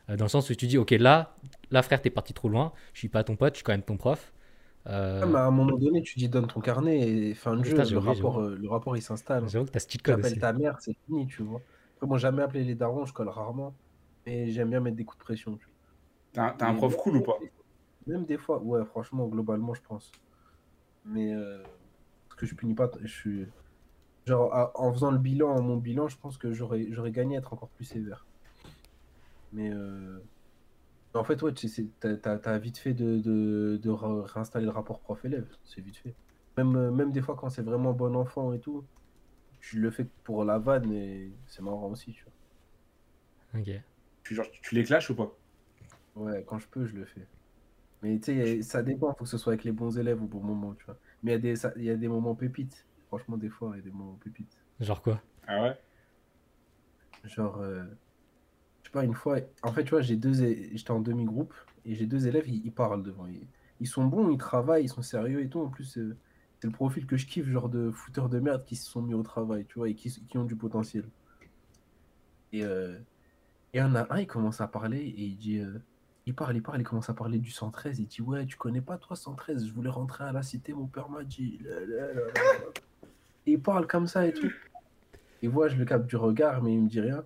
euh, dans le sens où tu dis ok là, là frère t'es parti trop loin, je suis pas ton pote, je suis quand même ton prof. Euh... Ah, bah à un moment donné, tu dis donne ton carnet et fin de jeu, le, oublié, rapport, euh, le rapport il s'installe. J'avoue que t'as ce cheat code. T'appelles ta mère, c'est fini, tu vois. Après, moi, jamais appelé les darons, je colle rarement, mais j'aime bien mettre des coups de pression. T'as, t'as un prof cool même, ou pas? Même des fois, ouais, franchement, globalement, je pense. Mais euh, parce que je punis pas, je suis. Genre, à, en faisant le bilan, mon bilan, je pense que j'aurais, j'aurais gagné à être encore plus sévère. Mais. Euh... En fait, ouais, t'as, t'as, t'as vite fait de, de, de réinstaller le rapport prof-élève. C'est vite fait. Même, même des fois, quand c'est vraiment bon enfant et tout, je le fais pour la vanne et c'est marrant aussi, tu vois. Ok. Tu, genre, tu les clashes ou pas? Ouais, quand je peux, je le fais. Mais tu sais, ça dépend. Faut que ce soit avec les bons élèves au bon moment, tu vois. Mais il y, y a des moments pépites. Franchement, des fois, il y a des moments pépites. Genre quoi? Ah ouais? Genre... Euh... Je sais pas, une fois, en fait, tu vois, j'ai deux, é... j'étais en demi-groupe et j'ai deux élèves, ils, ils parlent devant. Ils... ils sont bons, ils travaillent, ils sont sérieux et tout. En plus, c'est, c'est le profil que je kiffe, genre de fouteurs de merde qui se sont mis au travail, tu vois, et qui, qui ont du potentiel. Et il euh... y en a un, il commence à parler et il dit, euh... il parle, il parle, il commence à parler du cent treize. Il dit, ouais, tu connais pas toi cent treize, je voulais rentrer à la cité, mon père m'a dit. Et il parle comme ça et tout. Et moi, je le capte du regard, mais il me dit rien.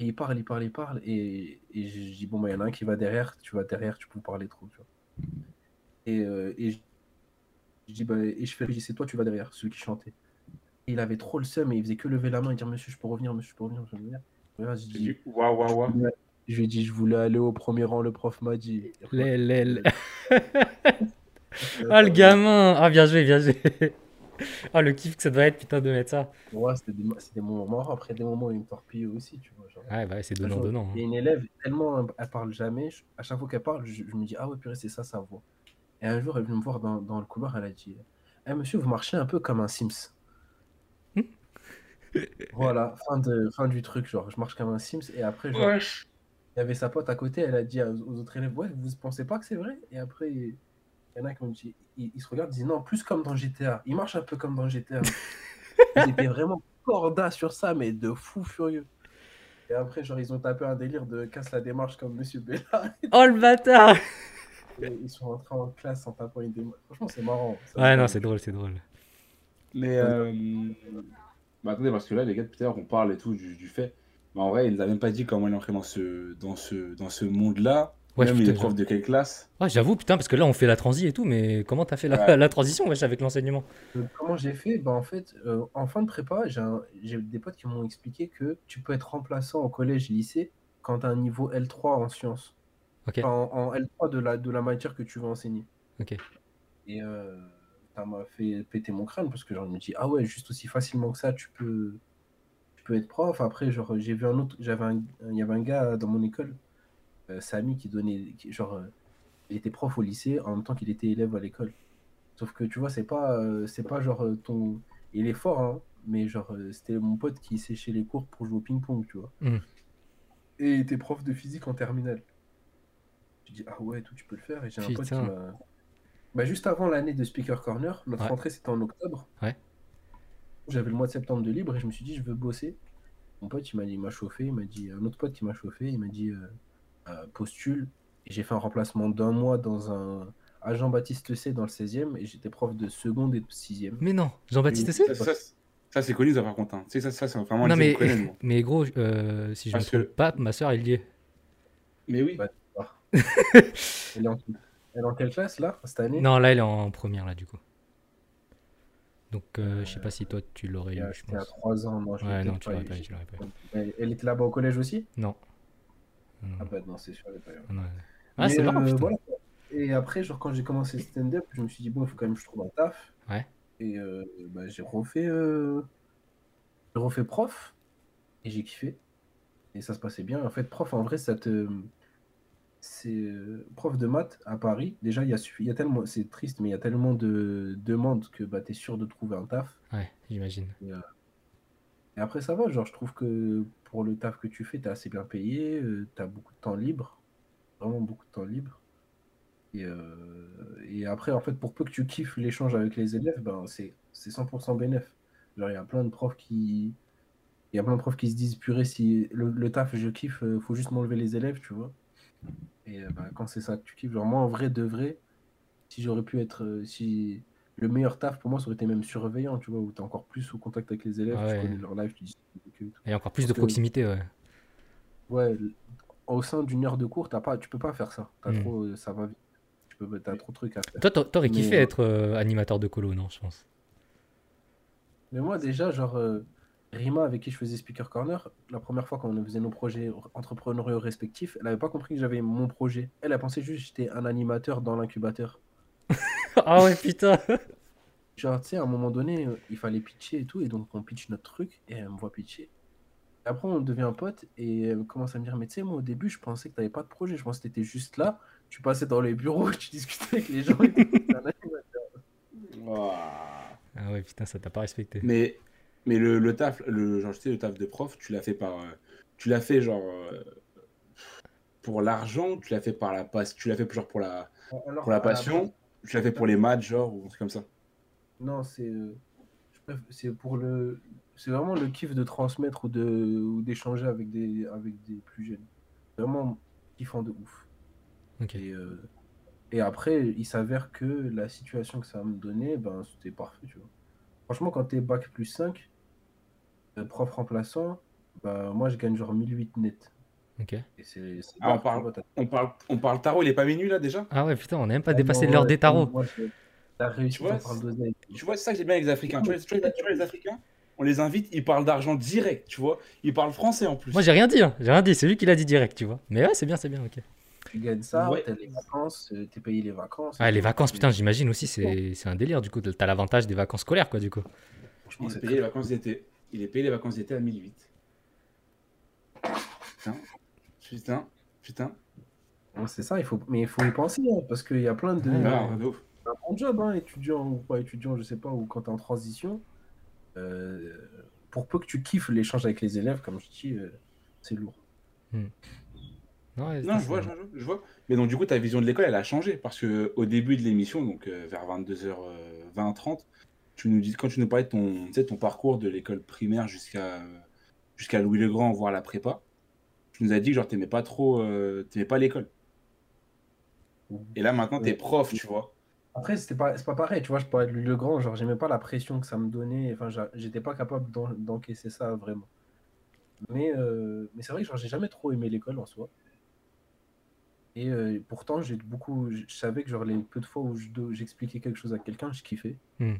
Et il parle, il parle, il parle, et, et je dis, bon, bah, y en a un qui va derrière, tu vas derrière, tu peux parler trop, tu vois. Et, euh, et je, je dis, bah, et je fais, c'est toi, tu vas derrière, celui qui chantait. Et il avait trop le seum, et il faisait que lever la main et dire, monsieur, je peux revenir, monsieur, je peux revenir, je peux revenir. Et là, je dis, waouh, waouh, waouh. Je lui ai dit, je voulais aller au premier rang, le prof m'a dit. Lé, lé, lé. Ah, le gamin. Ah, bien joué, bien joué. Ah, le kiff que ça doit être, putain, de mettre ça. Ouais, c'était des, c'était des moments morts. Après, des moments où ils me torpillaient aussi, tu vois. Genre. Ouais, bah, c'est donnant, donnant. Il y a une élève, tellement elle parle jamais, je, à chaque fois qu'elle parle, je, je me dis, ah ouais, purée, c'est ça, sa voix. Et un jour, elle est venue me voir dans, dans le couloir, elle a dit, eh, monsieur, vous marchez un peu comme un Sims. Hmm. Voilà, fin, de, fin du truc, genre, je marche comme un Sims. Et après, genre, ouais. Il y avait sa pote à côté, elle a dit aux, aux autres élèves, ouais, vous pensez pas que c'est vrai? Et après, il... Il y en a qui me disent, ils, ils se regardent, ils disent non, plus comme dans G T A. Ils marchent un peu comme dans G T A. Ils étaient vraiment cordas sur ça, mais de fou furieux. Et après, genre, ils ont tapé un délire de casse la démarche comme Monsieur Bella. Oh le bâtard! Et ils sont rentrés en classe en tapant une démarche. Franchement, c'est marrant. Ça, ouais, c'est non, marrant. C'est drôle, c'est drôle. Mais euh... bah, attendez, parce que là, les gars, tout à l'heure, on parle et tout du, du fait. Bah, en vrai, il nous a même pas dit comment il est entré dans ce, dans ce, dans ce monde-là. Ouais, même putain, les profs de quelle classe? Ouais, j'avoue, putain, parce que là, on fait la transi et tout, mais comment t'as fait la, ouais. la transition, wesh, avec l'enseignement? Comment j'ai fait? Bah, en fait, euh, en fin de prépa, j'ai, un, j'ai des potes qui m'ont expliqué que tu peux être remplaçant au collège et lycée quand t'as un niveau L trois en sciences. Okay. Enfin, en, en L trois de la, de la matière que tu veux enseigner. Ok. Et euh, ça m'a fait péter mon crâne, parce que genre, je me dis, ah ouais, juste aussi facilement que ça, tu peux, tu peux être prof. Après, genre, j'ai vu un autre, j'avais un, il y avait un gars dans mon école. Euh, Samy qui donnait, qui, genre, euh, il était prof au lycée en même temps qu'il était élève à l'école. Sauf que tu vois, c'est pas, euh, c'est pas genre euh, ton. Il est fort, hein, mais genre, euh, c'était mon pote qui séchait les cours pour jouer au ping-pong, tu vois. Mmh. Et il était prof de physique en terminale. Je dis, ah ouais, tout, tu peux le faire. Et j'ai un Putain. pote qui m'a. Bah, juste avant l'année de Speaker Corner, notre ouais. rentrée c'était en octobre. Ouais. J'avais le mois de septembre de libre et je me suis dit, je veux bosser. Mon pote, il m'a dit, il m'a chauffé, il m'a dit, un autre pote qui m'a chauffé, il m'a dit. Euh... postule et j'ai fait un remplacement d'un mois dans un à Jean-Baptiste de la Salle dans le seizième et j'étais prof de seconde et de sixième. Mais non, Jean-Baptiste de la Salle ça, ça, ça c'est connu ça par contre. Hein. C'est ça, ça c'est vraiment. Non mais connu, mais gros euh, si je Parce me trompe que... pas, ma soeur elle y est. Mais oui. Bah, elle, est en... elle est en quelle classe là cette année? Non là elle est en première là du coup. Donc, euh, euh, je sais pas si toi, tu l'aurais eu, je pense. C'était à trois ans, non, je ouais, non, tu l'aurais pas eu. Je l'aurais pas eu. Elle était là-bas au collège aussi ? Non. Ah bah non, c'est sûr, elle est pas eu. Ouais. Ah, c'est marrant, euh, putain. Voilà. Et après, genre, quand j'ai commencé le stand-up, je me suis dit, bon, il faut quand même que je trouve un taf. Ouais. Et euh, bah, j'ai refait, euh... j'ai refait prof, et j'ai kiffé. Et ça se passait bien. En fait, prof, en vrai, ça te... C'est prof de maths à Paris. Déjà, il y a, y a tellement, c'est triste, mais il y a tellement de demandes que bah, tu es sûr de trouver un taf. Ouais, j'imagine. Et, euh, et après, ça va. Genre, je trouve que pour le taf que tu fais, tu es assez bien payé. Euh, tu as beaucoup de temps libre. Vraiment beaucoup de temps libre. Et, euh, et après, en fait, pour peu que tu kiffes l'échange avec les élèves, ben, c'est, c'est cent pour cent bénéf. Genre, il y a plein de profs qui. Il y a plein de profs qui se disent, purée, si le, le taf, je kiffe, faut juste m'enlever les élèves, tu vois. Et bah, quand c'est ça que tu kiffes, genre moi en vrai de vrai, si j'aurais pu être, si le meilleur taf pour moi ça aurait été même surveillant, tu vois, où t'es encore plus au contact avec les élèves, ah ouais. Tu connais leur live, tu dis et, et encore plus parce de proximité, que, ouais. Ouais, au sein d'une heure de cours, t'as pas, tu peux pas faire ça, t'as mmh. trop, ça va vite, tu peux, t'as trop de trucs à faire. Toi, t'aurais mais, kiffé être euh, animateur de colo, non, je pense. Mais moi déjà, genre. Euh, Rima, avec qui je faisais Speaker Corner, la première fois quand on faisait nos projets entrepreneuriaux respectifs, elle n'avait pas compris que j'avais mon projet. Elle a pensé juste que j'étais un animateur dans l'incubateur. Ah ouais, putain. Genre, tu sais, à un moment donné, il fallait pitcher et tout, et donc on pitch notre truc, et elle me voit pitcher. Après, on devient pote, et elle commence à me dire, mais tu sais, moi, au début, je pensais que tu n'avais pas de projet, je pensais que tu étais juste là, tu passais dans les bureaux, tu discutais avec les gens, et t'étais un animateur. Wow. Ah ouais, putain, ça t'a pas respecté. Mais... Mais le, le taf, le, genre, tu sais, le taf de prof, tu l'as fait par, euh, tu l'as fait genre euh, pour l'argent, tu l'as fait par la passe, tu l'as fait genre pour la, alors, pour la passion, la... tu l'as fait pour les maths, genre ou un truc comme ça. Non, c'est, euh, c'est pour le, c'est vraiment le kiff de transmettre ou de, ou d'échanger avec des, avec des plus jeunes. Vraiment kiffant de ouf. Ok. Et, euh, et après, il s'avère que la situation que ça me donnait, ben c'était parfait, tu vois. Franchement, quand t'es bac plus cinq. Prof remplaçant, bah moi je gagne genre mille huit net. Ok. Et c'est, c'est ah, on, parle, on, parle, on parle tarot, il est pas minuit là déjà ? Ah ouais, putain, on n'a même pas ah dépassé non, l'heure ouais, des tarots. Moi, je, la réussite, tu vois, on parle d'oseille. Tu vois, c'est ça que j'aime bien avec les Africains. Tu vois, tu, vois, tu vois, les Africains, on les invite, ils parlent d'argent direct, tu vois. Ils parlent français en plus. Moi j'ai rien dit, hein. j'ai rien dit, c'est lui qui l'a dit direct, tu vois. Mais ouais, c'est bien, c'est bien, ok. Tu gagnes ça, ouais. T'as les vacances, t'es payé les vacances. Ouais, les vacances, putain, j'imagine aussi, c'est, c'est un délire du coup. T'as l'avantage des vacances scolaires, quoi, du coup. Je pense payer les vacances d'été. Il est payé les vacances d'été à mille huit. Putain, putain, putain. Bon, c'est ça, il faut... mais il faut y penser, hein, parce qu'il y a plein de... Ah, euh, c'est un bon job, hein, étudiant ou pas étudiant, je sais pas, ou quand t'es en transition. Euh, pour peu que tu kiffes l'échange avec les élèves, comme je dis, euh, c'est lourd. Hmm. Non, ouais, non je, vois, je vois, je vois. Mais donc du coup, ta vision de l'école, elle a changé, parce qu'au début de l'émission, donc euh, vers vingt-deux heures vingt, trente, tu nous dis, quand tu nous parlais de ton, tu sais, ton parcours de l'école primaire jusqu'à, jusqu'à Louis-le-Grand, voire la prépa, tu nous as dit que genre t'aimais pas trop, euh, t'aimais pas l'école. Et là maintenant t'es prof, tu vois. Après c'était pas, c'est pas pareil, tu vois, je parlais de Louis-le-Grand, genre j'aimais pas la pression que ça me donnait, enfin j'étais pas capable d'en, d'encaisser ça vraiment. Mais, euh, mais c'est vrai que genre j'ai jamais trop aimé l'école en soi. Et euh, pourtant j'ai beaucoup, je savais que genre les peu de fois où je, j'expliquais quelque chose à quelqu'un, je kiffais. Mm.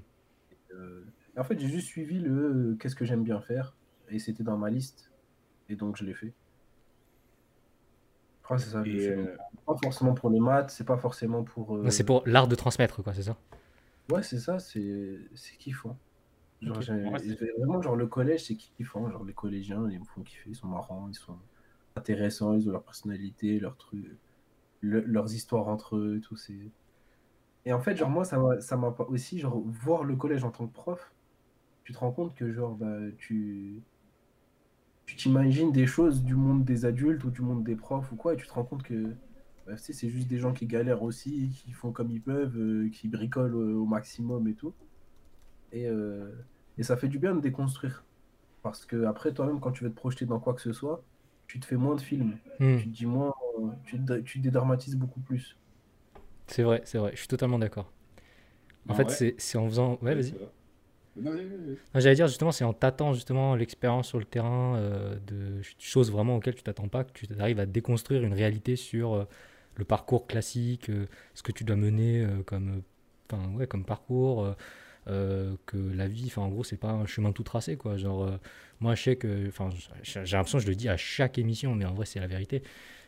Euh, en fait, j'ai juste suivi le euh, qu'est-ce que j'aime bien faire, et c'était dans ma liste, et donc je l'ai fait. Enfin, c'est ça. C'est euh... pas forcément pour les maths, c'est pas forcément pour. Euh... C'est pour l'art de transmettre, quoi, c'est ça. Ouais, c'est ça, c'est c'est kiffant. Genre, okay. ouais, c'est... Vraiment, genre le collège, c'est kiffant. Genre les collégiens, ils me font kiffer, ils sont marrants, ils sont intéressants, ils ont leur personnalité, leurs trucs, le... leurs histoires entre eux, et tout c'est. Et en fait, genre moi, ça m'a, ça m'a pas aussi, genre, voir le collège en tant que prof, tu te rends compte que, genre, bah, tu, tu t'imagines des choses du monde des adultes ou du monde des profs ou quoi, et tu te rends compte que, bah, tu sais, c'est juste des gens qui galèrent aussi, qui font comme ils peuvent, euh, qui bricolent euh, au maximum et tout. Et, euh, et ça fait du bien de déconstruire. Parce que après, toi-même, quand tu veux te projeter dans quoi que ce soit, tu te fais moins de films. Mmh. Tu te dis moins, euh, tu, te, tu te dédramatises beaucoup plus. C'est vrai, c'est vrai, je suis totalement d'accord. En non, fait, ouais. c'est, c'est en faisant... Ouais, vas-y. Non, oui, oui. Non, j'allais dire, justement, c'est en tâtant justement l'expérience sur le terrain euh, de choses vraiment auxquelles tu t'attends pas, que tu arrives à déconstruire une réalité sur euh, le parcours classique, euh, ce que tu dois mener euh, comme, euh, ouais, comme parcours, euh, euh, que la vie, enfin en gros c'est pas un chemin tout tracé quoi, genre euh, moi je sais que, enfin j'ai l'impression que je le dis à chaque émission mais en vrai c'est la vérité,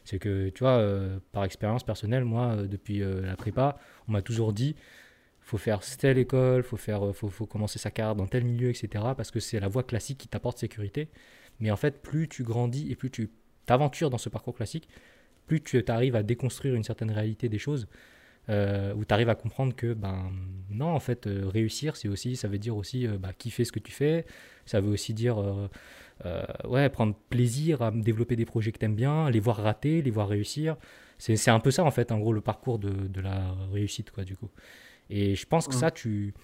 c'est que tu vois euh, par expérience personnelle moi euh, depuis euh, la prépa on m'a toujours dit faut faire telle école, faut faire, faut, faut commencer sa carrière dans tel milieu etc parce que c'est la voie classique qui t'apporte sécurité, mais en fait plus tu grandis et plus tu t'aventures dans ce parcours classique, plus tu arrives à déconstruire une certaine réalité des choses, euh, où tu arrives à comprendre que, ben non, en fait, euh, réussir, c'est aussi, ça veut dire aussi euh, bah, kiffer ce que tu fais, ça veut aussi dire, euh, euh, ouais, prendre plaisir à développer des projets que tu aimes bien, les voir rater, les voir réussir, c'est, c'est un peu ça, en fait, en gros, le parcours de, de la réussite, quoi, du coup. Et je pense que ça, tu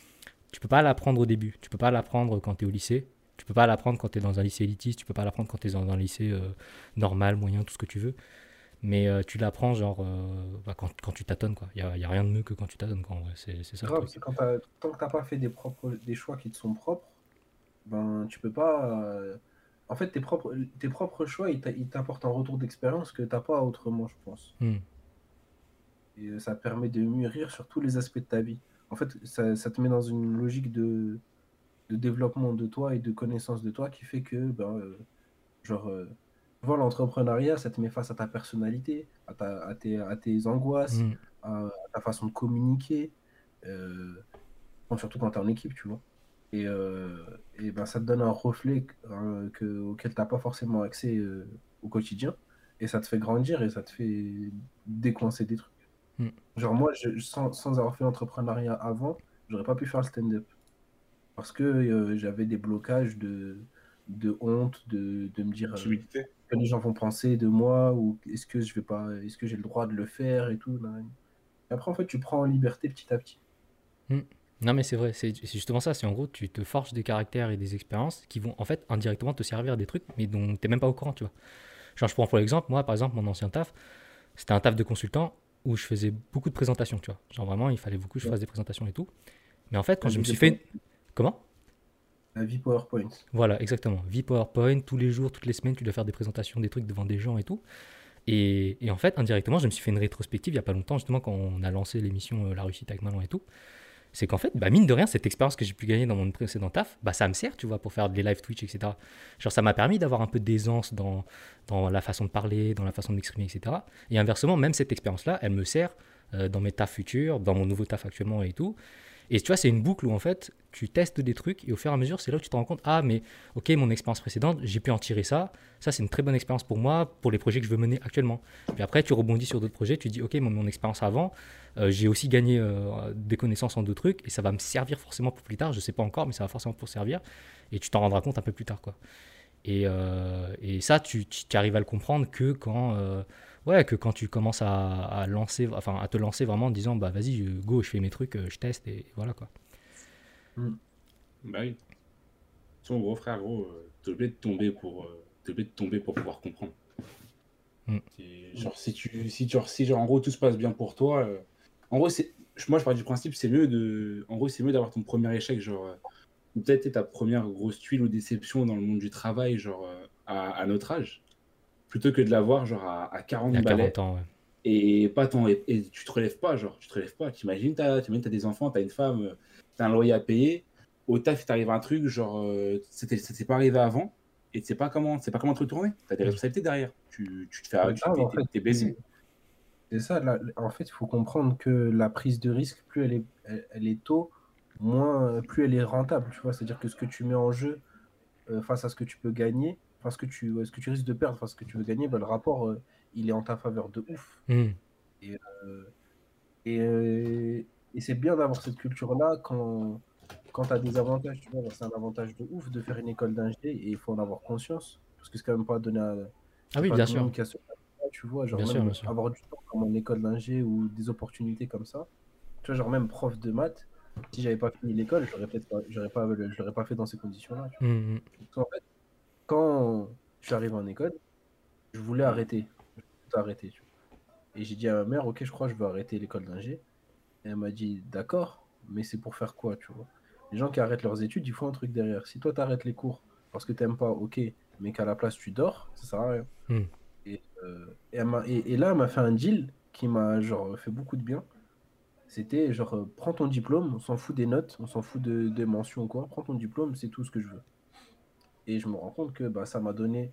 tu peux pas l'apprendre au début, tu peux pas l'apprendre quand tu es au lycée, tu peux pas l'apprendre quand tu es dans un lycée élitiste, tu peux pas l'apprendre quand tu es dans un lycée euh, normal, moyen, tout ce que tu veux. Mais euh, tu l'apprends genre euh, bah, quand, quand tu tâtonnes quoi. Il n'y a, a rien de mieux que quand tu tâtonnes quoi. C'est, c'est ça. Grave, c'est quand t'as, tant que t'as pas fait des propres, des choix qui te sont propres, ben tu peux pas. Euh... En fait, tes propres, tes propres choix, ils, t'a, ils t'apportent un retour d'expérience que t'as pas autrement, je pense. Mm. Et ça permet de mûrir sur tous les aspects de ta vie. En fait, ça, ça te met dans une logique de, de développement de toi et de connaissance de toi qui fait que ben euh, genre euh, voir l'entrepreneuriat, ça te met face à ta personnalité, à, ta, à, tes, à tes angoisses, mmh. à, à ta façon de communiquer, euh, surtout quand tu es en équipe, tu vois. Et, euh, et ben, ça te donne un reflet hein, que, auquel tu n'as pas forcément accès euh, au quotidien, et ça te fait grandir et ça te fait décoincer des trucs. Mmh. Genre moi, je, sans, sans avoir fait l'entrepreneuriat avant, j'aurais pas pu faire le stand-up, parce que euh, j'avais des blocages de, de honte, de, de me dire... Euh, que les gens vont penser de moi, ou est-ce que je vais pas, est-ce que j'ai le droit de le faire et tout. Et après en fait tu prends en liberté petit à petit. Mmh. Non mais c'est vrai, c'est, c'est justement ça, c'est en gros tu te forges des caractères et des expériences qui vont en fait indirectement te servir à des trucs mais dont t'es même pas au courant tu vois. Genre je prends pour l'exemple, moi par exemple mon ancien taf, c'était un taf de consultant où je faisais beaucoup de présentations tu vois. Genre vraiment il fallait beaucoup que je fasse des présentations et tout. Mais en fait quand, quand je me suis fait... Comment ? La vie PowerPoint. Voilà, exactement. Vie PowerPoint, tous les jours, toutes les semaines, tu dois faire des présentations, des trucs devant des gens et tout. Et, et en fait, indirectement, je me suis fait une rétrospective il n'y a pas longtemps, justement, quand on a lancé l'émission La Réussite avec Manon et tout. C'est qu'en fait, bah, mine de rien, cette expérience que j'ai pu gagner dans mon précédent taf, bah, ça me sert, tu vois, pour faire des live Twitch, et cetera. Genre, ça m'a permis d'avoir un peu d'aisance dans, dans la façon de parler, dans la façon de m'exprimer, et cetera. Et inversement, même cette expérience-là, elle me sert euh, dans mes tafs futurs, dans mon nouveau taf actuellement et tout. Et tu vois, c'est une boucle où en fait, tu testes des trucs et au fur et à mesure, c'est là que tu te rends compte, ah mais ok, mon expérience précédente, j'ai pu en tirer ça, ça c'est une très bonne expérience pour moi, pour les projets que je veux mener actuellement. Puis après, tu rebondis sur d'autres projets, tu dis ok, mon, mon expérience avant, euh, j'ai aussi gagné euh, des connaissances en deux trucs et ça va me servir forcément pour plus tard, je sais pas encore, mais ça va forcément pour servir et tu t'en rendras compte un peu plus tard quoi. Et, euh, et ça, tu, tu arrives à le comprendre que quand... Euh, Ouais, que quand tu commences à, à, lancer, enfin, à te lancer vraiment en disant bah vas-y, go, je fais mes trucs, je teste et voilà quoi. Mmh. Bah oui. Ton gros frère, gros, t'es obligé de tomber pour, t'es obligé de tomber pour pouvoir comprendre. Mmh. Et genre, si tu, si tu, si genre, en gros, tout se passe bien pour toi, euh, en gros, c'est, moi je pars du principe, c'est mieux de, en gros, c'est mieux d'avoir ton premier échec, genre, euh, peut-être ta première grosse tuile ou déception dans le monde du travail, genre, euh, à, à notre âge. Plutôt que de l'avoir genre à, à quarante balais ans, ouais. et pas tant et, et tu te relèves pas genre tu te relèves pas t'imagines t'as t'imagines t'as des enfants, t'as une femme, t'as un loyer à payer, au taf t'arrive un truc genre c'était c'était pas arrivé avant et tu sais pas comment c'est pas comment te retourner, t'as des responsabilités derrière, tu tu te fais tu, ah, t'es, en fait, t'es baisé. C'est ça là, en fait il faut comprendre que la prise de risque plus elle est elle, elle est tôt, moins plus elle est rentable tu vois, c'est à dire que ce que tu mets en jeu euh, face à ce que tu peux gagner, parce que tu, ce que tu risques de perdre, parce que tu veux gagner, bah le rapport, euh, il est en ta faveur de ouf. Mmh. Et, euh, et, euh, et c'est bien d'avoir cette culture-là quand, quand tu as des avantages. Tu vois, c'est un avantage de ouf de faire une école d'ingé et il faut en avoir conscience, parce que c'est quand même pas donné à... Ah oui, bien sûr. Casse, tu vois, genre bien même sûr, bien sûr. Avoir du temps comme en école d'ingé ou des opportunités comme ça. Tu vois, genre même prof de maths, si j'avais pas fini l'école, j'aurais peut-être pas, j'aurais pas, je l'aurais pas fait dans ces conditions-là. Tu vois. Mmh. Donc, en fait, quand je suis arrivé en école, je voulais arrêter. Je voulais arrêter tu vois. Et j'ai dit à ma mère, ok, je crois que je vais arrêter l'école d'ingé. Et elle m'a dit, d'accord, mais c'est pour faire quoi, tu vois ? Les gens qui arrêtent leurs études, ils font un truc derrière. Si toi, tu arrêtes les cours parce que tu n'aimes pas, ok, mais qu'à la place, tu dors, ça sert à rien. Mm. Et, euh, et, elle m'a, et, et là, elle m'a fait un deal qui m'a genre fait beaucoup de bien. C'était genre, euh, prends ton diplôme, on s'en fout des notes, on s'en fout de, des mentions, quoi. Prends ton diplôme, c'est tout ce que je veux. Et je me rends compte que bah, ça m'a donné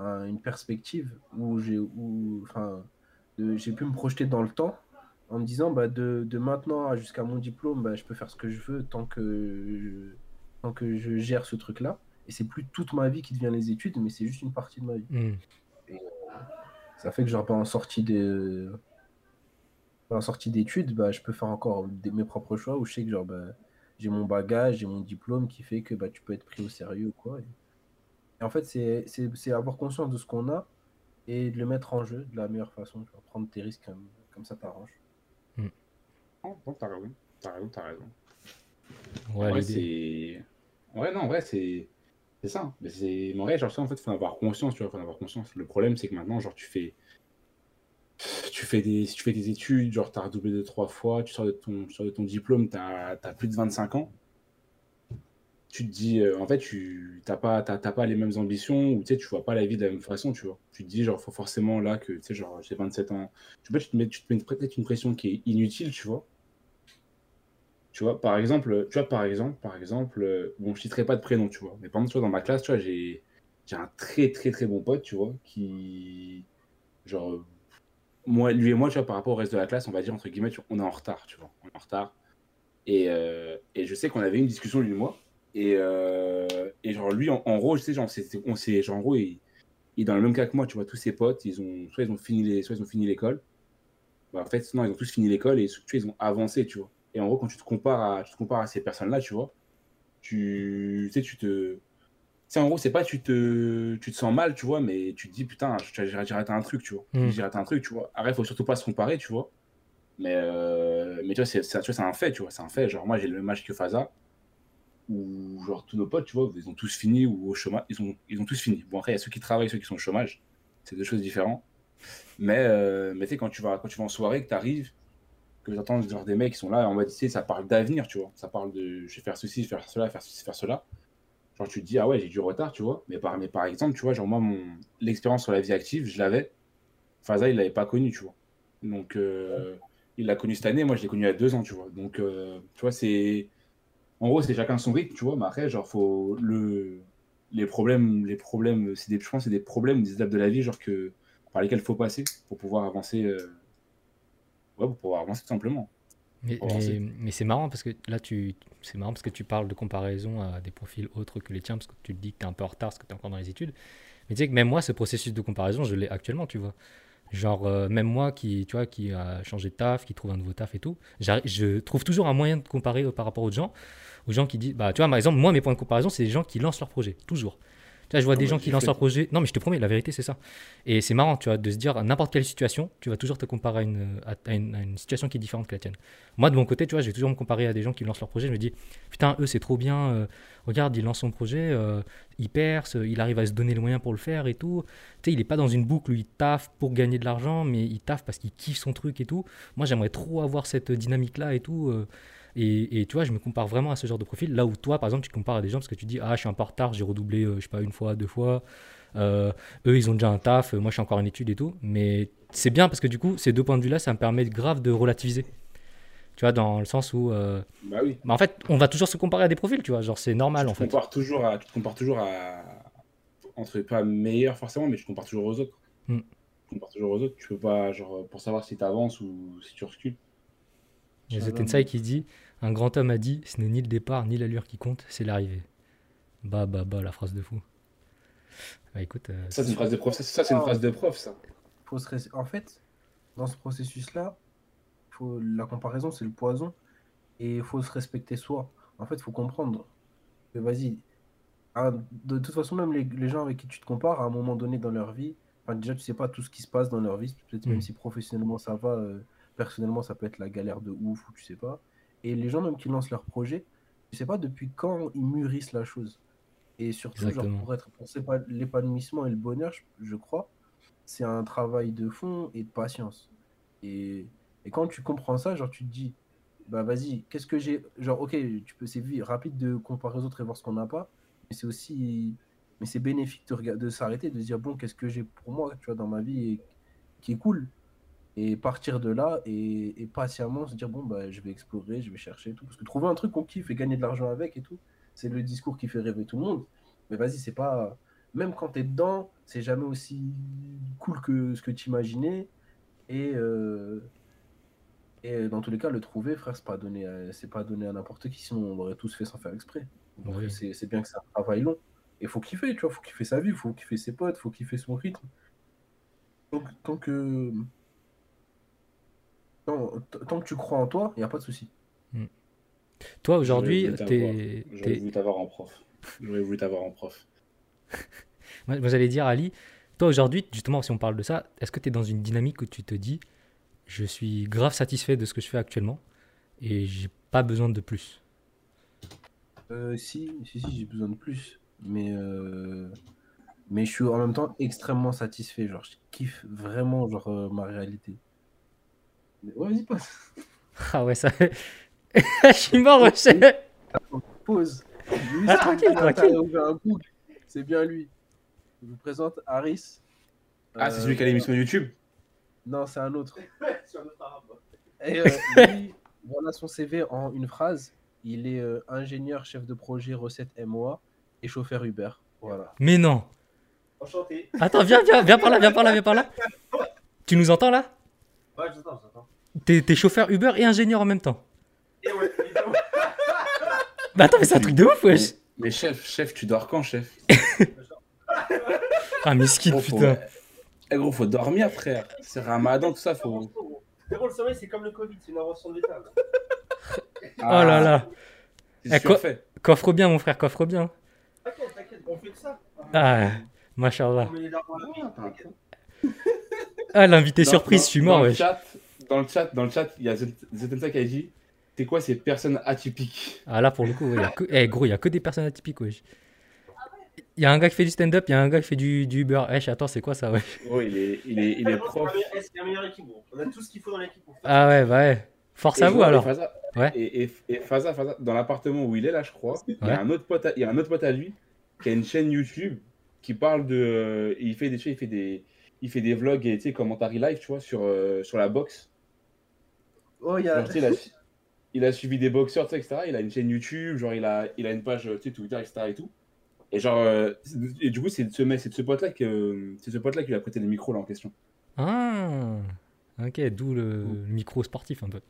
un, une perspective où j'ai où, de, j'ai pu me projeter dans le temps en me disant bah, de, de maintenant jusqu'à mon diplôme, bah, je peux faire ce que je veux tant que je, tant que je gère ce truc-là. Et c'est plus toute ma vie qui devient les études, mais c'est juste une partie de ma vie. Mmh. Et, euh, ça fait que genre, bah, en sortie des... en sortie d'études, bah, je peux faire encore des, mes propres choix où je sais que genre, bah, j'ai mon bagage, j'ai mon diplôme qui fait que bah, tu peux être pris au sérieux. Quoi, et... et en fait, c'est, c'est, c'est avoir conscience de ce qu'on a et de le mettre en jeu de la meilleure façon. Tu vois, prendre tes risques comme, comme ça t'arrange. Mm. Oh, bon, t'as raison, t'as raison, t'as raison. Ouais, en vrai, c'est... ouais, non, en vrai, c'est, c'est ça. Mais c'est... en vrai, genre, ça, en fait, il faut en avoir conscience. Tu vois, faut en avoir conscience. Le problème, c'est que maintenant, genre, tu fais... Tu fais des, si tu fais des études, genre t'as redoublé deux, trois fois, tu sors de ton, tu sors de ton diplôme, t'as, t'as plus de vingt-cinq ans, tu te dis, euh, en fait, tu t'as pas, t'as, t'as pas les mêmes ambitions, ou tu sais, tu vois pas la vie de la même façon, tu vois. Tu te dis, genre, faut forcément là que, tu sais, genre, j'ai vingt-sept ans, tu, sais, tu te mets, tu te mets peut-être une pression qui est inutile, tu vois. Tu vois, par exemple, tu vois, par exemple, par exemple, euh, bon, je citerai pas de prénom, tu vois, mais par exemple, tu vois, dans ma classe, tu vois, j'ai, j'ai un très, très, très bon pote, tu vois, qui, genre... Moi, lui et moi, tu vois, par rapport au reste de la classe, on va dire, entre guillemets, on est en retard, tu vois, on est en retard. Et, euh, et je sais qu'on avait une discussion, lui et moi, et, euh, et genre, lui, en, en gros, je sais, genre, c'est, on s'est, genre, en gros, il, il est dans le même cas que moi, tu vois, tous ses potes, ils ont, soit ils ont fini les, soit ils ont fini l'école, bah, en fait, non, ils ont tous fini l'école, et tu vois, ils ont avancé, tu vois. Et en gros, quand tu te compares à, tu te compares à ces personnes-là, tu vois, tu, tu sais, tu te... C'est en gros, c'est pas tu te, tu te sens mal, tu vois, mais tu te dis putain, j'ai raté un truc, tu vois. Mmh. J'ai raté un truc, tu vois. Arrête, faut surtout pas se comparer, tu vois. Mais, euh... mais tu vois, c'est, c'est, tu vois, c'est un fait, tu vois, c'est un fait. Genre, moi, j'ai le même âge que Faza, où genre tous nos potes, tu vois, ils ont tous fini ou au chômage, ils ont, ils ont tous fini. Bon, après, il y a ceux qui travaillent, ceux qui sont au chômage, c'est deux choses différentes. Mais, euh... mais tu sais, quand tu vas, quand tu vas en soirée, que t'arrives, que t'entends genre des mecs qui sont là, on va dire, ça parle d'avenir, tu vois. Ça parle de, je vais faire ceci, faire cela, faire ceci, faire cela. Genre, tu te dis, ah ouais, j'ai du retard, tu vois. Mais par, mais par exemple, tu vois, genre, moi, mon... l'expérience sur la vie active, je l'avais. Faza, enfin, il l'avait pas connue, tu vois. Donc, euh, il l'a connue cette année, moi, je l'ai connue il y a deux ans, tu vois. Donc, euh, tu vois, c'est. En gros, c'est chacun son rythme, tu vois. Mais après, genre, faut. Le... Les problèmes, les problèmes, c'est des... je pense que c'est des problèmes, des étapes de la vie, genre, que... par lesquelles il faut passer pour pouvoir avancer. Euh... Ouais, pour pouvoir avancer tout simplement. Mais, mais, mais c'est marrant parce que là tu c'est marrant parce que tu parles de comparaison à des profils autres que les tiens, parce que tu te dis que t'es un peu en retard parce que t'es encore dans les études, mais tu sais que même moi ce processus de comparaison je l'ai actuellement, tu vois, genre euh, même moi qui tu vois qui a changé de taf, qui trouve un nouveau taf et tout, je trouve toujours un moyen de comparer par rapport aux gens aux gens qui disent bah tu vois, par exemple moi mes points de comparaison c'est les gens qui lancent leur projet toujours. Tu vois, je vois non, des gens qui lancent leur projet. Non, mais je te promets, la vérité, c'est ça. Et c'est marrant, tu vois, de se dire, à n'importe quelle situation, tu vas toujours te comparer à une, à, une, à une situation qui est différente que la tienne. Moi, de mon côté, tu vois, je vais toujours me comparer à des gens qui lancent leur projet. Je me dis, putain, eux, c'est trop bien. Euh, regarde, il lance son projet, euh, il perce, il arrive à se donner les moyens pour le faire et tout. Tu sais, il n'est pas dans une boucle où il taffe pour gagner de l'argent, mais il taffe parce qu'il kiffe son truc et tout. Moi, j'aimerais trop avoir cette dynamique-là et tout. Euh, Et, et tu vois, je me compare vraiment à ce genre de profil. Là où toi, par exemple, tu te compares à des gens parce que tu dis « Ah, je suis un peu en retard, j'ai redoublé, euh, je sais pas, une fois, deux fois. Euh, eux, ils ont déjà un taf, euh, moi, je suis encore en étude et tout. » Mais c'est bien parce que du coup, ces deux points de vue-là, ça me permet grave de relativiser. Tu vois, dans le sens où… Euh, bah oui. Bah en fait, on va toujours se comparer à des profils, tu vois. Genre, c'est normal, en fait. Toujours à, tu te compares toujours à… Entre pas meilleur, forcément, mais tu te compares toujours aux autres. Mm. Tu te compares toujours aux autres. Tu peux pas, genre, pour savoir si tu avances ou si tu recules. Il y a cet ENSIIE qui dit « Un grand homme a dit, ce n'est ni le départ ni l'allure qui compte, c'est l'arrivée. » Bah, bah, bah, la phrase de fou. Bah, écoute, euh, ça, c'est une phrase de prof, ça, ça, c'est une phrase de prof, ça. Faut se... En fait, dans ce processus-là, faut... la comparaison, c'est le poison. Et il faut se respecter soi. En fait, il faut comprendre que, vas-y, hein, de toute façon, même les, les gens avec qui tu te compares, à un moment donné dans leur vie, enfin, déjà, tu sais pas tout ce qui se passe dans leur vie, peut-être mmh. même si professionnellement, ça va... Euh... personnellement ça peut être la galère de ouf ou tu sais pas, et les gens même qui lancent leur projet tu sais pas depuis quand ils mûrissent la chose, et surtout Exactement. Genre pour être pour l'épanouissement et le bonheur, je, je crois c'est un travail de fond et de patience, et, et quand tu comprends ça, genre tu te dis bah vas-y, qu'est-ce que j'ai, genre ok tu peux, c'est rapide de comparer aux autres et voir ce qu'on n'a pas, mais c'est aussi mais c'est bénéfique de, de s'arrêter, de dire bon qu'est-ce que j'ai pour moi, tu vois, dans ma vie et, qui est cool. et partir de là et, et patiemment se dire bon bah je vais explorer, je vais chercher tout, parce que trouver un truc qu'on kiffe et gagner de l'argent avec et tout, c'est le discours qui fait rêver tout le monde, mais vas-y, c'est pas, même quand t'es dedans, c'est jamais aussi cool que ce que t'imaginais, et euh... et dans tous les cas le trouver, frère, c'est pas donné à... c'est pas donné à n'importe qui, sinon on l'aurait tous fait sans faire exprès, donc oui. c'est, c'est bien que c'est un travail long et faut kiffer, tu vois, faut kiffer sa vie, faut kiffer ses potes, faut kiffer son rythme, donc tant que Non, tant que tu crois en toi, il n'y a pas de souci. Mmh. Toi, aujourd'hui, t'es... J'aurais voulu t'avoir en prof. J'aurais voulu t'avoir en prof. Moi, j'allais dire, Ali, toi, aujourd'hui, justement, si on parle de ça, est-ce que tu es dans une dynamique où tu te dis « Je suis grave satisfait de ce que je fais actuellement et j'ai pas besoin de plus ». Euh, si, si, si, j'ai besoin de plus. Mais, euh... mais je suis en même temps extrêmement satisfait. Genre, je kiffe vraiment genre, euh, ma réalité. Ouais, vas-y, passe. Ah ouais, ça fait... Je suis mort, Rochelle. Pause. Lui, ah, tranquille, tranquille. Un book. C'est bien lui. Je vous présente Harris. Ah, euh... c'est celui qui a l'émission YouTube. Non, c'est un autre. C'est un autre arabe. Et euh, lui, voilà son C V en une phrase. Il est euh, ingénieur, chef de projet, recette M O A et chauffeur Uber. Voilà. Mais non. Enchanté. Attends, viens, viens, viens par là, viens par là, viens par là. Tu nous entends là? Ouais, j'entends, j'entends. T'es, t'es chauffeur Uber et ingénieur en même temps. Et ouais, évidemment. Bah attends, mais c'est un truc de ouf, wesh. Mais, mais chef, chef, tu dors quand, chef? Ah, miskin, oh, putain. Faut... Eh gros, faut dormir, frère. C'est Ramadan, tout ça, faut... Mais gros, le sommeil, c'est comme le Covid, c'est une invention de l'État. Ah, oh là là. Eh, co- coffre bien, mon frère, coffre bien. T'inquiète, t'inquiète, on fait que ça. Ah, machallah. On met les arbres à dormir, t'inquiète. Ah, l'invité dans, surprise, dans, je suis mort, ouais. Dans le chat, dans le chat, il y a Zetelta qui a dit « T'es quoi ces personnes atypiques ?» Ah là, pour le coup, ouais, y a que... eh, gros, il n'y a que des personnes atypiques, wesh. Ouais. Il y a un gars qui fait du stand-up, il y a un gars qui fait du, du Uber. Eh, attends, c'est quoi ça, ouais. Oh, il est, il est, il est prof. C'est la meilleure équipe, gros. On a tout ce qu'il faut dans l'équipe. Ah ouais, bah ouais. Force et à vous, vois, alors. Et Faza, ouais. et, et, et Faza, Faza, dans l'appartement où il est, là, je crois, il ouais. y a un autre pote à, il y a un autre pote à lui qui a une chaîne YouTube qui parle de... Il fait des choses, il fait des... Il fait des vlogs et tu sais, commentary live, tu vois, sur, euh, sur la boxe. Oh, y a... genre, il, a, il a suivi des boxeurs, tu sais, et cetera. Il a une chaîne YouTube, genre, il a, il a une page, tu sais, Twitter, et cetera. Et, tout. et, genre, euh, et du coup, c'est de ce, c'est de ce pote-là qui euh, lui a prêté le micro, là, en question. Ah, ok, d'où le, oh. le micro sportif, un peu.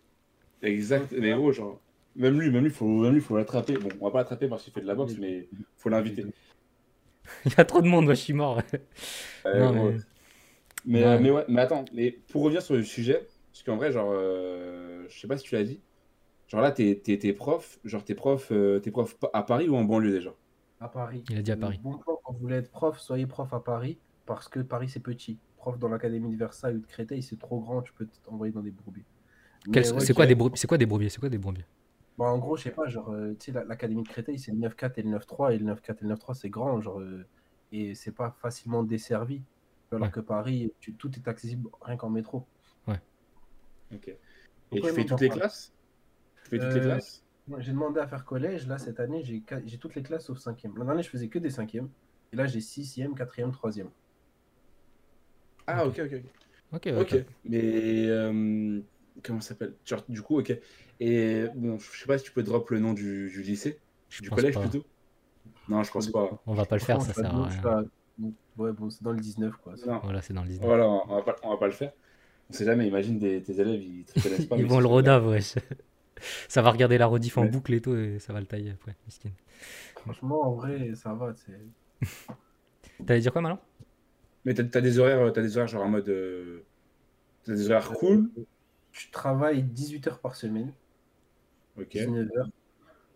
Exact, mais gros, genre, même lui, même lui, faut, même lui, faut l'attraper. Bon, on va pas l'attraper parce qu'il fait de la boxe, mais faut l'inviter. Il y a trop de monde, moi, je suis mort. euh, non, mais... Mais, ouais. Euh, mais ouais, mais attends, mais pour revenir sur le sujet, parce qu'en vrai, genre, euh, je sais pas si tu l'as dit, genre là, t'es, t'es, t'es prof, genre t'es prof, euh, t'es prof à Paris ou en banlieue déjà? À Paris. Il a dit à Paris. Bon, quand vous voulez être prof, soyez prof à Paris, parce que Paris c'est petit. Prof dans l'académie de Versailles ou de Créteil, c'est trop grand, tu peux t'envoyer dans des bourbiers. Quel, ouais, c'est, quoi des bro- c'est quoi des bourbiers? C'est quoi des bourbiers? Bah, en gros, je sais pas, genre, euh, tu sais, l'académie de Créteil, c'est le neuf quatre et le neuf trois, et le neuf quatre et le neuf trois, c'est grand, genre, euh, et c'est pas facilement desservi. Alors ouais. que Paris, tu, tout est accessible rien qu'en métro. Ouais. Ok. Et donc, tu ouais, fais toutes les classes Tu fais euh, toutes les classes j'ai demandé à faire collège. Là, cette année, j'ai, j'ai toutes les classes sauf cinquième. L'année dernière, je faisais que des cinquièmes. Et là, j'ai sixième, quatrième, troisième. Ah, ok, ok. Ok, ok. okay. Mais euh, comment ça s'appelle? Genre, du coup, ok. Et bon, je sais pas si tu peux drop le nom du, du lycée, je du collège pas. plutôt. Non, je pense pas. On va pas le faire, ça sert à rien. Ouais, bon, c'est dans le dix-neuf, quoi. Non. Voilà, c'est dans le dix-neuf. Voilà, on va pas, on va pas le faire. On sait jamais, imagine des, tes élèves, ils te connaissent pas. Ils vont le rodave, ouais. Ça va regarder la rediff en ouais. boucle et tout, et ça va le tailler après, miskin. Franchement, en vrai, ça va, tu sais. T'allais dire quoi, Malin? Mais t'as, t'as des horaires, t'as des horaires genre en mode... Euh, t'as des horaires cool. Tu travailles dix-huit heures par semaine. Ok. dix-neuf heures.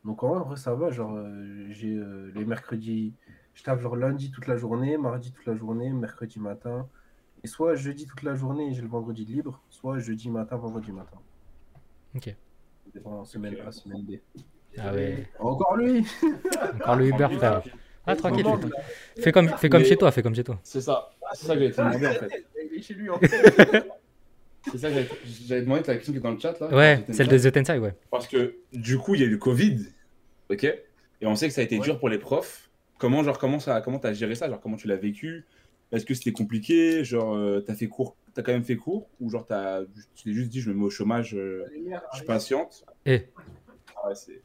Donc en vrai, ça va, genre, euh, j'ai euh, les mercredis... Je tape genre lundi toute la journée, mardi toute la journée, mercredi matin. Et soit jeudi toute la journée et j'ai le vendredi libre, soit jeudi matin, vendredi matin. Ok. Dépendant semaine A, semaine B. Ah ouais. Encore lui Encore le Uber, frère. Ah, tranquille. Fais comme, fais comme Mais... chez toi, fais comme chez toi. C'est ça. C'est ça que j'avais demandé en fait. Il est chez lui en fait. C'est ça que j'avais, j'avais demandé la question qui est dans le chat là. Ouais, celle de The Tensai, ouais. Parce que du coup, il y a eu le Covid. Ok. Et on sait que ça a été ouais. dur pour les profs. Comment genre comment ça comment t'as géré ça, genre comment tu l'as vécu, Est-ce que c'était compliqué? Genre, euh, t'as fait cours, t'as quand même fait cours? Ou genre, t'as, tu t'es juste dit, je me mets au chômage, euh, je suis patiente? Eh. Ah ouais, c'est...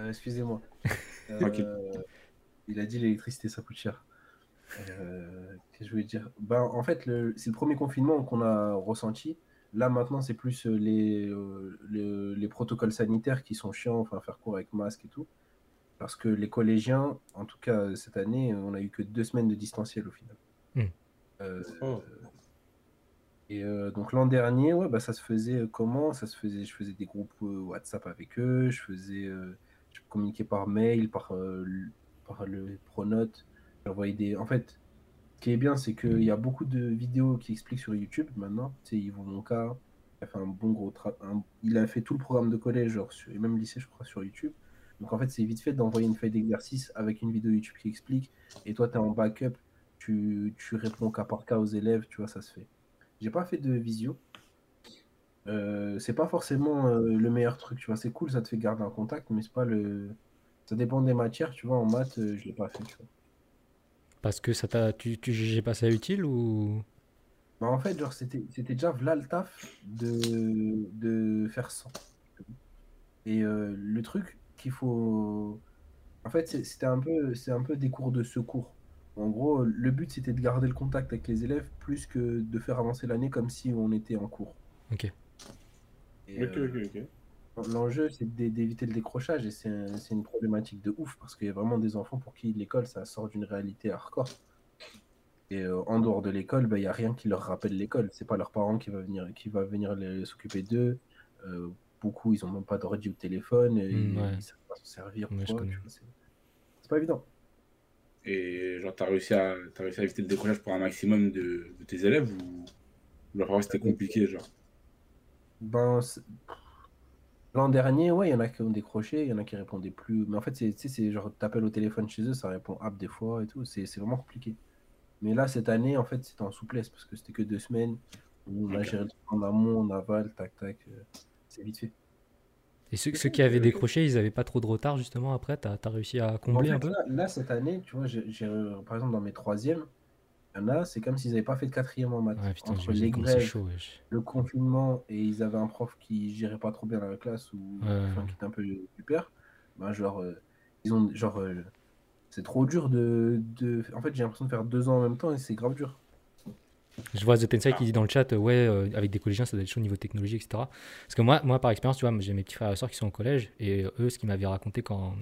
Euh, excusez-moi. Euh, okay. Il a dit l'électricité, ça coûte cher. Euh, Qu'est-ce que je voulais dire? Ben, en fait, c'est le premier confinement qu'on a ressenti. Là, maintenant, c'est plus les, euh, les, les protocoles sanitaires qui sont chiants, enfin, faire cours avec masque et tout. Parce que les collégiens, en tout cas cette année, on a eu que deux semaines de distanciel au final. Mmh. Euh, oh. Et euh, donc l'an dernier, ouais, bah, ça se faisait comment? Ça se faisait, je faisais des groupes WhatsApp avec eux, je faisais, euh, je communiquais par mail, par, euh, par le Pronote. J'envoyais des. En fait, ce qui est bien, c'est qu'il mmh. y a beaucoup de vidéos qui expliquent sur YouTube maintenant. Tu sais, Yvan Monka, il a fait un bon gros tra... un... il a fait tout le programme de collège, genre, sur... et même lycée, je crois, sur YouTube. Donc en fait, c'est vite fait d'envoyer une feuille d'exercice avec une vidéo YouTube qui explique, et toi, tu es en backup, tu, tu réponds cas par cas aux élèves, tu vois, ça se fait. J'ai pas fait de visio. Euh, c'est pas forcément euh, le meilleur truc, tu vois, c'est cool, ça te fait garder un contact, mais c'est pas le... Ça dépend des matières, tu vois, en maths, euh, je l'ai pas fait, tu vois. Parce que ça t'a... Tu, tu jugeais pas ça utile ou... Bah en fait, genre, c'était déjà v'là le taf de, de faire sans. Et euh, le truc... qu'il faut... En fait, c'était un peu, c'est un peu des cours de secours. En gros, le but, c'était de garder le contact avec les élèves plus que de faire avancer l'année comme si on était en cours. Ok. Et ok, euh, ok, ok. L'enjeu, c'est d'éviter le décrochage, et c'est un, une problématique de ouf, parce qu'il y a vraiment des enfants pour qui l'école, ça sort d'une réalité hardcore. Et euh, en dehors de l'école, bah, y a rien qui leur rappelle l'école. C'est pas leurs parents qui va venir, qui va venir s'occuper d'eux. Euh, Beaucoup, ils n'ont même pas d'ordi ou de téléphone, et mmh, ouais. ils ne savent pas se servir. Ouais, c'est pas évident. Et genre, tu as réussi à t'as réussi à éviter le décrochage pour un maximum de, de tes élèves, ou leur c'était compliqué genre? Ben, l'an dernier, ouais, il y en a qui ont décroché, il y en a qui répondaient plus. Mais en fait, c'est genre, tu appelles au téléphone chez eux, ça répond app des fois et tout. C'est vraiment compliqué. Mais là, cette année, en fait, c'était en souplesse, parce que c'était que deux semaines où on a géré le temps en amont, en aval, tac, tac. Euh... C'est vite fait. Et ceux, ceux qui avaient décroché, ils n'avaient pas trop de retard, justement, après? Tu as, as réussi à combler en fait, un peu là, là, cette année, tu vois, j'ai, j'ai, par exemple, dans mes troisièmes, il y en a, c'est comme s'ils n'avaient pas fait de quatrième en maths. Ouais, putain, entre les grèves, chaud, ouais. le confinement, et ils avaient un prof qui gérait pas trop bien la classe, ou ouais. enfin, qui était un peu super. Ben, genre, euh, ils ont, genre, euh, c'est trop dur de, de... En fait, j'ai l'impression de faire deux ans en même temps, et c'est grave dur. Je vois The Tensei qui dit dans le chat, euh, ouais, euh, avec des collégiens, ça doit être chaud au niveau technologie, et cetera. Parce que moi, moi par expérience, tu vois, j'ai mes petits frères et sœurs qui sont au collège, et eux, ce qu'ils m'avaient raconté quand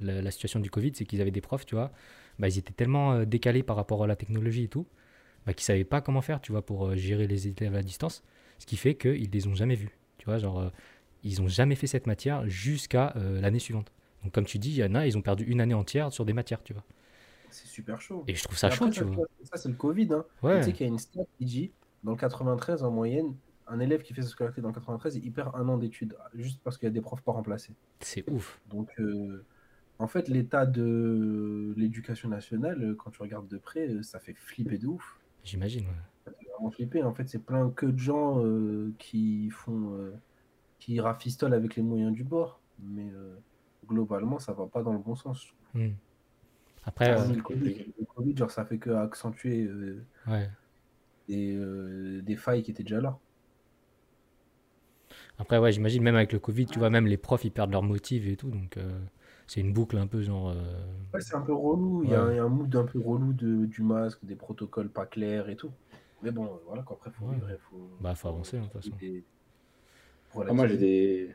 la, la situation du Covid, c'est qu'ils avaient des profs, tu vois, bah, ils étaient tellement euh, décalés par rapport à la technologie et tout, bah, qu'ils ne savaient pas comment faire, tu vois, pour euh, gérer les élèves à distance, ce qui fait qu'ils ne les ont jamais vus, tu vois, genre, euh, ils n'ont jamais fait cette matière jusqu'à euh, l'année suivante. Donc, comme tu dis, il y en a, ils ont perdu une année entière sur des matières, tu vois. C'est super chaud. Et je trouve ça après, chaud, ça, tu vois. Ça, c'est le Covid. Hein. Ouais. Tu sais qu'il y a une stat qui dit, dans le quatre-vingt-treize, en moyenne, un élève qui fait sa scolarité dans le quatre-vingt-treize, il perd un an d'études, juste parce qu'il y a des profs pas remplacés. C'est ouf. Donc, euh, en fait, l'état de l'éducation nationale, quand tu regardes de près, ça fait flipper de ouf. J'imagine, ouais. Ça fait vraiment flipper. En fait, c'est plein que de gens euh, qui font... Euh, qui rafistolent avec les moyens du bord. Mais euh, globalement, ça va pas dans le bon sens, je trouve. Mm. Après, ah, euh... le Covid, le COVID genre, ça fait que accentuer euh, ouais. des, euh, des failles qui étaient déjà là. Après, ouais, j'imagine, même avec le Covid, tu vois, même les profs, ils perdent leur motive et tout, donc euh, c'est une boucle un peu genre... Euh... Ouais, c'est un peu relou, il ouais. y, y a un mood un peu relou de, du masque, des protocoles pas clairs et tout. Mais bon, voilà, quoi, après, faut ouais. vivre, faut... Bah, faut avancer, de toute façon. Des... Ah, moi, j'ai des...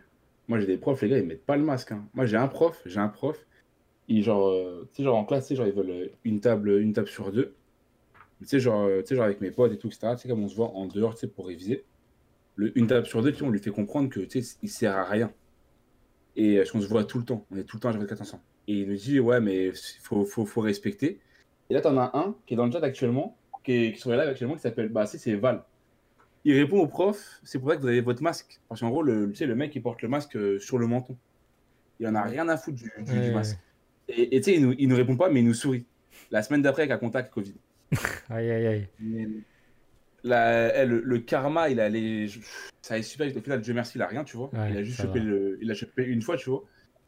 moi, j'ai des profs, les gars, ils mettent pas le masque, hein. Moi, j'ai un prof, j'ai un prof... Ils, genre, euh, tu sais, genre en classe, genre, ils veulent une table, une table sur deux. Tu sais, genre, genre avec mes potes et tout, et cetera. Tu sais, comme on se voit en dehors, tu sais, pour réviser. Le, une table sur deux, tu sais, on lui fait comprendre que, tu sais, il sert à rien. Et parce qu'on se voit tout le temps. On est tout le temps à vingt-quatre heures ensemble. Et il nous dit, ouais, mais faut, faut, faut respecter. Et là, t'en as un qui est dans le chat actuellement, qui, est, qui se relève actuellement, qui s'appelle, bah, c'est Val. Il répond au prof, c'est pour ça que vous avez votre masque. Parce qu'en gros, le, tu sais, le mec, il porte le masque sur le menton. Il en a rien à foutre du, du, ouais. du masque. Et tu sais, il, il nous répond pas, mais il nous sourit. La semaine d'après, avec un contact Covid. Aïe, aïe, aïe. La, elle, le karma, il a les... Ça est super vite. Au final, Dieu merci, il a rien, tu vois. Ouais, il a juste chopé, le, il a chopé une fois, tu vois.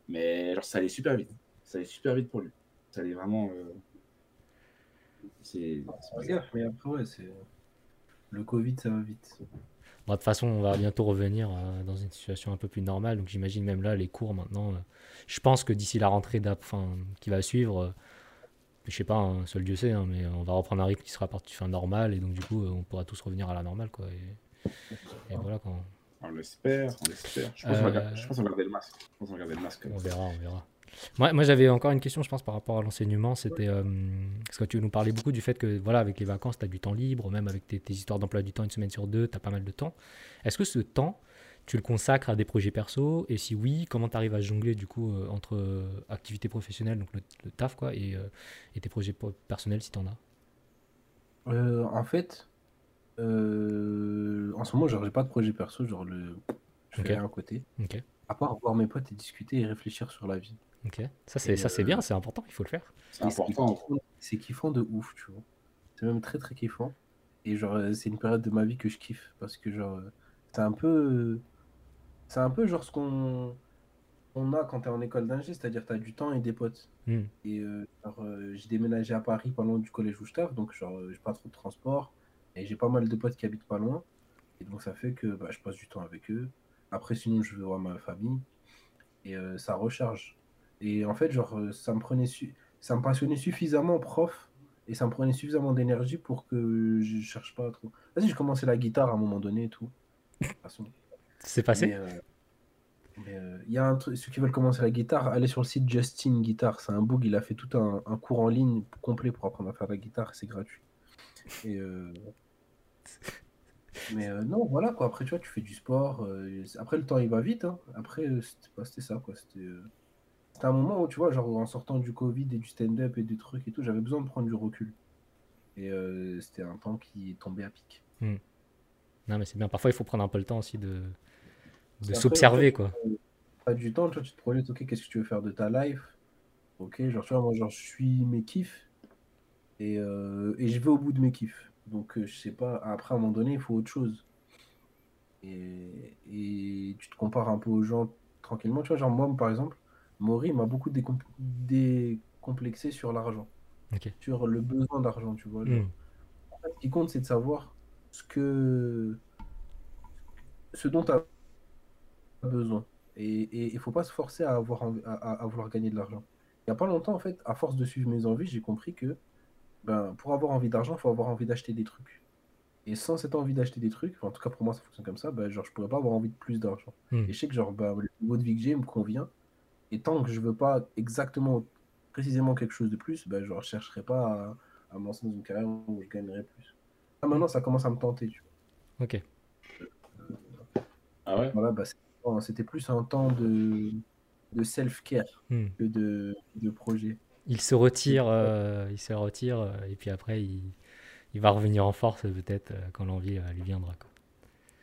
Mais genre, ça allait super vite. Ça allait super vite pour lui. Ça allait vraiment... Euh... C'est bizarre, mais après, ouais, c'est... Le Covid, ça va vite. Bon, de toute façon, on va bientôt revenir euh, dans une situation un peu plus normale. Donc, j'imagine même là, les cours maintenant. Euh, je pense que d'ici la rentrée fin, qui va suivre, euh, je sais pas, hein, seul Dieu sait, hein, mais on va reprendre un rythme qui sera parti fin normal. Et donc, du coup, euh, on pourra tous revenir à la normale, quoi. Et, et voilà, quand... On l'espère, on l'espère. Je pense, euh... regarde... je pense on va garder le masque. Je pense on va garder le masque. On verra, on verra. Moi, moi j'avais encore une question, je pense, par rapport à l'enseignement. C'était euh, parce que tu nous parlais beaucoup du fait que, voilà, avec les vacances, tu as du temps libre, même avec tes, tes histoires d'emploi du temps, une semaine sur deux, tu as pas mal de temps. Est-ce que ce temps, tu le consacres à des projets perso? Et si oui, comment tu arrives à jongler, du coup, euh, entre euh, activité professionnelle, donc le, le taf, quoi, et, euh, et tes projets personnels, si tu en as? euh, En fait, euh, en ce moment, genre, j'ai pas de projet perso, genre, le... je fais okay. rien à côté. Okay. À part voir mes potes et discuter et réfléchir sur la vie. Ok, ça c'est ça c'est euh, bien, c'est important, il faut le faire. C'est important. C'est kiffant de ouf, tu vois. C'est même très très kiffant. Et genre c'est une période de ma vie que je kiffe parce que genre c'est un peu c'est un peu genre ce qu'on on a quand t'es en école d'ingé, c'est-à-dire t'as du temps et des potes. Mm. Et euh, genre, j'ai déménagé à Paris pendant du collège où je taffe, donc genre j'ai pas trop de transport et j'ai pas mal de potes qui habitent pas loin. Et donc ça fait que bah, je passe du temps avec eux. Après sinon je vais voir ma famille et euh, ça recharge. Et en fait, genre, ça me prenait, su... ça me passionnait suffisamment prof, et ça me prenait suffisamment d'énergie pour que je cherche pas trop. Vas-y, j'ai commencé la guitare à un moment donné et tout. De toute façon. C'est passé. Mais euh... il y a un truc, ceux qui veulent commencer la guitare, allez sur le site Justin Guitar. C'est un bug, il a fait tout un, un cours en ligne complet pour apprendre à faire la guitare, c'est gratuit. Et euh... Mais euh, non, voilà quoi. Après, tu vois, tu fais du sport. Euh... Après, le temps il va vite. Hein. Après, euh, c'était pas... c'était ça quoi. C'était. Euh... C'était un moment où, tu vois, genre en sortant du Covid et du stand-up et des trucs et tout, j'avais besoin de prendre du recul. Et euh, c'était un temps qui est tombé à pic. Mmh. Non, mais c'est bien. Parfois, il faut prendre un peu le temps aussi de, de s'observer, quoi. Pas du temps, tu vois, tu te projettes, ok, qu'est-ce que tu veux faire de ta life? Ok, genre, tu vois, moi, genre, je suis mes kiffs et, euh, et je vais au bout de mes kiffs. Donc, euh, je sais pas, après, à un moment donné, il faut autre chose. Et, et tu te compares un peu aux gens tranquillement. Tu vois, genre, moi, par exemple, Maury m'a beaucoup décom- décomplexé sur l'argent, okay. sur le besoin d'argent, tu vois. Mm. En fait, ce qui compte, c'est de savoir ce que, ce dont tu as besoin. Et il ne faut pas se forcer à, avoir, à, à, à vouloir gagner de l'argent. Il n'y a pas longtemps, en fait, à force de suivre mes envies, j'ai compris que ben, pour avoir envie d'argent, il faut avoir envie d'acheter des trucs. Et sans cette envie d'acheter des trucs, enfin, en tout cas pour moi, ça fonctionne comme ça, ben, genre, je ne pourrais pas avoir envie de plus d'argent. Mm. Et je sais que genre, ben, le niveau de vie que j'ai me convient. Et tant que je veux pas exactement, précisément quelque chose de plus, ben je ne chercherai pas à, à me lancer dans une carrière où je gagnerai plus. Ah, maintenant, ça commence à me tenter. Tu vois. Ok. Euh, ah ouais. Voilà, ben, c'était, c'était plus un temps de, de self-care hmm. que de, de projet. Il se retire, euh, il se retire, et puis après, il, il va revenir en force peut-être quand l'envie lui viendra. Quoi.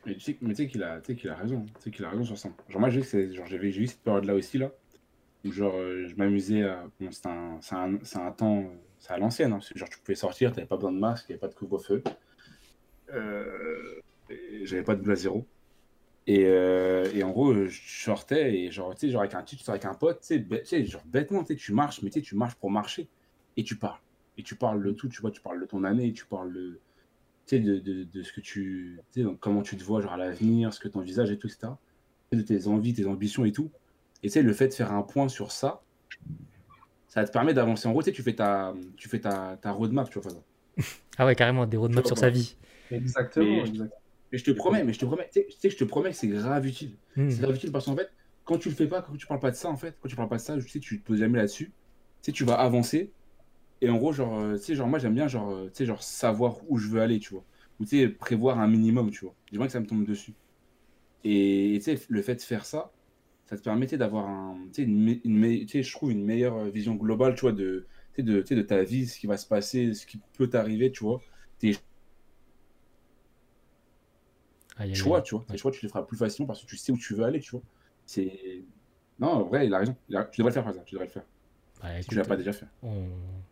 Mais tu sais, mais tu sais qu'il a, tu sais qu'il a raison, tu sais qu'il a raison sur ça. Genre moi, j'ai, c'est, genre j'avais, j'ai eu cette période-là aussi là. Genre, euh, je m'amusais à... Bon, c'est un, c'est un, c'est un temps... C'est à l'ancienne, hein, parce que genre, tu pouvais sortir, t'avais pas besoin de masque, t'avais pas de couvre-feu. Euh, j'avais pas de blazéro. Et, euh, et en gros, je sortais, et genre, tu sais, genre, avec un titre, tu sors avec un pote, tu sais, b- tu sais, genre, bêtement, tu marches, mais tu sais, tu marches pour marcher. Et tu parles. Et tu parles de tout, tu vois, tu parles de ton année, tu parles de... Tu sais, de, de, de ce que tu... Tu sais, donc, comment tu te vois, genre, à l'avenir, ce que t'envisages et tout, et cetera. De tes envies, tes ambitions et tout. Et tu sais, le fait de faire un point sur ça, ça te permet d'avancer. En gros, tu sais, tu fais ta, tu fais ta, ta roadmap, tu vois. Ah ouais, carrément, des roadmaps sur sa vie. Exactement. Mais, exactement. mais je te promets, mais je te promets, tu sais, je te promets, c'est grave utile. Mmh. C'est grave utile parce qu'en fait, quand tu le fais pas, quand tu parles pas de ça, en fait, quand tu parles pas de ça, tu sais, tu te poses jamais là-dessus. Tu sais, tu vas avancer. Et en gros, genre, tu sais, genre, moi, j'aime bien, genre, tu sais, genre, savoir où je veux aller, tu vois. Ou tu sais, prévoir un minimum, tu vois. J'aimerais que ça me tombe dessus. Et tu sais, le fait de faire ça, ça te permettait d'avoir un, une, une, une, je trouve une meilleure vision globale, tu vois, de, t'sais, de, t'sais, de ta vie, ce qui va se passer, ce qui peut t'arriver, tu vois. Tes ah, choix, tu vois, tes choix, tu les feras plus facilement parce que tu sais où tu veux aller, tu vois. C'est... Non, en vrai, il a raison. Il a... Tu devrais le faire, par exemple. Tu devrais le faire. Bah, écoute, si tu l'as pas déjà fait. On...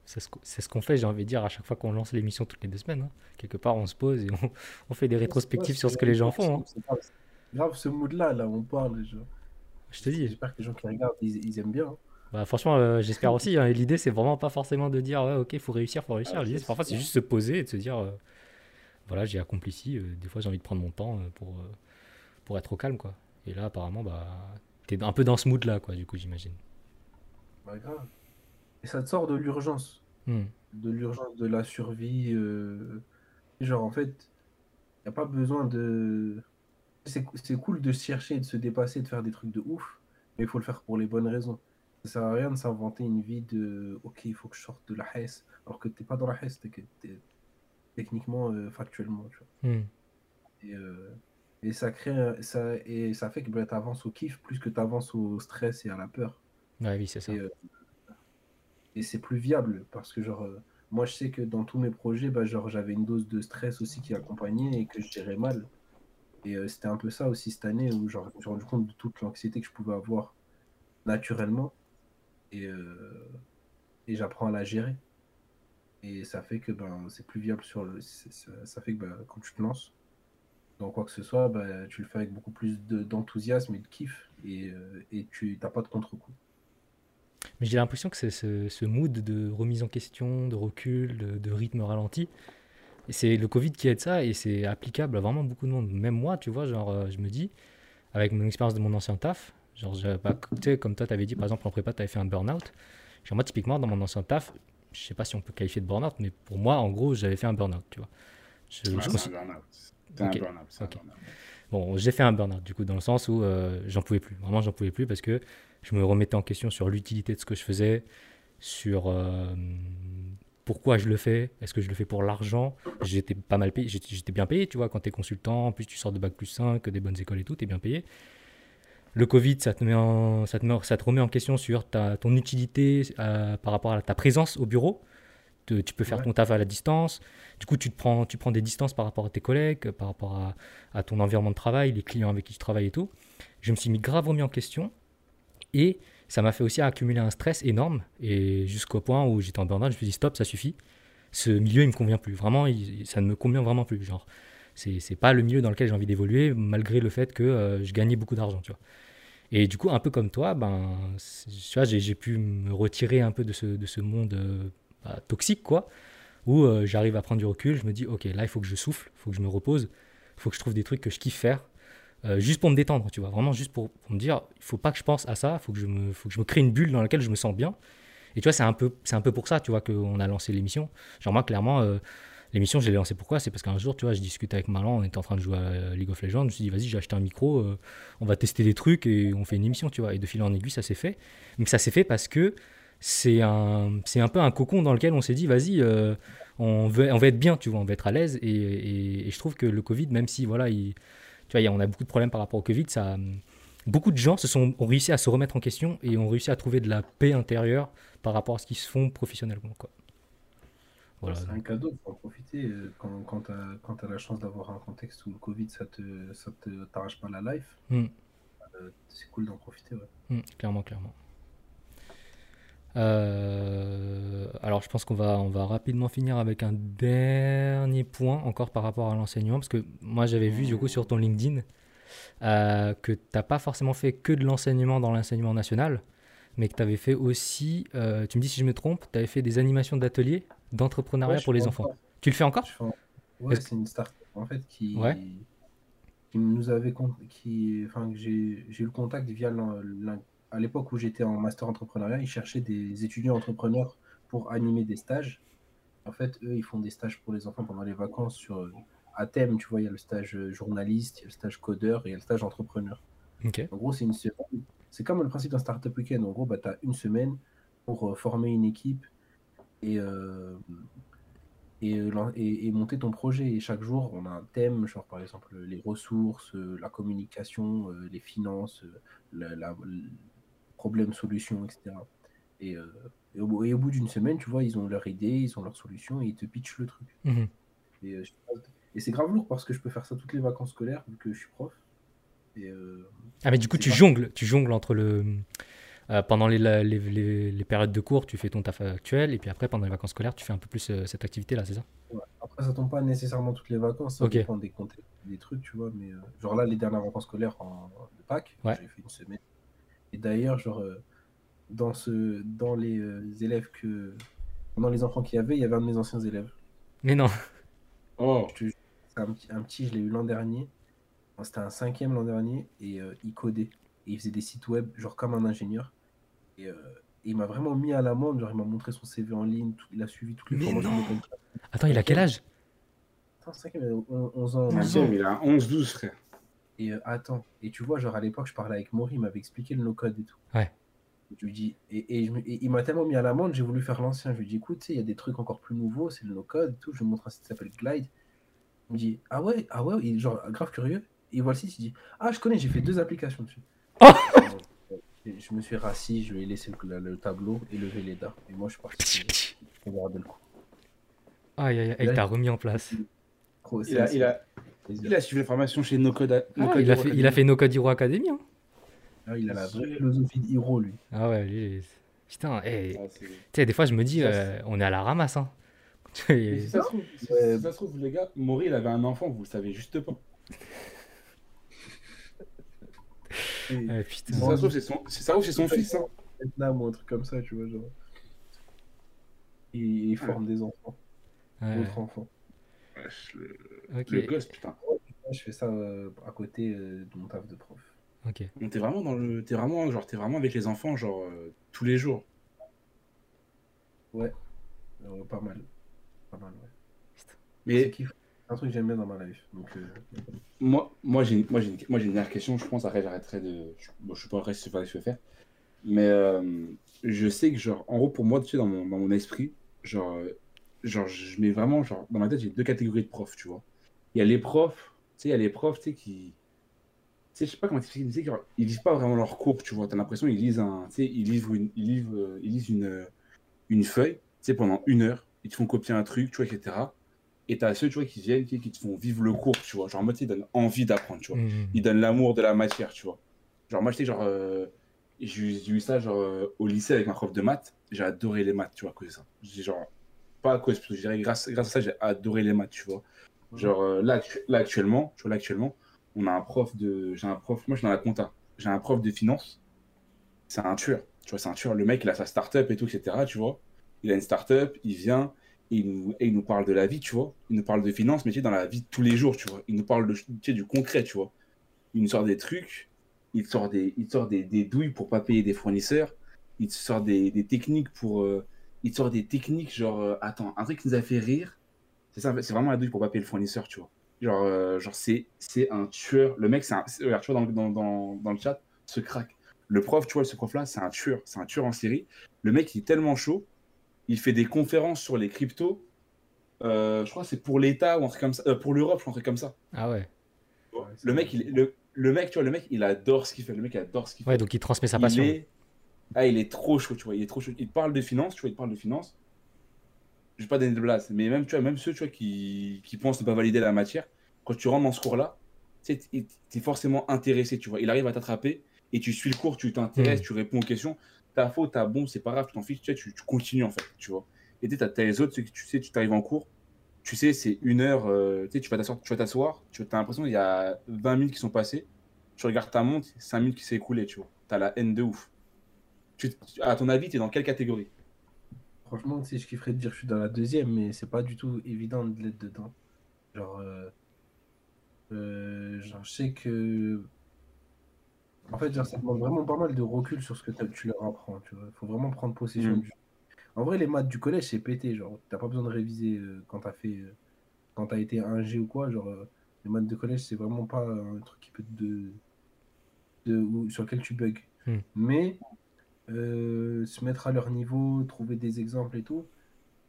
C'est, ce que... c'est ce qu'on fait, j'ai envie de dire, à chaque fois qu'on lance l'émission toutes les deux semaines. Hein. Quelque part, on se pose et on, on fait des rétrospectives sur ce que les gens font. Hein. C'est grave. C'est grave ce mood-là, là, où on parle, genre. Je te dis. J'espère que les gens qui regardent, ils, ils aiment bien. Hein. Bah, franchement, euh, j'espère aussi. Hein, l'idée, c'est vraiment pas forcément de dire ouais, ok, faut réussir, faut réussir. Ah, l'idée, c'est parfois, c'est juste se poser et de se dire euh, voilà, j'ai accompli ci. Euh, des fois, j'ai envie de prendre mon temps euh, pour, euh, pour être au calme, quoi. Et là, apparemment, bah, t'es un peu dans ce mood-là, quoi, du coup, j'imagine. Bah, grave. Et ça te sort de l'urgence. Hmm. De l'urgence de la survie. Euh... Genre, en fait, y a pas besoin de. C'est, c'est cool de se chercher, de se dépasser, de faire des trucs de ouf, mais il faut le faire pour les bonnes raisons. Ça sert à rien de s'inventer une vie de « ok, il faut que je sorte de la haisse », alors que t'es pas dans la haisse, t'es, t'es techniquement, euh, factuellement. Tu vois. Mm. Et, euh, et ça crée, ça, et ça fait que bah, t'avances au kiff plus que t'avances au stress et à la peur. Ouais, oui, c'est ça. Et, euh, et c'est plus viable parce que genre, euh, moi je sais que dans tous mes projets, bah, genre, j'avais une dose de stress aussi qui accompagnait et que je gérais mal. Et euh, c'était un peu ça aussi cette année où genre, je me suis rendu compte de toute l'anxiété que je pouvais avoir naturellement. Et, euh, et j'apprends à la gérer et ça fait que ben c'est plus viable sur le c'est, ça, ça fait que ben, quand tu te lances dans quoi que ce soit, ben, tu le fais avec beaucoup plus de, d'enthousiasme et de kiff et, euh, et tu t'as pas de contre-coup. Mais j'ai l'impression que c'est ce, ce mood de remise en question, de recul, de, de rythme ralenti, et c'est le Covid qui aide ça et c'est applicable à vraiment beaucoup de monde, même moi tu vois, genre je me dis avec mon expérience de mon ancien taf. Genre, bah, tu sais, comme toi, tu avais dit, par exemple, en prépa, tu avais fait un burn-out. Genre, moi, typiquement, dans mon ancien taf, je sais pas si on peut qualifier de burn-out, mais pour moi, en gros, j'avais fait un burn-out, tu vois. Je, ouais, je c'est considère... un burn-out. C'est okay. un burn-out. C'est okay. un burn-out. Bon, j'ai fait un burn-out, du coup, dans le sens où euh, j'en pouvais plus. Vraiment, j'en pouvais plus parce que je me remettais en question sur l'utilité de ce que je faisais, sur euh, pourquoi je le fais, est-ce que je le fais pour l'argent. J'étais pas mal payé, j'étais, j'étais bien payé, tu vois, quand tu es consultant, en plus, tu sors de bac plus cinq, des bonnes écoles et tout, tu es bien payé. Le Covid, ça te, met en, ça, te met, ça te remet en question sur ta, ton utilité euh, par rapport à ta présence au bureau. Te, tu peux faire ouais. ton taf à la distance. Du coup, tu, te prends, tu prends des distances par rapport à tes collègues, par rapport à, à ton environnement de travail, les clients avec qui tu travailles et tout. Je me suis mis grave remis en question. Et ça m'a fait aussi accumuler un stress énorme. Et jusqu'au point où j'étais en burn-out, je me suis dit stop, ça suffit. Ce milieu, il ne me convient plus. Vraiment, il, ça ne me convient vraiment plus. Genre. C'est, c'est pas le milieu dans lequel j'ai envie d'évoluer, malgré le fait que euh, je gagnais beaucoup d'argent, tu vois. Et du coup, un peu comme toi, ben, tu vois, j'ai, j'ai pu me retirer un peu de ce, de ce monde euh, bah, toxique, quoi, où euh, j'arrive à prendre du recul, je me dis, ok, là, il faut que je souffle, il faut que je me repose, il faut que je trouve des trucs que je kiffe faire, euh, juste pour me détendre, tu vois, vraiment juste pour, pour me dire, il faut pas que je pense à ça, il faut que je me, faut que je me crée une bulle dans laquelle je me sens bien. Et tu vois, c'est un peu, c'est un peu pour ça, tu vois, qu'on a lancé l'émission. Genre moi, clairement... Euh, L'émission, je l'ai lancée pourquoi ? C'est parce qu'un jour, tu vois, je discutais avec Marlon, on était en train de jouer à League of Legends, je me suis dit, vas-y, j'ai acheté un micro, euh, on va tester des trucs et on fait une émission, tu vois. Et de fil en aiguille, ça s'est fait. Mais ça s'est fait parce que c'est un, c'est un peu un cocon dans lequel on s'est dit, vas-y, euh, on veut, on veut être bien, tu vois, on veut être à l'aise. Et, et, et je trouve que le Covid, même si, voilà, il, tu vois, on a beaucoup de problèmes par rapport au Covid, ça, beaucoup de gens se sont, ont réussi à se remettre en question et ont réussi à trouver de la paix intérieure par rapport à ce qu'ils se font professionnellement, quoi. Voilà. C'est un cadeau, il faut en profiter quand, quand tu as quand la chance d'avoir un contexte où le Covid, ça te, ça te, t'arrache pas la life. Mm. Euh, c'est cool d'en profiter. Ouais. Mm, clairement, clairement. Euh, alors, je pense qu'on va, on va rapidement finir avec un dernier point encore par rapport à l'enseignement. Parce que moi, j'avais vu du coup sur ton LinkedIn euh, que tu n'as pas forcément fait que de l'enseignement dans l'enseignement national, mais que tu avais fait aussi, euh, tu me dis si je me trompe, tu avais fait des animations d'ateliers d'entrepreneuriat ouais, pour les enfants. Encore. Tu le fais encore en... Ouais, Est-ce... c'est une start-up en fait qui, ouais. qui nous avait con... qui, enfin que j'ai... j'ai eu le contact via l'in... L'in... à l'époque où j'étais en master entrepreneuriat, ils cherchaient des étudiants entrepreneurs pour animer des stages. En fait, eux, ils font des stages pour les enfants pendant les vacances sur à thème. Tu vois, il y a le stage journaliste, il y a le stage codeur et il y a le stage entrepreneur. Okay. En gros, c'est une semaine. C'est comme le principe d'un startup week-end. En gros, bah, tu as une semaine pour former une équipe et, euh, et, et, et monter ton projet. Et chaque jour, on a un thème, genre par exemple les ressources, la communication, les finances, la, la, le problème-solution, et cetera. Et, euh, et, au, et au bout d'une semaine, tu vois, ils ont leur idée, ils ont leur solution et ils te pitchent le truc. Mmh. Et, euh, et c'est grave lourd parce que je peux faire ça toutes les vacances scolaires vu que je suis prof. Et euh, ah mais du coup tu pas... jongles, tu jongles entre le euh, pendant les, la, les, les, les périodes de cours tu fais ton taf actuel et puis après pendant les vacances scolaires tu fais un peu plus euh, cette activité là, c'est ça ouais. Après ça tombe pas nécessairement toutes les vacances, ça okay. dépend des contextes, des trucs tu vois, mais euh, genre là les dernières vacances scolaires en, en de Pâques ouais. j'ai fait une semaine et d'ailleurs genre euh, dans, ce, dans les élèves que... Dans les enfants qu'il y avait, il y avait un de mes anciens élèves. Mais non. Oh. Je te jure, un, un petit, je l'ai eu l'an dernier. C'était un cinquième l'an dernier. Et euh, il codait. Et il faisait des sites web, genre comme un ingénieur. Et, euh, et il m'a vraiment mis à l'amende. Genre, il m'a montré son C V en ligne. Tout, il a suivi toutes les mais formations. Non. Attends, il a quel âge? Attends, cinquième, il a onze ans. cinquième, il a onze douze, frère. Et euh, attends. Et tu vois, genre à l'époque, je parlais avec Maury. Il m'avait expliqué le no-code et tout. Ouais. Je lui dis, et, et, je, et il m'a tellement mis à l'amende, j'ai voulu faire l'ancien. Je lui dis, écoute, il y a des trucs encore plus nouveaux, c'est le no-code, tout. Je lui montre un site qui s'appelle Glide. Il me dit, ah ouais, ah ouais, il, genre grave curieux. Et il voit le site, il dit, ah je connais, j'ai fait deux applications dessus. Oh je, je me suis rassis, je lui ai laissé le, le, le tableau et levé les dards. Et moi je suis parti. On va regarder le coup. Aïe aïe aïe, il t'a remis en place. Il a, il, a, il a suivi la formation chez No Code, no ah, Code il, a fait, il a fait No Code Hero Academy. Hein. Ah, il a la vraie philosophie de Hiro, lui. Ah ouais, lui. Putain, hey. Ah, tu sais, des fois, je me dis, ça, euh, on est à la ramasse. Hein. Et... si, ça se trouve, si, ouais. si ça se trouve, les gars, Maury, il avait un enfant, vous le savez juste pas. Et... ah, putain. Si ça se trouve, c'est son, si ça trouve, c'est son fils. Hein. Vietnam ou un truc comme ça, tu vois. Genre. Et il forme ouais. des enfants. Ouais. D'autres enfants. Ouais, le... Okay. le gosse, putain. Ouais, je fais ça euh, à côté euh, de mon taf de prof. Okay. Donc t'es vraiment dans le, t'es vraiment genre t'es vraiment avec les enfants genre euh, tous les jours. Ouais, euh, pas mal, pas mal. Ouais. Mais un truc que j'aime bien dans ma life. Donc euh... moi, moi j'ai, moi j'ai, une... moi j'ai une dernière question. Je pense après j'arrêterai de, je, bon, je sais pas après si c'est pas ce que je vais faire, mais euh, je sais que genre en gros pour moi tu sais dans mon, dans mon esprit genre, euh, genre je mets vraiment genre dans ma tête j'ai deux catégories de profs tu vois. Il y a les profs, tu sais il y a les profs tu sais qui tu sais, je sais pas comment t'expliquer, tu sais, ils lisent pas vraiment leurs cours, tu vois, t'as l'impression qu'ils lisent un, tu sais, ils lisent une, ils lisent, euh, ils lisent une, euh, une feuille, tu sais, pendant une heure, ils te font copier un truc, tu vois, et cetera. Et t'as ceux, tu vois, qui viennent, qui, qui te font vivre le cours, tu vois, genre en mode, ils donnent envie d'apprendre, tu vois, mmh. ils donnent l'amour de la matière, tu vois. Genre moi, j'étais genre, euh, j'ai eu ça genre euh, au lycée avec ma prof de maths, j'ai adoré les maths, tu vois, à cause de ça. J'ai genre, pas à cause, parce que je dirais, grâce, grâce à ça, j'ai adoré les maths, tu vois. Genre euh, là, là actuellement, tu vois, là actuellement. On a un prof de. J'ai un prof. Moi, je suis dans la compta. J'ai un prof de finance. C'est un tueur. Tu vois, c'est un tueur. Le mec, il a sa start-up et tout, et cetera. Tu vois, il a une start-up, il vient et il, nous... et il nous parle de la vie, tu vois. Il nous parle de finance, mais tu sais, dans la vie de tous les jours, tu vois. Il nous parle de, tu sais, du concret, tu vois. Il nous sort des trucs, il sort des, il sort des, des douilles pour pas payer des fournisseurs. Il sort des, des techniques pour. Euh... Il sort des techniques, genre. Euh... Attends, un truc qui nous a fait rire, c'est ça, c'est vraiment la douille pour pas payer le fournisseur, tu vois. Genre, euh, genre c'est, c'est un tueur. Le mec, c'est un... Regarde, tu vois, dans, dans, dans, dans le chat, se craque. Le prof, tu vois, ce prof-là, c'est un tueur. C'est un tueur en série. Le mec, il est tellement chaud. Il fait des conférences sur les cryptos. Euh, je crois que c'est pour l'État ou un truc comme ça. Euh, pour l'Europe, je crois, un truc comme ça. Ah ouais. ouais le, mec, il, le, le mec, tu vois, le mec, il adore ce qu'il fait. Le mec, il adore ce qu'il fait. Ouais, donc il transmet sa passion. Il est... Ah, il est trop chaud, tu vois. Il est trop chaud. Il parle de finance, tu vois, il parle de finance. Je vais pas donner de blase, mais même, tu vois, même ceux tu vois, qui, qui pensent ne pas valider la matière, quand tu rentres dans ce cours-là, tu es forcément intéressé, tu vois. Il arrive à t'attraper et tu suis le cours, tu t'intéresses, mmh. tu réponds aux questions. T'as faux, t'as bon, c'est pas grave, tu t'en fiches, tu, tu continues en fait, tu vois. Et tu as, as les autres, ceux que tu sais, tu t'arrives en cours, tu sais, c'est une heure, euh, tu vas t'asseoir, tu as l'impression qu'il y a vingt minutes qui sont passées, tu regardes ta montre, cinq minutes qui s'est écoulée, tu vois. Tu as la haine de ouf. Tu, à ton avis, tu es dans quelle catégorie ? Franchement, je kifferais de dire que je suis dans la deuxième, mais c'est pas du tout évident de l'être dedans. Genre, euh, euh, genre, je sais que. En fait, genre, ça demande vraiment pas mal de recul sur ce que tu leur apprends. Tu vois, faut vraiment prendre possession mmh. du. En vrai, les maths du collège, c'est pété. Genre, t'as pas besoin de réviser euh, quand t'as fait, euh, quand t'as été un G ou quoi. Genre, euh, les maths de collège, c'est vraiment pas un truc qui peut te de, de ou, sur lequel tu bugs. Mmh. Mais. Euh, se mettre à leur niveau, trouver des exemples et tout,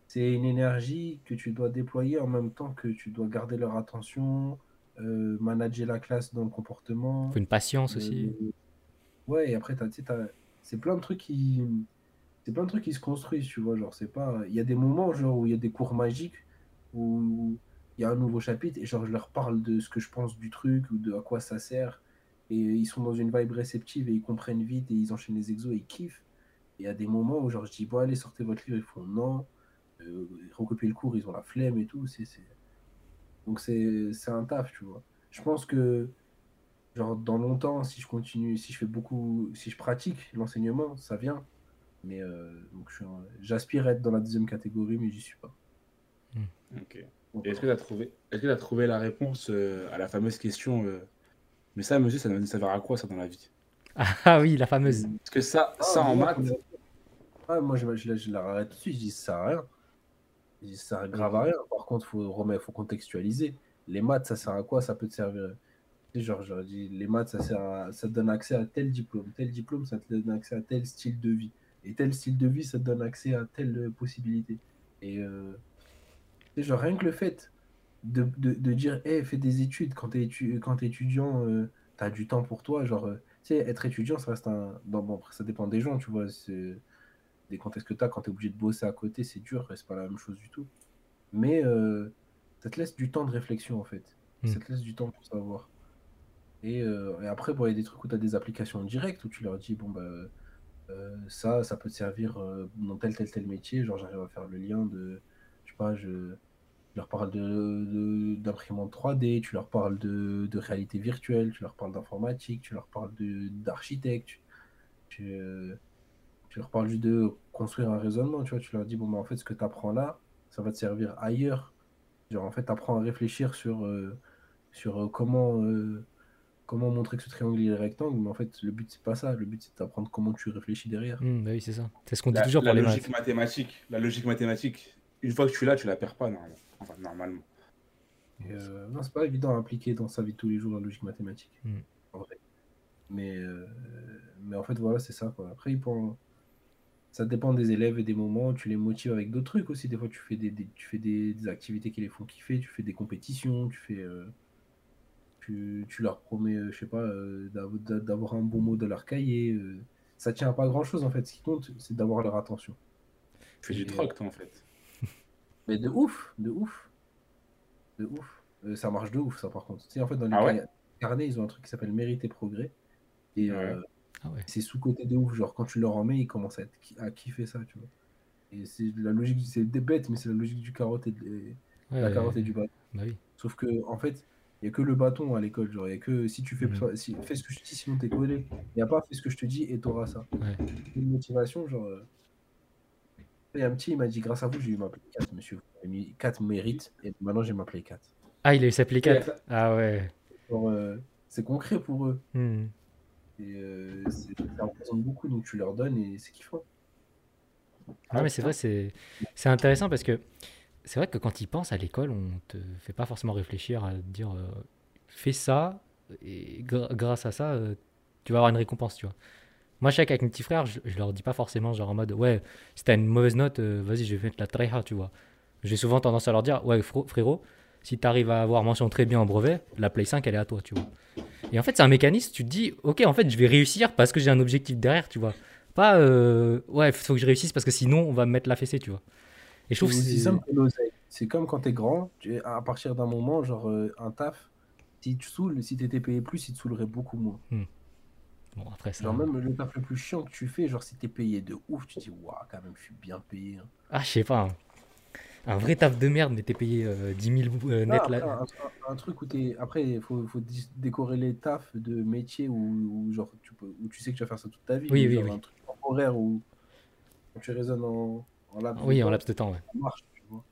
c'est une énergie que tu dois déployer en même temps que tu dois garder leur attention, euh, manager la classe dans le comportement. Faut une patience euh, aussi. Ouais, et après, t'as, t'as, c'est plein de trucs qui, c'est plein de trucs qui se construisent, tu vois. Genre, c'est pas, il y a des moments genre où il y a des cours magiques où il y a un nouveau chapitre et genre je leur parle de ce que je pense du truc ou de à quoi ça sert. Et ils sont dans une vibe réceptive et ils comprennent vite et ils enchaînent les exos et ils kiffent. Et à des moments où genre je dis bon allez sortez votre livre, ils font non, euh, recopier le cours, ils ont la flemme et tout. C'est, c'est... Donc c'est, c'est un taf, tu vois. Je pense que genre dans longtemps, si je continue, si je fais beaucoup, si je pratique l'enseignement, ça vient. Mais euh, donc je suis un... j'aspire à être dans la deuxième catégorie, mais j'y suis pas. Mmh. Ok. Et est-ce que tu as trouvé, est-ce que tu as trouvé la réponse euh, à la fameuse question euh... mais ça, monsieur, ça nous servir à quoi ça dans la vie? Ah oui, la fameuse. Parce que ça, ah, ça en maths. Moi, ah, moi je, je, je l'arrête tout de suite, je dis ça sert à rien. Je dis ça sert grave à rien. Par contre, faut remettre, faut contextualiser. Les maths, ça sert à quoi? Ça peut te servir. Genre, je dis les maths, ça sert à, ça te donne accès à tel diplôme, tel diplôme, ça te donne accès à tel style de vie. Et tel style de vie, ça te donne accès à telle possibilité. Et euh, genre, rien que le fait de, de, de dire, hey, fais des études, quand t'es étu- quand t'es étudiant, euh, t'as du temps pour toi. Genre, euh, tu sais, être étudiant, ça reste un. Bon, bon, ça dépend des gens, tu vois. C'est... Des contextes que t'as, quand t'es obligé de bosser à côté, c'est dur, c'est pas la même chose du tout. Mais euh, ça te laisse du temps de réflexion, en fait. Mmh. Ça te laisse du temps pour savoir. Et, euh, et après, bon, il y a des trucs où t'as des applications directes où tu leur dis, bon, bah. Euh, ça, ça peut te servir euh, dans tel, tel, tel métier. Genre, j'arrive à faire le lien de, je sais pas, je, je leur parle de, de, d'imprimante trois D, tu leur parles de, de réalité virtuelle, tu leur parles d'informatique, tu leur parles de, d'architecte, tu, tu, euh, tu leur parles juste de construire un raisonnement, tu vois, tu leur dis, bon, bah, en fait, ce que tu apprends là, ça va te servir ailleurs. Genre, en fait, tu apprends à réfléchir sur, euh, sur euh, comment... Euh, Comment montrer que ce triangle est rectangle, mais en fait, le but, c'est pas ça. Le but, c'est d'apprendre comment tu réfléchis derrière. Mmh, bah oui, c'est ça. C'est ce qu'on dit la, toujours pour la les logique maths. mathématique. La logique mathématique, une fois que tu l'as, tu la perds pas, normalement. Enfin, normalement. Euh, non, c'est pas évident à appliquer dans sa vie de tous les jours, la logique mathématique. Mmh. En vrai. Mais, euh, mais en fait, voilà, c'est ça, quoi. Après, pour... ça dépend des élèves et des moments. Tu les motives avec d'autres trucs aussi. Des fois, tu fais des, des, tu fais des, des activités qui les font kiffer. Tu fais des compétitions, tu fais... Euh... Tu, tu leur promets, je sais pas, euh, d'avoir un bon mot dans leur cahier. Euh, ça tient à pas grand chose en fait. Ce qui compte, c'est d'avoir leur attention. Tu fais du troc, toi, en fait. Mais de ouf, de ouf. De ouf. Euh, ça marche de ouf, ça, par contre. Tu sais, en fait, dans les ah ouais carnets, ils ont un truc qui s'appelle mérite et progrès. Et ouais. euh, ah ouais. c'est sous-côté de ouf. Genre, quand tu leur en mets, ils commencent à, être, à kiffer ça, tu vois. Et c'est la logique, c'est des bêtes, mais c'est la logique du carotte et, de, ouais, la ouais, carotte ouais. et du bâton. Bah oui. Sauf que, en fait, il n'y a que le bâton à l'école, genre, il n'y a que si tu fais, mmh. si, fais ce que je te dis, sinon t'es collé. Il n'y a pas fait ce que je te dis et t'auras ça. Ouais. Une motivation, genre. Il y a un petit, il m'a dit, grâce à vous, j'ai eu ma Play quatre, monsieur. J'ai mis quatre mérites et maintenant j'ai ma Play quatre. Ah, il a eu sa Play quatre. Ouais. Ah ouais. Genre, euh, c'est concret pour eux. Mmh. Et euh, c'est, ça représente beaucoup, donc tu leur donnes et c'est kiffant. Ah, ouais, mais c'est vrai, c'est, c'est intéressant parce que. C'est vrai que quand ils pensent à l'école, on ne te fait pas forcément réfléchir à dire euh, fais ça et gr- grâce à ça, euh, tu vas avoir une récompense, tu vois. Moi, je sais qu'avec mes petits frères, je, je leur dis pas forcément genre en mode ouais, si t'as une mauvaise note, euh, vas-y, je vais mettre la tryhard, tu vois. J'ai souvent tendance à leur dire ouais, fr- frérot, si t'arrives à avoir mention très bien en brevet, la Play cinq, elle est à toi, tu vois. Et en fait, c'est un mécanisme, tu te dis ok, en fait, je vais réussir parce que j'ai un objectif derrière, tu vois. Pas euh, ouais, faut que je réussisse parce que sinon, on va me mettre la fessée, tu vois. Et je trouve c'est... C'est, c'est comme quand t'es grand, tu es, à partir d'un moment, genre euh, un taf, si tu saoules, si t'étais payé plus, il te saoulerait beaucoup moins. Hmm. Bon, après ça. Genre, même le taf le plus chiant que tu fais, genre si t'es payé de ouf, tu te dis, waouh, quand même, je suis bien payé. Hein. Ah, je sais pas. Hein. Un vrai taf de merde, mais t'es payé euh, dix mille euh, net ah, après, là. Un, un truc où t'es. Après, il faut, faut décorréler taf de métier où, où, genre, tu peux, où tu sais que tu vas faire ça toute ta vie. Oui, oui, genre, oui. Un truc temporaire où tu raisonnes en. En oui, temps, en laps de temps, ouais. Ça marche, tu vois.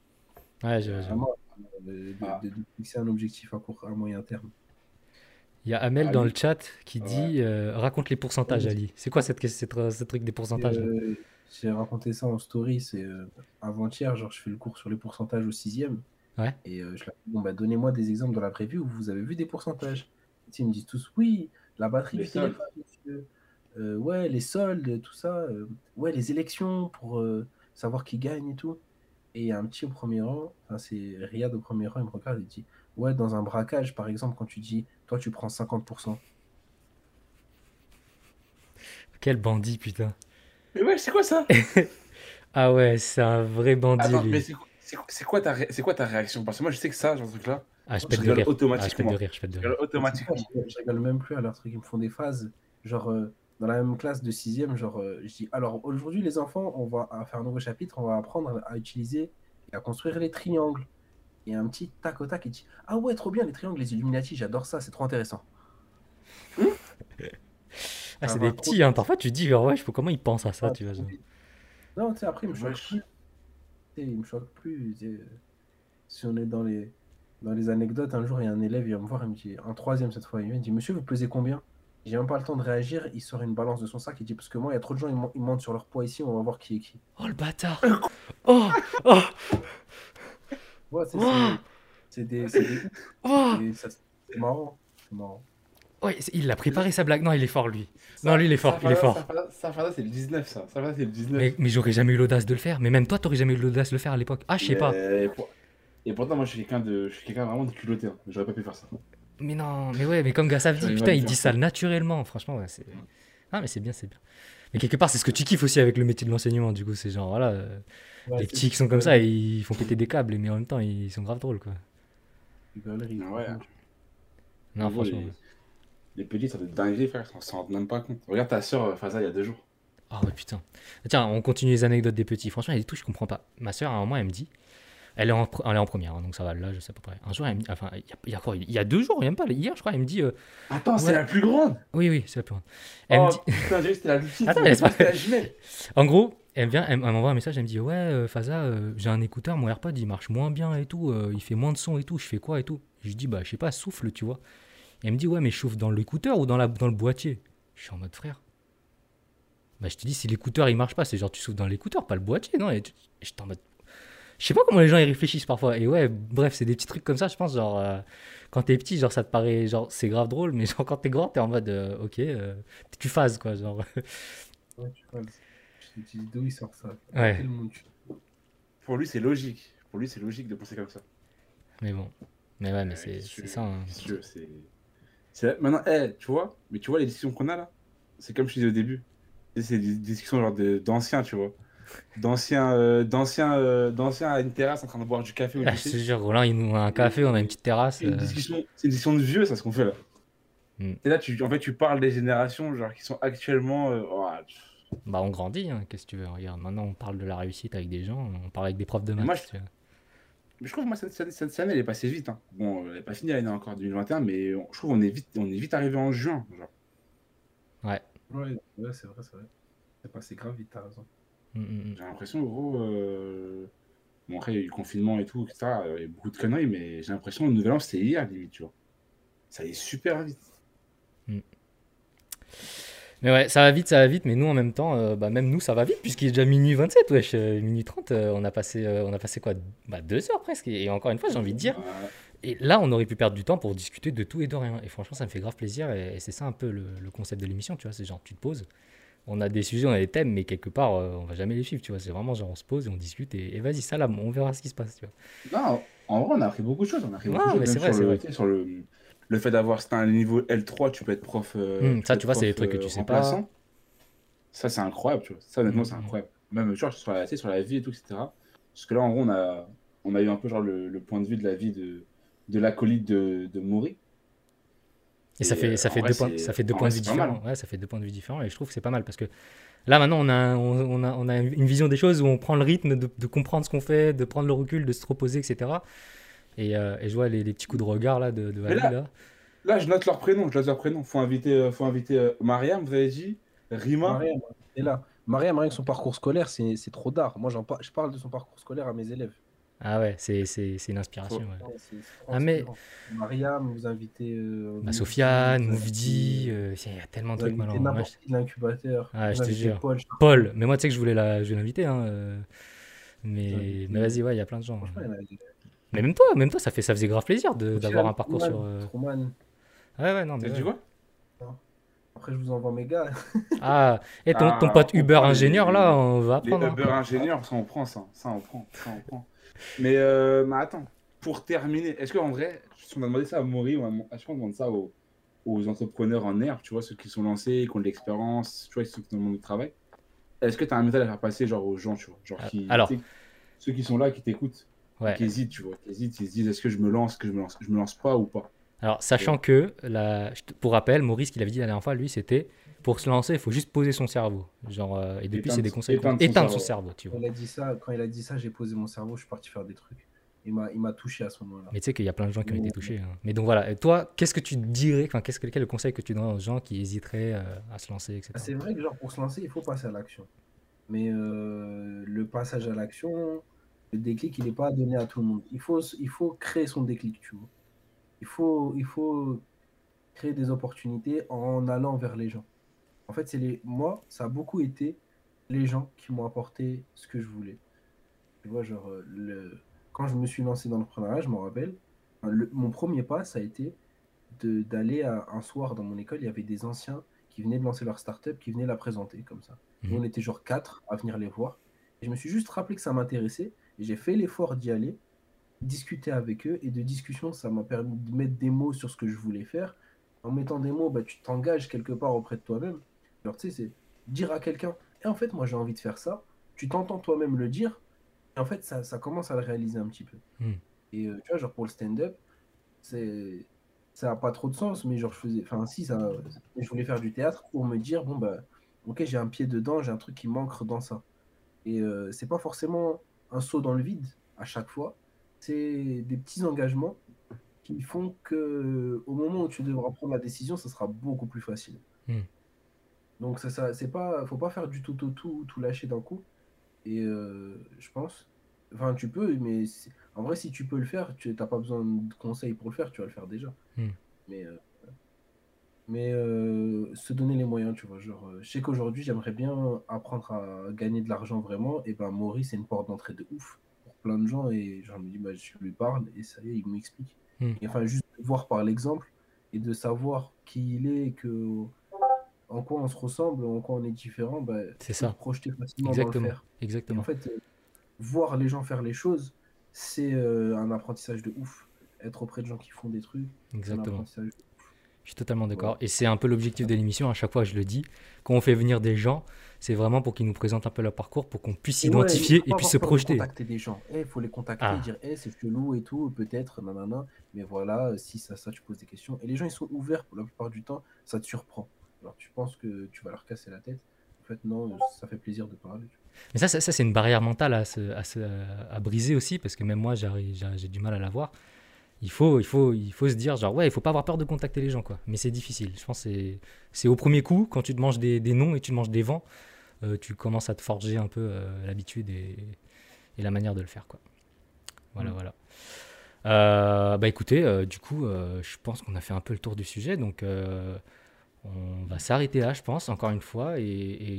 Ouais, j'ai, j'ai... Ça marche, de, ah. de, de, de fixer un objectif à court, à moyen terme. Il y a Amel ah, dans oui. le chat qui ah, dit ouais. euh, raconte les pourcentages, ouais. Ali. C'est quoi cette, cette, cette, ce truc des pourcentages euh, j'ai raconté ça en story. C'est euh, avant-hier, genre, je fais le cours sur les pourcentages au sixième. Ouais. Et euh, je leur dis bon, bah, donnez-moi des exemples dans la preview où vous avez vu des pourcentages. Et ils me disent tous oui, la batterie du téléphone, monsieur. Euh, ouais, les soldes, tout ça. Euh, ouais, les élections pour. Euh, savoir qui gagne et tout. Et il y a un petit au premier rang, enfin c'est Riyad au premier rang, il me regarde et dit ouais, dans un braquage, par exemple, quand tu dis toi, tu prends cinquante pour cent. Quel bandit, putain. Mais ouais, c'est quoi ça? Ah ouais, c'est un vrai bandit. Attends, lui. Mais c'est, c'est, c'est, quoi ta ré- c'est quoi ta réaction? Parce que moi, je sais que ça, genre ce truc-là, ah, je, je, rigole ah, je, rigole je rigole automatiquement. Je automatiquement. Je rigole même plus à leurs trucs, ils me font des phases, genre... Euh, dans la même classe de sixième, genre, euh, je dis, alors aujourd'hui, les enfants, on va faire un nouveau chapitre, on va apprendre à utiliser et à construire les triangles. Et un petit tac au tac, il dit, ah ouais, trop bien, les triangles, les Illuminati, j'adore ça, c'est trop intéressant. Mmh ah, c'est ah, des bah, petits, hein, parfois tu dis, genre, ouais, je sais pas comment ils pensent à ça, ah, tu vois. Genre. Non, tu sais, après, il me choque Wesh. plus. Il me choque plus. Si on est dans les, dans les anecdotes, un jour, il y a un élève, il va me voir, il me dit, en troisième cette fois, il me dit, monsieur, vous pesez combien? J'ai même pas le temps de réagir, il sort une balance de son sac, il dit, parce que moi, il y a trop de gens, ils, ils mentent sur leur poids ici, on va voir qui est qui. Oh, le bâtard. Oh, oh. Ouais, c'est oh. des... des... Oh. C'est marrant, c'est marrant. Ouais, il l'a préparé sa blague. Non, il est fort, lui. Ça, non, lui, il est fort, il est fort. Ça, ça c'est le dix-neuf, ça. Ça, ça c'est le dix-neuf. Mais, mais j'aurais jamais eu l'audace de le faire. Mais même toi, t'aurais jamais eu l'audace de le faire à l'époque. Ah, je sais pas. Et, pour... et pourtant, moi, je suis quelqu'un de... je suis quelqu'un vraiment de culotté. Hein. J'aurais pas pu faire ça. Mais non, mais ouais, mais comme Gassav dit, putain, il dit ça naturellement. Franchement, ouais, c'est... Ah, mais c'est bien, c'est bien. Mais quelque part, c'est ce que tu kiffes aussi avec le métier de l'enseignement. Du coup, c'est genre, voilà, euh, ouais, les petits qui sont comme ça, et ils font péter des câbles, mais en même temps, ils sont grave drôles, quoi. Ouais. Non, franchement... Les petits sont des dingueries, frère, on s'en rend même pas compte. Regarde ta soeur Faza il y a deux jours. Ah oh, ouais, putain. Tiens, on continue les anecdotes des petits. Franchement, il y a des trucs que je comprends pas. Ma soeur, à un moment, elle me dit. Elle est en, elle est en première, hein, donc ça va, là, je sais pas. Un jour, elle me dit. Enfin, il y, y, a, il y a deux jours, il y a même pas, hier, je crois, elle me dit. Euh, Attends, ouais, c'est la plus grande. Oui, oui, c'est la plus grande. Elle oh, me dit... putain, j'ai vu, c'était la plus petite. Attends, mais c'était la jumelle. En gros, elle vient, elle m'envoie un message, elle me dit, ouais, euh, Faza, euh, j'ai un écouteur, mon AirPod, il marche moins bien et tout, euh, il fait moins de son et tout, je fais quoi et tout. Je dis, bah, je sais pas, souffle, tu vois. Et elle me dit, ouais, mais je chauffe dans l'écouteur ou dans, la, dans le boîtier. Je suis en mode, frère. Bah, je te dis, si l'écouteur, il marche pas, c'est genre, tu souffles dans l'écouteur, pas le boîtier, non. Et j'étais en mode. Je sais pas comment les gens, ils réfléchissent parfois. Et ouais, bref, c'est des petits trucs comme ça, je pense, genre, euh, quand t'es petit, genre, ça te paraît, genre, c'est grave drôle, mais genre, quand t'es grand, t'es en mode, euh, ok, euh, tu phases, quoi, genre. Ouais, tu phases. Je te dis, d'où il sort ça. Ouais. Pour lui, c'est logique. Pour lui, c'est logique de penser comme ça. Mais bon. Mais ouais, mais c'est ça. Hein. C'est. Maintenant, hey, tu vois, mais tu vois les discussions qu'on a là, c'est comme je disais au début, c'est des discussions genre d'anciens, tu vois, d'anciens, euh, d'anciens, euh, d'anciens à une terrasse en train de boire du café. Ou ah, je te jure, Roland, il nous a un café, on a une petite terrasse. C'est une, euh... une discussion de vieux, ça, ce qu'on fait là. Mm. Et là, tu, en fait, tu parles des générations genre qui sont actuellement. Euh, oh, tu... Bah, on grandit, hein, qu'est-ce que tu veux, regarde. Maintenant, on parle de la réussite avec des gens, on parle avec des profs de maths. Moi, je... tu vois. Mais je trouve que moi, cette, cette, cette année, elle est passée vite. Hein. Bon, elle n'est pas finie, elle est encore deux mille vingt et un, mais on, je trouve qu'on est vite, on est vite arrivé en juin. Genre. Ouais. Ouais, ouais c'est vrai, c'est vrai. C'est passé grave vite, t'as raison. Mm -hmm. J'ai l'impression, gros, euh... bon, après, il y a eu le confinement et tout, et cetera. Il y a eu beaucoup de conneries, mais j'ai l'impression que le nouvel an, c'était hier, limite, tu vois. Ça allait super vite. Mm. Mais ouais, ça va vite, ça va vite, mais nous en même temps, euh, bah, même nous ça va vite, puisqu'il est déjà minuit vingt-sept, wesh, euh, minuit trente, euh, on, a passé, euh, on a passé quoi bah, deux heures presque, et, et encore une fois j'ai envie de dire, et là on aurait pu perdre du temps pour discuter de tout et de rien, et franchement ça me fait grave plaisir, et, et c'est ça un peu le, le concept de l'émission, tu vois, c'est genre tu te poses, on a des sujets, on a des thèmes, mais quelque part euh, on va jamais les suivre, tu vois, c'est vraiment genre on se pose, et on discute, et, et vas-y, ça là, on verra ce qui se passe, tu vois. Non, en vrai on a appris beaucoup de choses, on a appris beaucoup de choses, même sur le... Sur le... Le fait d'avoir un niveau L trois, tu peux être prof. Euh, mmh, ça, tu vois, c'est des trucs que tu sais pas. Ça, c'est incroyable, tu vois. Ça, honnêtement, mmh. c'est incroyable. Même, tu vois, sur la, tu sais, sur la vie et tout, et cetera. Parce que là, en gros, on a, on a eu un peu genre le, le point de vue de la vie de, de l'acolyte de, de Maury. Et, et ça fait, ça fait, vrai, points, ça fait deux points de vue différents. Mal, ouais, ça fait deux points de vue différents. Et je trouve que c'est pas mal parce que là, maintenant, on a, on, on, a, on a une vision des choses où on prend le rythme de, de comprendre ce qu'on fait, de prendre le recul, de se reposer, et cetera. Et, euh, et je vois les, les petits coups de regard là de, de Ali, là, là. Là, je note leur prénom, je note leur prénom. Faut inviter, euh, faut inviter euh, Mariam, vous avez dit, Rima. Mariam, et là, Mariam, rien que son parcours scolaire, c'est trop d'art. Moi, j'en par... je parle de son parcours scolaire à mes élèves. Ah ouais, c'est une inspiration. Ouais. Ouais, c est, c est ah mais Mariam, vous invitez. Euh, bah, Sofiane, Mouvdi, euh, il y a tellement de trucs malheureux. Ouais, je... L'incubateur. Ah, je te jure. Paul, je... Paul, mais moi, tu sais que je voulais la... l'inviter, hein. Euh... Mais, ouais, mais vas-y, ouais, il y a plein de gens. Mais même toi, même toi, ça fait, ça faisait grave plaisir d'avoir un parcours Truman, sur. Euh... Truman. Ouais, ouais, non. Mais tu vois. Après, je vous envoie mes gars. Ah, et ton, ah, ton pote Uber ingénieur les, là, on va prendre. Uber hein. ingénieur, ça on prend ça, ça on prend, ça on prend. Mais, euh, mais attends, pour terminer, est-ce que en vrai, on a demandé ça à Maury, on a, je pense, on demande ça aux, aux entrepreneurs en herbe, tu vois, ceux qui sont lancés, qui ont de l'expérience, tu vois, ceux qui sont dans le monde du travail. Est-ce que tu as un message à faire passer genre aux gens, tu vois, genre qui, alors, ceux qui sont là, qui t'écoutent. Ouais. Qui hésitent, tu vois, qui hésitent, ils se disent est-ce que je me lance, que je me lance, je me lance pas ou pas. Alors, sachant ouais. que, la... pour rappel, Maurice, qu'il avait dit la dernière fois, lui, c'était pour se lancer, il faut juste poser son cerveau. Genre, euh... et depuis, c'est des conseils éteindre, son, éteindre son, cerveau. son cerveau, tu vois. Il a dit ça, quand il a dit ça, j'ai posé mon cerveau, je suis parti faire des trucs. Il m'a touché à ce moment-là. Mais tu sais qu'il y a plein de gens qui ont été touchés. Hein. Mais donc voilà, et toi, qu'est-ce que tu dirais, enfin, qu'est-ce que quel est le conseil que tu donnerais aux gens qui hésiteraient euh, à se lancer, et cetera. Ah, c'est vrai que genre, pour se lancer, il faut passer à l'action. Mais euh, le passage à l'action, le déclic, il n'est pas donné à tout le monde. Il faut, il faut créer son déclic, tu vois. Il faut, il faut créer des opportunités en allant vers les gens. En fait, c'est les... moi, ça a beaucoup été les gens qui m'ont apporté ce que je voulais. Tu vois, genre, le... quand je me suis lancé dans l'entrepreneuriat, je m'en rappelle, le... mon premier pas, ça a été de... d'aller à... un soir dans mon école, il y avait des anciens qui venaient de lancer leur start-up, qui venaient la présenter comme ça. Mmh. Et on était genre quatre à venir les voir. Et je me suis juste rappelé que ça m'intéressait. Et j'ai fait l'effort d'y aller, discuter avec eux. Et de discussion, ça m'a permis de mettre des mots sur ce que je voulais faire. En mettant des mots, bah, tu t'engages quelque part auprès de toi-même. Alors, tu sais, c'est dire à quelqu'un, et eh, en fait, moi, j'ai envie de faire ça. Tu t'entends toi-même le dire. Et en fait, ça, ça commence à le réaliser un petit peu. Mmh. Et euh, tu vois, genre pour le stand-up, c'est... ça n'a pas trop de sens, mais genre je faisais, enfin si, ça, je voulais faire du théâtre pour me dire, bon bah, ok, j'ai un pied dedans, j'ai un truc qui manque dans ça. Et euh, c'est pas forcément un saut dans le vide à chaque fois, c'est des petits engagements qui font que au moment où tu devras prendre la décision, ça sera beaucoup plus facile. Mmh. Donc ça, ça, c'est pas, faut pas faire du tout au tout, tout, tout lâcher d'un coup. Et euh, je pense, enfin tu peux, mais c'est... en vrai, si tu peux le faire, tu n'as pas besoin de conseils pour le faire, tu vas le faire déjà. Mmh. Mais, euh, mais euh, se donner les moyens, tu vois. Genre, euh, je sais qu'aujourd'hui, j'aimerais bien apprendre à gagner de l'argent vraiment. Et ben, Maurice, c'est une porte d'entrée de ouf pour plein de gens. Et genre, je me dis, bah, je lui parle et ça y est, il m'explique. Mmh. Et enfin, juste voir par l'exemple et de savoir qui il est, que, en quoi on se ressemble, en quoi on est différent, bah, c'est ça. Projeter facilement dans le faire. Exactement. Et en fait, euh, voir les gens faire les choses, c'est euh, un apprentissage de ouf. Être auprès de gens qui font des trucs. Exactement. De je suis totalement d'accord. Ouais. Et c'est un peu l'objectif de l'émission. À chaque fois, je le dis. Quand on fait venir des gens, c'est vraiment pour qu'ils nous présentent un peu leur parcours, pour qu'on puisse s'identifier ouais, et puis se projeter. Il faut contacter des gens. Il hey, faut les contacter ah. et dire hey, c'est chelou et tout, peut-être, nanana. Mais voilà, si ça, ça, tu poses des questions. Et les gens, ils sont ouverts pour la plupart du temps. Ça te surprend. Alors, tu penses que tu vas leur casser la tête. En fait, non, ça fait plaisir de parler. Mais ça, ça, ça c'est une barrière mentale à, se, à, se, à briser aussi, parce que même moi, j'ai, j'ai du mal à la voir. Il faut, il, faut, il faut se dire, genre, ouais, il ne faut pas avoir peur de contacter les gens, quoi. Mais c'est difficile. Je pense que c'est, c'est au premier coup, quand tu te manges des, des noms et tu te manges des vents, euh, tu commences à te forger un peu euh, l'habitude et, et la manière de le faire, quoi. Voilà, mmh. voilà. Euh, bah écoutez, euh, du coup, euh, je pense qu'on a fait un peu le tour du sujet, donc... Euh, on va s'arrêter là, je pense, encore une fois. Et,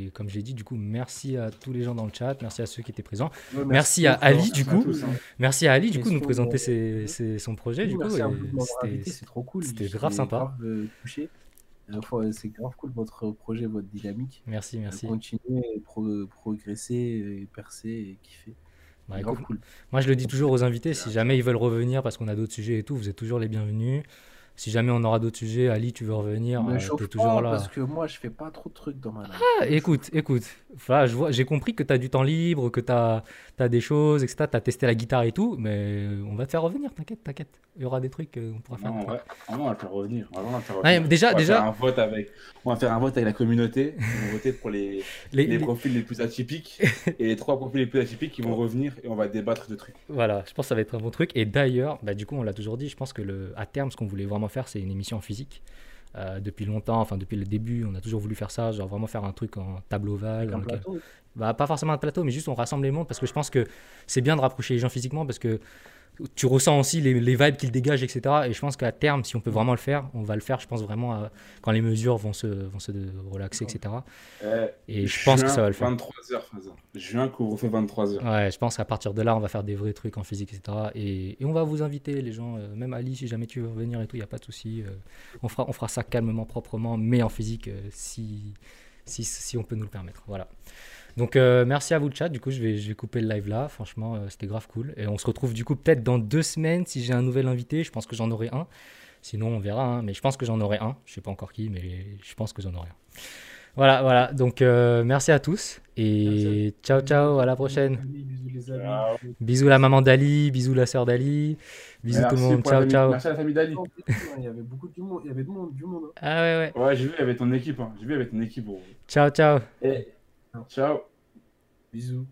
et comme j'ai dit, du coup, merci à tous les gens dans le chat, merci à ceux qui étaient présents. Ouais, merci, merci à Ali, du coup. Tous, hein. Merci à Ali, du coup, de nous présenter ses, ses, son projet. Du coup, merci et à vous de m'avoir invité, c'est trop cool. C'était grave sympa. Grave touché. Enfin, c'est grave cool votre projet, votre dynamique. Merci, merci. Continuez, pro- progresser, percer et kiffer. Bah, écoute, cool. Moi, je le dis toujours aux invités, si jamais ils veulent revenir parce qu'on a d'autres sujets et tout, vous êtes toujours les bienvenus. Si jamais on aura d'autres sujets, Ali, tu veux revenir, euh, t'es toujours là. Parce que moi, je fais pas trop de trucs dans ma life. Ah, écoute, écoute. Enfin, je vois, j'ai compris que t'as du temps libre, que t'as, t'as des choses, et cetera. T'as testé la guitare et tout, mais on va te faire revenir, t'inquiète, t'inquiète. Il y aura des trucs qu'on pourra faire. Non, ouais. ah, non on va te faire revenir. Ah, non, on va te faire revenir. Ouais, déjà, on va déjà... faire un vote avec. On va faire un vote avec la communauté. On va voter pour les, les, les profils les plus atypiques et les trois profils les plus atypiques qui vont revenir et on va débattre de trucs. Voilà, je pense que ça va être un bon truc. Et d'ailleurs, bah, du coup, on l'a toujours dit. Je pense que le, à terme, ce qu'on voulait vraiment faire, c'est une émission en physique. Euh, depuis longtemps, enfin depuis le début, on a toujours voulu faire ça, genre vraiment faire un truc en table ovale. Un lequel... plateau. Bah, pas forcément un plateau, mais juste on rassemble les mondes parce que je pense que c'est bien de rapprocher les gens physiquement parce que tu ressens aussi les, les vibes qu'ils dégagent, et cetera. Et je pense qu'à terme, si on peut vraiment le faire, on va le faire, je pense vraiment, à... quand les mesures vont se, vont se relaxer, et cetera. Euh, et je pense que ça va le faire. vingt-trois heures, juin, couvre-feu vingt-trois heures. Ouais, je pense qu'à partir de là, on va faire des vrais trucs en physique, et cetera. Et, et on va vous inviter, les gens, euh, même Ali, si jamais tu veux revenir et tout, il n'y a pas de souci. Euh, on, fera, on fera ça calmement, proprement, mais en physique, euh, si, si, si on peut nous le permettre. Voilà. Donc euh, merci à vous le chat, du coup je vais, je vais couper le live là, franchement euh, c'était grave cool. Et on se retrouve du coup peut-être dans deux semaines si j'ai un nouvel invité, je pense que j'en aurai un. Sinon on verra, hein. Mais je pense que j'en aurai un, je sais pas encore qui, mais je pense que j'en aurai un. Voilà, voilà, donc euh, merci à tous et ciao ciao, à la prochaine. Bisous les amis. Ciao. Bisous la maman d'Ali, bisous la sœur d'Ali, bisous merci tout le monde, ciao famille, ciao. Merci à la famille d'Ali. Il y avait beaucoup de monde, il y avait du monde, du monde. Ah ouais ouais. Ouais j'ai vu, il y avait ton équipe, hein. J'ai vu, il y avait ton équipe. Bro. Ciao ciao. Et... Ciao. Bisous.